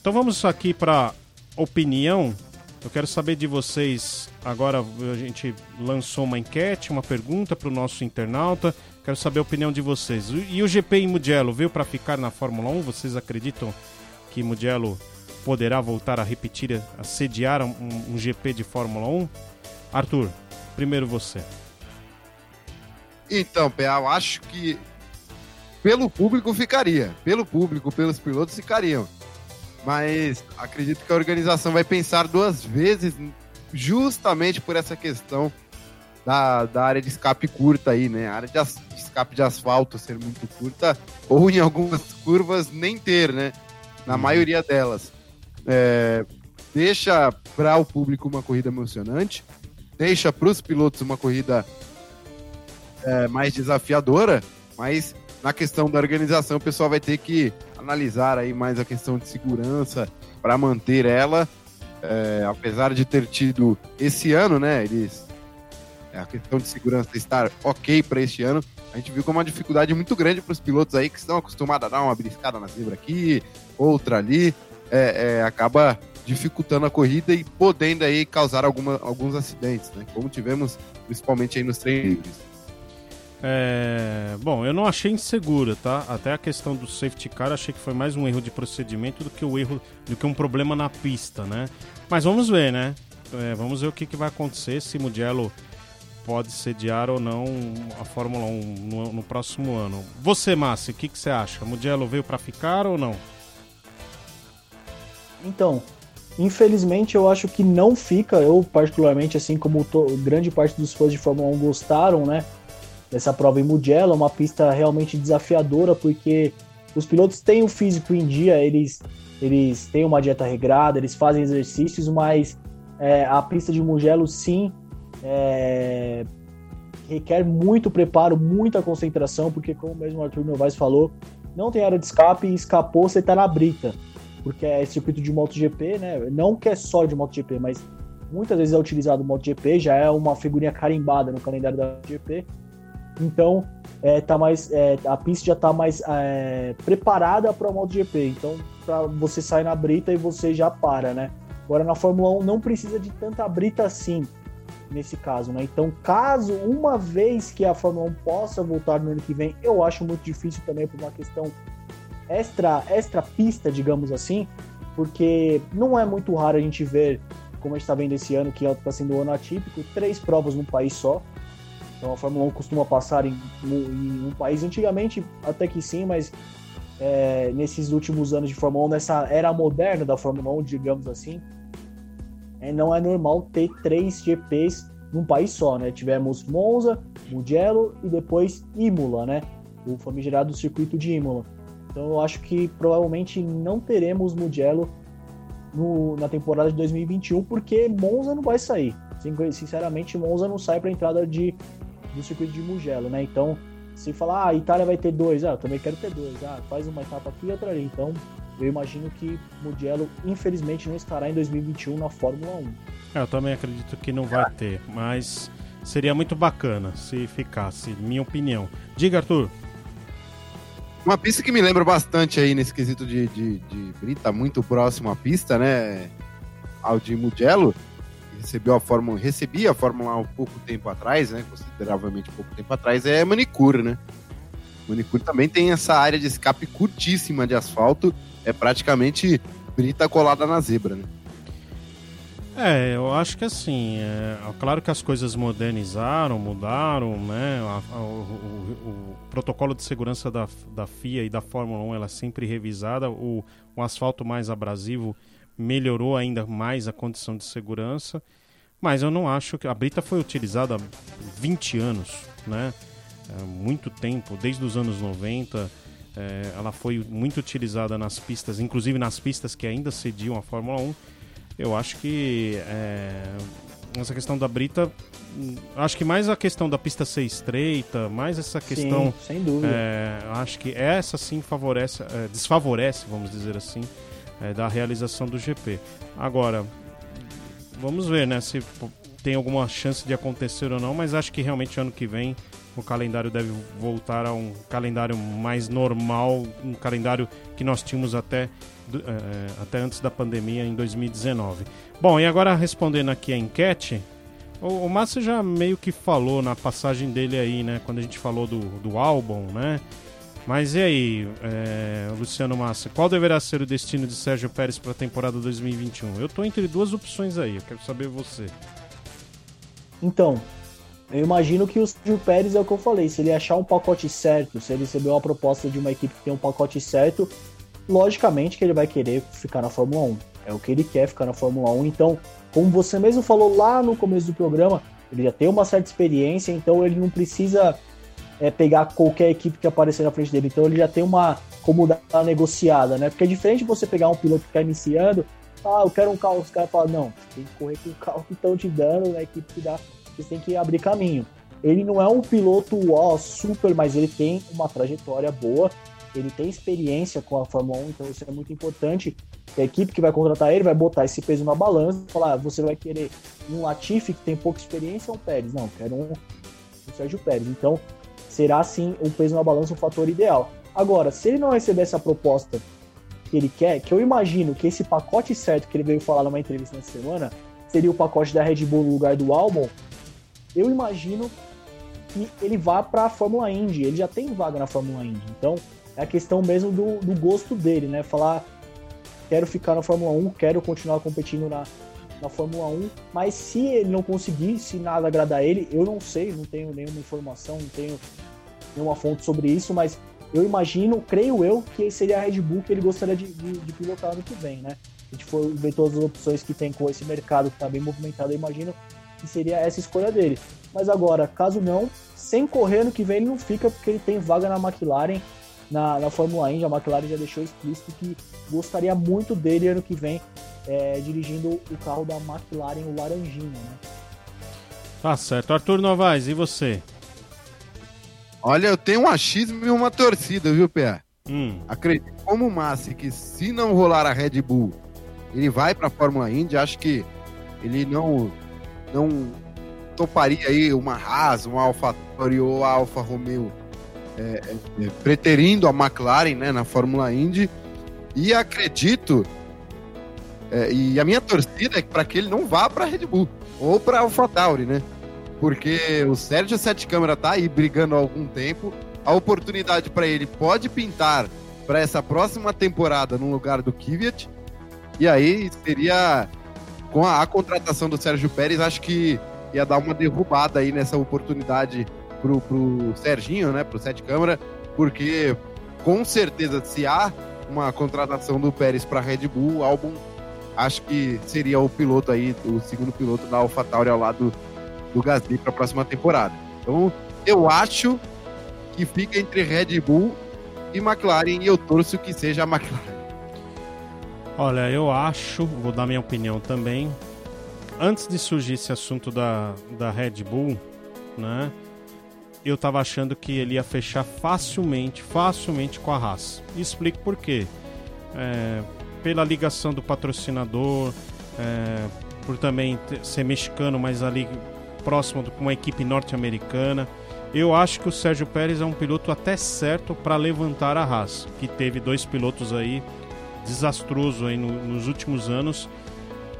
Então vamos aqui para opinião. Eu quero saber de vocês, agora a gente lançou uma enquete, uma pergunta para o nosso internauta. Quero saber a opinião de vocês. E o G P em Mugello veio para ficar na Fórmula um? Vocês acreditam que Mugello poderá voltar a repetir, a sediar um, um G P de Fórmula um? Arthur, primeiro você. Então, P A, eu acho que pelo público ficaria. Pelo público, pelos pilotos ficariam. Mas acredito que a organização vai pensar duas vezes justamente por essa questão Da, da área de escape curta aí, né? A área de, as, de escape de asfalto ser muito curta, ou em algumas curvas nem ter, né? Na hum. maioria delas. É, deixa para o público uma corrida emocionante, deixa para os pilotos uma corrida é, mais desafiadora, mas na questão da organização o pessoal vai ter que analisar aí mais a questão de segurança para manter ela. É, apesar de ter tido esse ano, né? Eles... A questão de segurança estar ok para este ano, a gente viu como uma dificuldade muito grande para os pilotos aí que estão acostumados a dar uma beliscada na zebra aqui, outra ali, é, é, acaba dificultando a corrida e podendo aí causar alguma, alguns acidentes, né? Como tivemos principalmente aí nos treinos livres. É, bom, eu não achei insegura, tá? Até a questão do safety car, achei que foi mais um erro de procedimento do que, o erro, do que um problema na pista, né? Mas vamos ver, né? É, vamos ver o que, que vai acontecer se Mugello pode sediar ou não a Fórmula um no, no próximo ano. Você, Massi, o que você acha? Mugello veio para ficar ou não? Então, infelizmente eu acho que não fica. Eu, particularmente, assim como to- grande parte dos fãs de Fórmula um gostaram, né, dessa prova em Mugello. É uma pista realmente desafiadora, porque os pilotos têm o físico em dia, eles, eles têm uma dieta regrada, eles fazem exercícios, mas é, a pista de Mugello, sim, É, requer muito preparo, muita concentração, porque como mesmo o Arthur Novaes falou, não tem área de escape e escapou, você tá na brita, porque é circuito de MotoGP, né? Não que é só de MotoGP, mas muitas vezes é utilizado o MotoGP, já é uma figurinha carimbada no calendário da MotoGP. Então é, tá mais, é, a pista já está mais é, preparada para o MotoGP, então pra você sair na brita e você já para, né? Agora na Fórmula um não precisa de tanta brita assim, nesse caso, né? Então, caso uma vez que a Fórmula um possa voltar no ano que vem, eu acho muito difícil também por uma questão extra, extra pista, digamos assim, porque não é muito raro a gente ver, como a gente está vendo esse ano, que está sendo um ano atípico, três provas num país só. Então a Fórmula um costuma passar em, em um país, antigamente até que sim, mas é, nesses últimos anos de Fórmula um, nessa era moderna da Fórmula um, digamos assim, é, não é normal ter três G Ps num país só, né? Tivemos Monza, Mugello e depois Imola, né? O famigerado circuito de Imola. Então eu acho que provavelmente não teremos Mugello no, na temporada de dois mil e vinte e um, porque Monza não vai sair. Sinceramente, Monza não sai para a entrada de, do circuito de Mugello, né? Então, se falar, ah, a Itália vai ter dois, ah, eu também quero ter dois, ah, faz uma etapa aqui e outra ali. Então, eu imagino que Mugello, infelizmente, não estará em dois mil e vinte e um na Fórmula um. Eu também acredito que não vai ter, mas seria muito bacana se ficasse, minha opinião. Diga, Arthur. Uma pista que me lembra bastante aí nesse quesito de, de, de brita, muito próximo à pista, né? Ao de Mugello, recebeu a Fórmula, recebia a Fórmula há pouco tempo atrás, né? Consideravelmente pouco tempo atrás, é Manicure, né? Manicure também tem essa área de escape curtíssima de asfalto, é praticamente brita colada na zebra, né? É, eu acho que assim, é, claro que as coisas modernizaram, mudaram, né? A, a, o, o, o protocolo de segurança da, da FIA e da Fórmula um, ela é sempre revisada, o, o asfalto mais abrasivo melhorou ainda mais a condição de segurança, mas eu não acho que... A brita foi utilizada há vinte anos, né? É muito tempo, desde os anos noventa, é, ela foi muito utilizada nas pistas, inclusive nas pistas que ainda cediam a Fórmula um. Eu acho que é, essa questão da brita, acho que mais a questão da pista ser estreita, mais essa questão... Sim, sem dúvida. É, acho que essa sim favorece, é, desfavorece, vamos dizer assim, é, da realização do G P. Agora, vamos ver, né, se tem alguma chance de acontecer ou não, mas acho que realmente ano que vem o calendário deve voltar a um calendário mais normal, um calendário que nós tínhamos até... Do, é, até antes da pandemia, em dois mil e dezenove. Bom, e agora respondendo aqui a enquete, o, o Márcio já meio que falou na passagem dele aí, né? Quando a gente falou do, do álbum, né? Mas e aí, é, Luciano Massa, qual deverá ser o destino de Sérgio Pérez para a temporada dois mil e vinte e um? Eu tô entre duas opções aí, eu quero saber você. Então, eu imagino que o Sérgio Pérez é o que eu falei, se ele achar um pacote certo, se ele receber uma proposta de uma equipe que tem um pacote certo, logicamente que ele vai querer ficar na Fórmula um, é o que ele quer, ficar na Fórmula um. Então, como você mesmo falou lá no começo do programa, ele já tem uma certa experiência, então ele não precisa é, pegar qualquer equipe que aparecer na frente dele, então ele já tem uma como dar uma negociada, né? Porque é diferente você pegar um piloto que está iniciando, ah, eu quero um carro, os caras falam, não, você tem que correr com o carro que estão te dando, né? A equipe que dá, você tem que abrir caminho. Ele não é um piloto ó, super, mas ele tem uma trajetória boa, ele tem experiência com a Fórmula um, então isso é muito importante. A equipe que vai contratar ele vai botar esse peso na balança e falar, ah, você vai querer um Latifi que tem pouca experiência ou um Pérez? Não, quero um, um Sérgio Pérez. Então, será sim um peso na balança, um fator ideal. Agora, se ele não receber essa proposta que ele quer, que eu imagino que esse pacote certo que ele veio falar numa entrevista nessa semana, seria o pacote da Red Bull no lugar do Albon, eu imagino que ele vá para a Fórmula Indy, ele já tem vaga na Fórmula Indy, então... É a questão mesmo do, do gosto dele, né? Falar, quero ficar na Fórmula um, quero continuar competindo na, na Fórmula um, mas se ele não conseguir, se nada agradar a ele, eu não sei, não tenho nenhuma informação, não tenho nenhuma fonte sobre isso, mas eu imagino, creio eu, que seria a Red Bull que ele gostaria de, de, de pilotar no que vem, né? A gente for ver todas as opções que tem com esse mercado que tá bem movimentado, eu imagino que seria essa a escolha dele. Mas agora, caso não, sem correr no que vem ele não fica, porque ele tem vaga na McLaren, Na, na Fórmula Indy, a McLaren já deixou explícito que gostaria muito dele ano que vem, é, dirigindo o carro da McLaren, o Laranjinha, né? Tá certo. Arthur Novaes, e você? Olha, eu tenho um achismo e uma torcida, viu, P A? Hum. Acredito como o Massi que se não rolar a Red Bull, ele vai pra Fórmula Indy. Acho que ele não, não toparia aí uma Haas, uma AlphaTauri ou a Alfa Romeo é, é, preterindo a McLaren, né, na Fórmula Indy, e acredito, é, e a minha torcida é para que ele não vá para a Red Bull ou para a AlphaTauri, né, porque o Sérgio Sete Câmara tá aí brigando há algum tempo, a oportunidade para ele pode pintar para essa próxima temporada no lugar do Kvyat, e aí seria, com a, a contratação do Sérgio Pérez, acho que ia dar uma derrubada aí nessa oportunidade pro, pro Serginho, né, pro Sete Câmara, porque com certeza se há uma contratação do Pérez para Red Bull, o Albon acho que seria o piloto aí, o segundo piloto da AlphaTauri ao lado do Gasly para a próxima temporada. Então eu acho que fica entre Red Bull e McLaren, e eu torço que seja a McLaren. Olha, eu acho, vou dar minha opinião também. Antes de surgir esse assunto da, da Red Bull, né, eu tava achando que ele ia fechar facilmente, facilmente com a Haas. E explico por quê. É, pela ligação do patrocinador, é, por também ter, ser mexicano, mas ali próximo de uma equipe norte-americana. Eu acho que o Sérgio Pérez é um piloto até certo para levantar a Haas, que teve dois pilotos aí desastrosos aí no, nos últimos anos,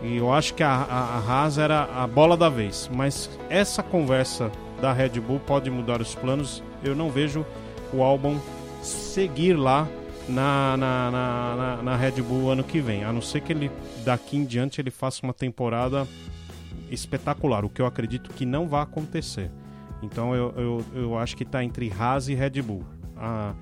e eu acho que a, a, a Haas era a bola da vez, mas essa conversa da Red Bull pode mudar os planos. Eu não vejo o Albon seguir lá na, na, na, na, na Red Bull ano que vem, a não ser que ele daqui em diante ele faça uma temporada espetacular, o que eu acredito que não vai acontecer. Então eu, eu, eu acho que está entre Haas e Red Bull. A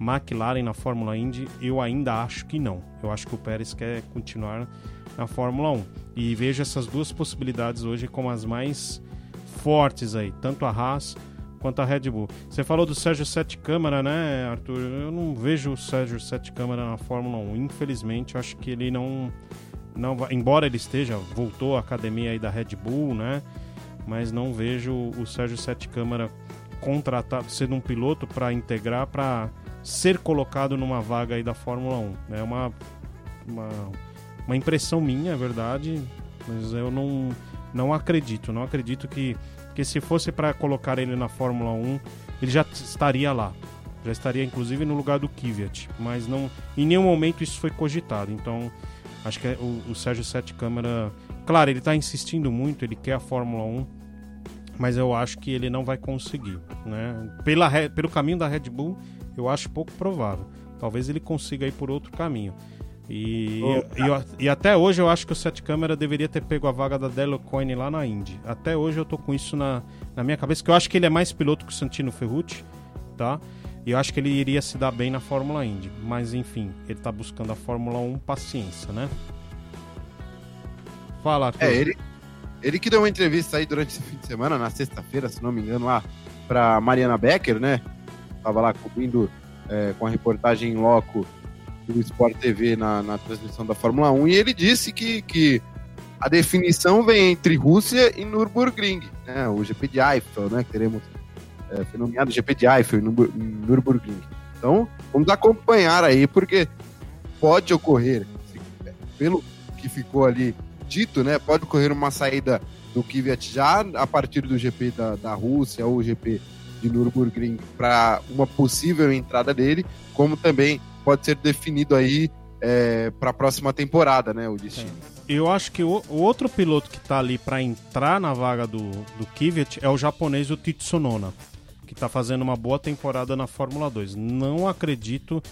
McLaren na Fórmula Indy eu ainda acho que não. Eu acho que o Pérez quer continuar na Fórmula um. E vejo essas duas possibilidades hoje como as mais fortes aí, tanto a Haas quanto a Red Bull. Você falou do Sérgio Sete Câmara, né, Arthur? Eu não vejo o Sérgio Sete Câmara na Fórmula um. Infelizmente, eu acho que ele não, não vai... Embora ele esteja, voltou à academia aí da Red Bull, né? Mas não vejo o Sérgio Sete Câmara contratado, sendo um piloto para integrar, para ser colocado numa vaga aí da Fórmula um. É uma, uma, uma impressão minha, é verdade, mas eu não, não acredito. Não acredito que, que se fosse para colocar ele na Fórmula um, ele já estaria lá. Já estaria, inclusive, no lugar do Kvyat. Mas não, em nenhum momento isso foi cogitado. Então, acho que o, o Sérgio Sete Câmara... Claro, ele está insistindo muito, ele quer a Fórmula um. Mas eu acho que ele não vai conseguir, né? Pela, pelo caminho da Red Bull, eu acho pouco provável. Talvez ele consiga ir por outro caminho. E, oh, eu, eu, e até hoje eu acho que o Sete Câmara deveria ter pego a vaga da Delcoin lá na Indy. Até hoje eu tô com isso na, na minha cabeça, que eu acho que ele é mais piloto que o Santino Ferrucci, tá? E eu acho que ele iria se dar bem na Fórmula Indy. Mas enfim, ele tá buscando a Fórmula um, paciência, né? Fala, Arthur. É, ele... Ele que deu uma entrevista aí durante esse fim de semana, na sexta-feira, se não me engano, lá para Mariana Becker, né? Tava lá cobrindo é, com a reportagem em loco do Sport T V na, na transmissão da Fórmula um, e ele disse que, que a definição vem entre Rússia e Nürburgring, né? O G P de Eiffel, né? Que teremos é, fenomenado G P de Eiffel e Nürburgring. Então, vamos acompanhar aí, porque pode ocorrer, pelo que ficou ali dito, né, pode ocorrer uma saída do Kvyat já a partir do G P da, da Rússia ou o G P de Nürburgring para uma possível entrada dele, como também pode ser definido aí é, para a próxima temporada, né, o destino. Eu acho que o, o outro piloto que está ali para entrar na vaga do, do Kvyat é o japonês, o Tsunoda, que está fazendo uma boa temporada na Fórmula dois. Não acredito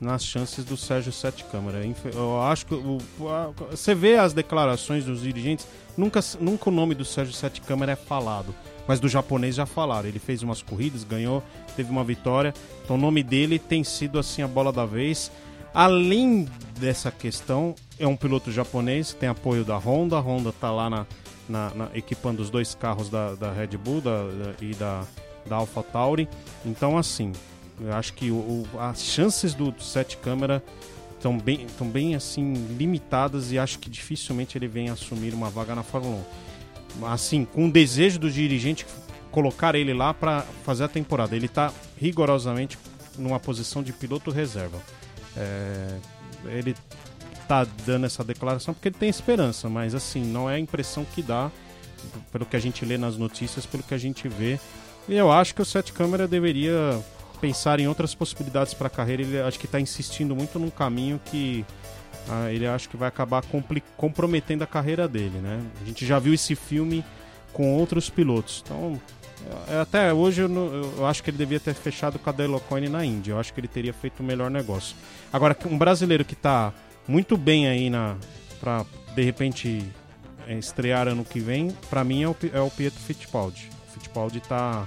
nas chances do Sérgio Sete Câmara. Eu acho que o, a, você vê as declarações dos dirigentes, nunca, nunca o nome do Sérgio Sete Câmara é falado, mas do japonês já falaram. Ele fez umas corridas, ganhou, teve uma vitória, então o nome dele tem sido assim a bola da vez. Além dessa questão, é um piloto japonês, tem apoio da Honda. A Honda está lá na, na, na, equipando os dois carros da, da Red Bull da, da, e da, da AlphaTauri. Então, assim, eu acho que o, o, as chances do, do Sete Câmara estão bem, tão bem assim, limitadas, e acho que dificilmente ele vem assumir uma vaga na Fórmula um. Assim, com o desejo do dirigente colocar ele lá para fazer a temporada. Ele está rigorosamente numa posição de piloto reserva. É, ele está dando essa declaração porque ele tem esperança, mas assim, não é a impressão que dá pelo que a gente lê nas notícias, pelo que a gente vê. E eu acho que o Sete Câmara deveria pensar em outras possibilidades para a carreira. Ele acho que está insistindo muito num caminho que ah, ele acho que vai acabar compli- comprometendo a carreira dele, né? A gente já viu esse filme com outros pilotos. Então, até hoje eu, não, eu acho que ele devia ter fechado com a Delcoin na Índia. Eu acho que ele teria feito o melhor negócio. Agora, um brasileiro que está muito bem aí na para de repente estrear ano que vem, para mim é o, é o Pietro Fittipaldi. O Fittipaldi tá,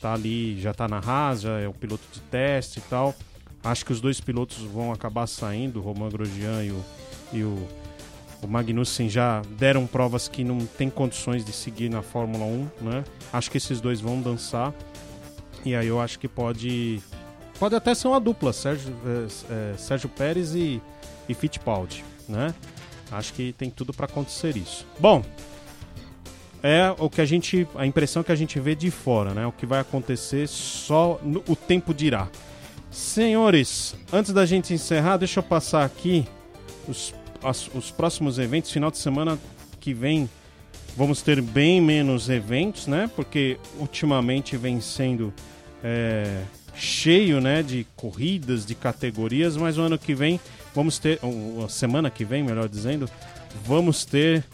tá ali, já tá na Haas, já é o piloto de teste e tal. Acho que os dois pilotos vão acabar saindo, o Romain Grosjean e o, e o, o Magnussen já deram provas que não tem condições de seguir na Fórmula um, né? Acho que esses dois vão dançar. E aí eu acho que pode, pode até ser uma dupla, Sérgio, é, é, Sérgio Pérez e, e Fittipaldi, né? Acho que tem tudo para acontecer isso. Bom, é o que a gente, a impressão que a gente vê de fora, né? O que vai acontecer só no, o tempo dirá. Senhores, antes da gente encerrar, deixa eu passar aqui os, as, os próximos eventos. Final de semana que vem vamos ter bem menos eventos, né? Porque ultimamente vem sendo é, cheio, né, de corridas, de categorias, mas o ano que vem vamos ter, ou, a semana que vem, melhor dizendo, vamos ter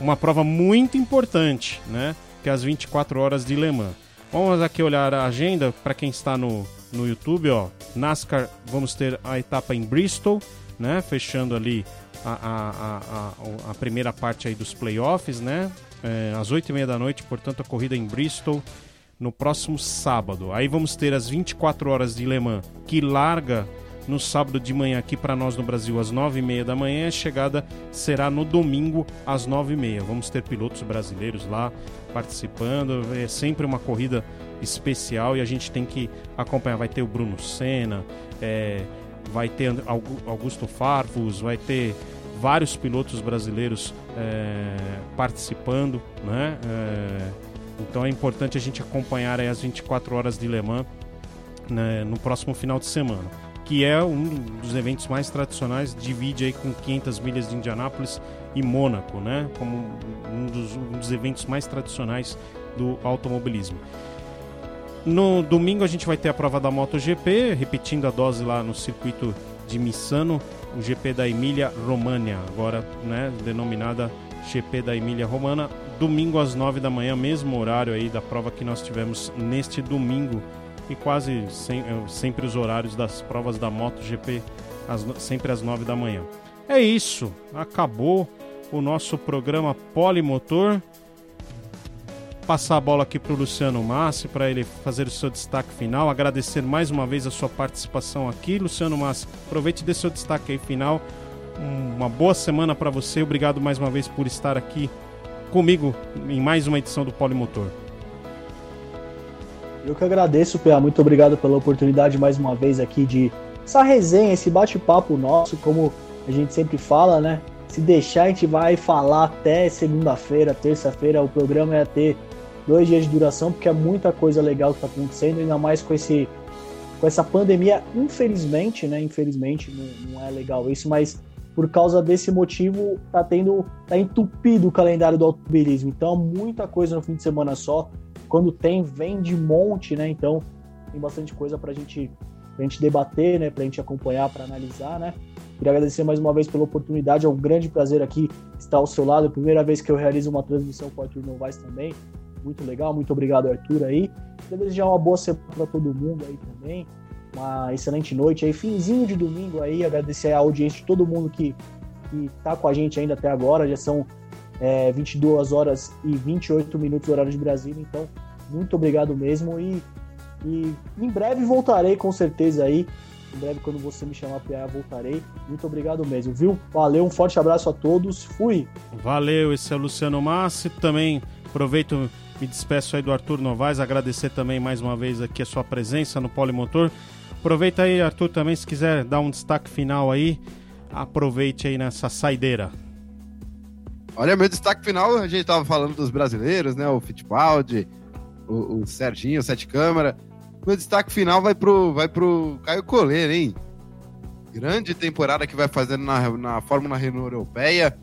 uma prova muito importante, né? Que é as vinte e quatro horas de Le Mans. Vamos aqui olhar a agenda, para quem está no, no YouTube, ó. NASCAR, vamos ter a etapa em Bristol, né? Fechando ali a, a, a, a, a primeira parte aí dos playoffs, né? É, às oito e meia da noite, portanto, a corrida em Bristol no próximo sábado. Aí vamos ter as vinte e quatro horas de Le Mans, que larga no sábado de manhã aqui para nós no Brasil às nove e meia da manhã, a chegada será no domingo às nove e meia. Vamos ter pilotos brasileiros lá participando, é sempre uma corrida especial e a gente tem que acompanhar. Vai ter o Bruno Senna, é, vai ter Augusto Farfus, vai ter vários pilotos brasileiros é, participando, né? É, então é importante a gente acompanhar aí as vinte e quatro horas de Le Mans, né, no próximo final de semana, que é um dos eventos mais tradicionais, divide aí com quinhentas milhas de Indianápolis e Mônaco, né? Como um dos, um dos eventos mais tradicionais do automobilismo. No domingo a gente vai ter a prova da MotoGP, repetindo a dose lá no circuito de Misano, o G P da Emília-Romagna, agora, né, denominada G P da Emília-Romagna. Domingo às nove da manhã, mesmo horário aí da prova que nós tivemos neste domingo, e quase sem, sempre os horários das provas da MotoGP, as, sempre às nove da manhã. É isso, acabou o nosso programa Polimotor. Passar a bola aqui para o Luciano Massi, para ele fazer o seu destaque final. Agradecer mais uma vez a sua participação aqui. Luciano Massi, aproveite e dê seu destaque aí final. Uma boa semana para você. Obrigado mais uma vez por estar aqui comigo em mais uma edição do Polimotor. Eu que agradeço, P A, muito obrigado pela oportunidade mais uma vez aqui de essa resenha, esse bate-papo nosso, como a gente sempre fala, né? Se deixar, a gente vai falar até segunda-feira, terça-feira. O programa é ter dois dias de duração, porque é muita coisa legal que tá acontecendo, ainda mais com, esse, com essa pandemia, infelizmente, né? Infelizmente, não, não é legal isso, mas por causa desse motivo, tá, tendo, tá entupido o calendário do automobilismo. Então, muita coisa no fim de semana só. Quando tem, vem de monte, né? Então, tem bastante coisa pra gente, pra gente debater, né? Pra gente acompanhar, pra analisar, né? Queria agradecer mais uma vez pela oportunidade. É um grande prazer aqui estar ao seu lado. É a primeira vez que eu realizo uma transmissão com o Arthur Novaes também. Muito legal, muito obrigado, Arthur, aí. Queria desejar uma boa semana pra todo mundo aí também. Uma excelente noite aí, finzinho de domingo aí. Agradecer a audiência de todo mundo que, que tá com a gente ainda até agora. Já são É, vinte e duas horas e vinte e oito minutos horário de Brasília, então muito obrigado mesmo e, e em breve voltarei com certeza aí, em breve quando você me chamar para voltarei, muito obrigado mesmo, viu? Valeu, um forte abraço a todos, fui! Valeu, esse é o Luciano Massi, também aproveito, me despeço aí do Arthur Novaes, agradecer também mais uma vez aqui a sua presença no Polimotor, aproveita aí, Arthur, também se quiser dar um destaque final aí, aproveite aí nessa saideira. Olha, meu destaque final, a gente tava falando dos brasileiros, né? O Fittipaldi, o, o Serginho, o Sete Câmara. Meu destaque final vai pro, vai pro Caio Collet, hein? Grande temporada que vai fazendo na, na Fórmula Renault Europeia.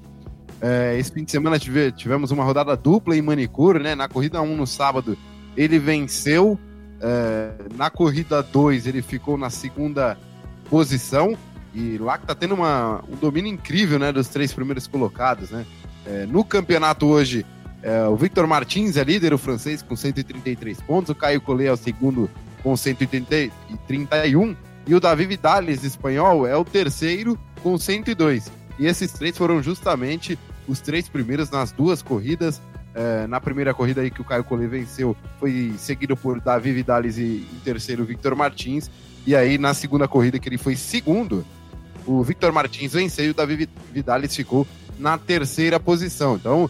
É, esse fim de semana tive, tivemos uma rodada dupla em Manicur, né? Na corrida um no sábado, ele venceu É, na corrida dois ele ficou na segunda posição, e lá que tá tendo uma, um domínio incrível, né, dos três primeiros colocados, né? É, no campeonato hoje, é, o Victor Martins é líder, o francês, com cento e trinta e três pontos, o Caio Collet é o segundo com cento e trinta e um, e o Davi Vidales, espanhol, é o terceiro com cento e dois, e esses três foram justamente os três primeiros nas duas corridas. É, na primeira corrida aí que o Caio Collet venceu, foi seguido por Davi Vidales e em terceiro Victor Martins, e aí na segunda corrida que ele foi segundo, o Victor Martins venceu e o Davi Vidales ficou na terceira posição. Então,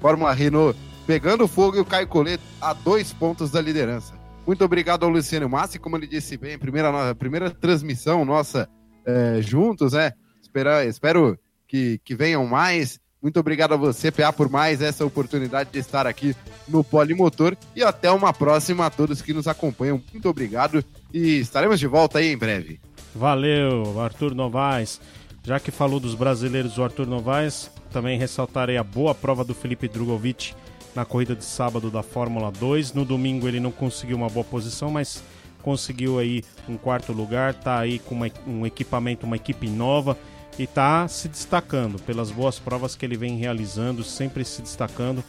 Fórmula Renault pegando fogo e o Caio Collet a dois pontos da liderança. Muito obrigado ao Luciano Massi, como ele disse bem, primeira, primeira transmissão nossa é, juntos, né? Espera, espero que, que venham mais. Muito obrigado a você, P A, por mais essa oportunidade de estar aqui no Polimotor. E até uma próxima a todos que nos acompanham. Muito obrigado e estaremos de volta aí em breve. Valeu, Arthur Novaes. Já que falou dos brasileiros, o Arthur Novaes, também ressaltarei a boa prova do Felipe Drugovic na corrida de sábado da Fórmula dois. No domingo ele não conseguiu uma boa posição, mas conseguiu aí um quarto lugar. Está aí com uma, um equipamento, uma equipe nova. E está se destacando pelas boas provas que ele vem realizando, sempre se destacando.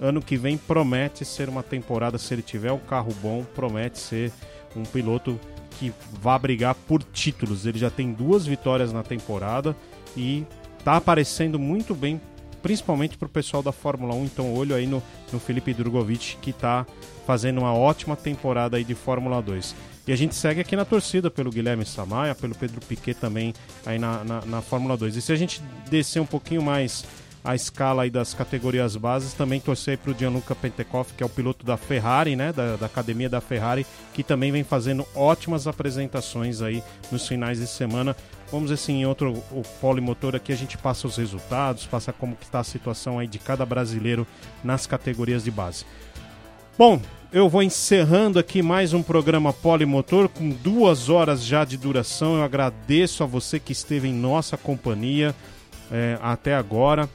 Ano que vem promete ser uma temporada, se ele tiver um carro bom, promete ser um piloto que vá brigar por títulos. Ele já tem duas vitórias na temporada e está aparecendo muito bem, principalmente para o pessoal da Fórmula um. Então olho aí no, no Felipe Drugovic, que está fazendo uma ótima temporada aí de Fórmula dois. E a gente segue aqui na torcida pelo Guilherme Samaia, pelo Pedro Piquet também aí na, na, na Fórmula dois. E se a gente descer um pouquinho mais a escala aí das categorias bases, também torcer para o Gianluca Petekoff, que é o piloto da Ferrari, né, da, da academia da Ferrari, que também vem fazendo ótimas apresentações aí nos finais de semana. Vamos assim, em outro o Polimotor aqui a gente passa os resultados, passa como que está a situação aí de cada brasileiro nas categorias de base. Bom, eu vou encerrando aqui mais um programa Polimotor com duas horas já de duração. Eu agradeço a você que esteve em nossa companhia é, até agora.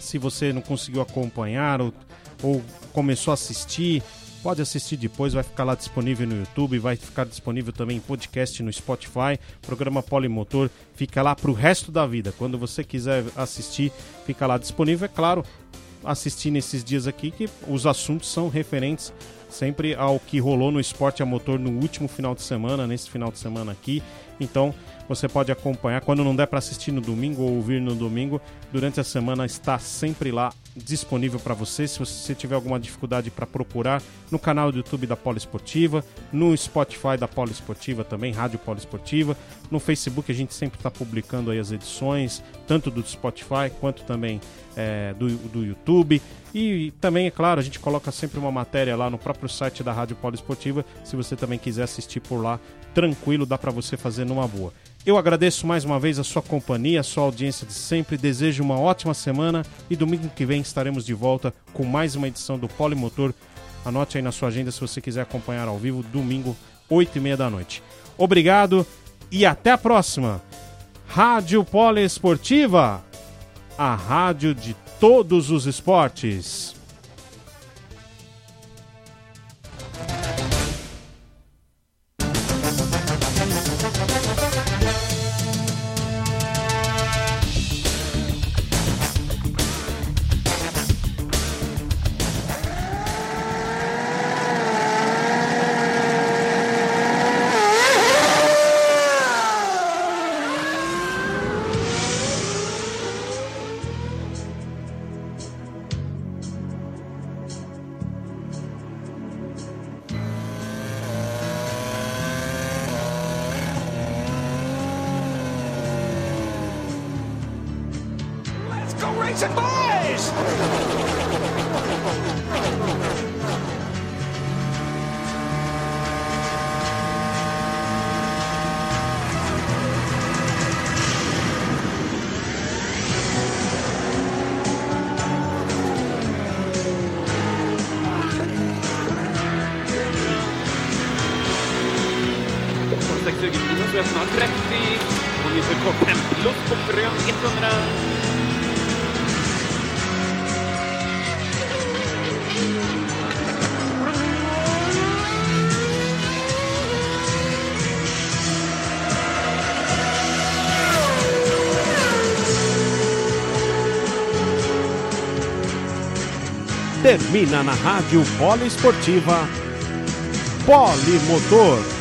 Se você não conseguiu acompanhar ou, ou começou a assistir, pode assistir depois, vai ficar lá disponível no YouTube, vai ficar disponível também em podcast no Spotify. O programa Polimotor fica lá para o resto da vida. Quando você quiser assistir, fica lá disponível, é claro. Assistir nesses dias aqui que os assuntos são referentes sempre ao que rolou no esporte a motor no último final de semana, nesse final de semana aqui. Então você pode acompanhar, quando não der para assistir no domingo ou ouvir no domingo, durante a semana está sempre lá disponível para você. Se você tiver alguma dificuldade para procurar, no canal do YouTube da Poliesportiva, no Spotify da Poliesportiva também, Rádio Poliesportiva, no Facebook a gente sempre está publicando aí as edições, tanto do Spotify quanto também é, do, do YouTube. E também, é claro, a gente coloca sempre uma matéria lá no próprio site da Rádio Poliesportiva. Se você também quiser assistir por lá, tranquilo, dá para você fazer numa boa. Eu agradeço mais uma vez a sua companhia, a sua audiência de sempre. Desejo uma ótima semana e domingo que vem estaremos de volta com mais uma edição do Polimotor. Anote aí na sua agenda se você quiser acompanhar ao vivo, domingo, oito e meia da noite. Obrigado e até a próxima. Rádio Poliesportiva, a rádio de todos os esportes. one hundred termina na Rádio Poliesportiva Polimotor.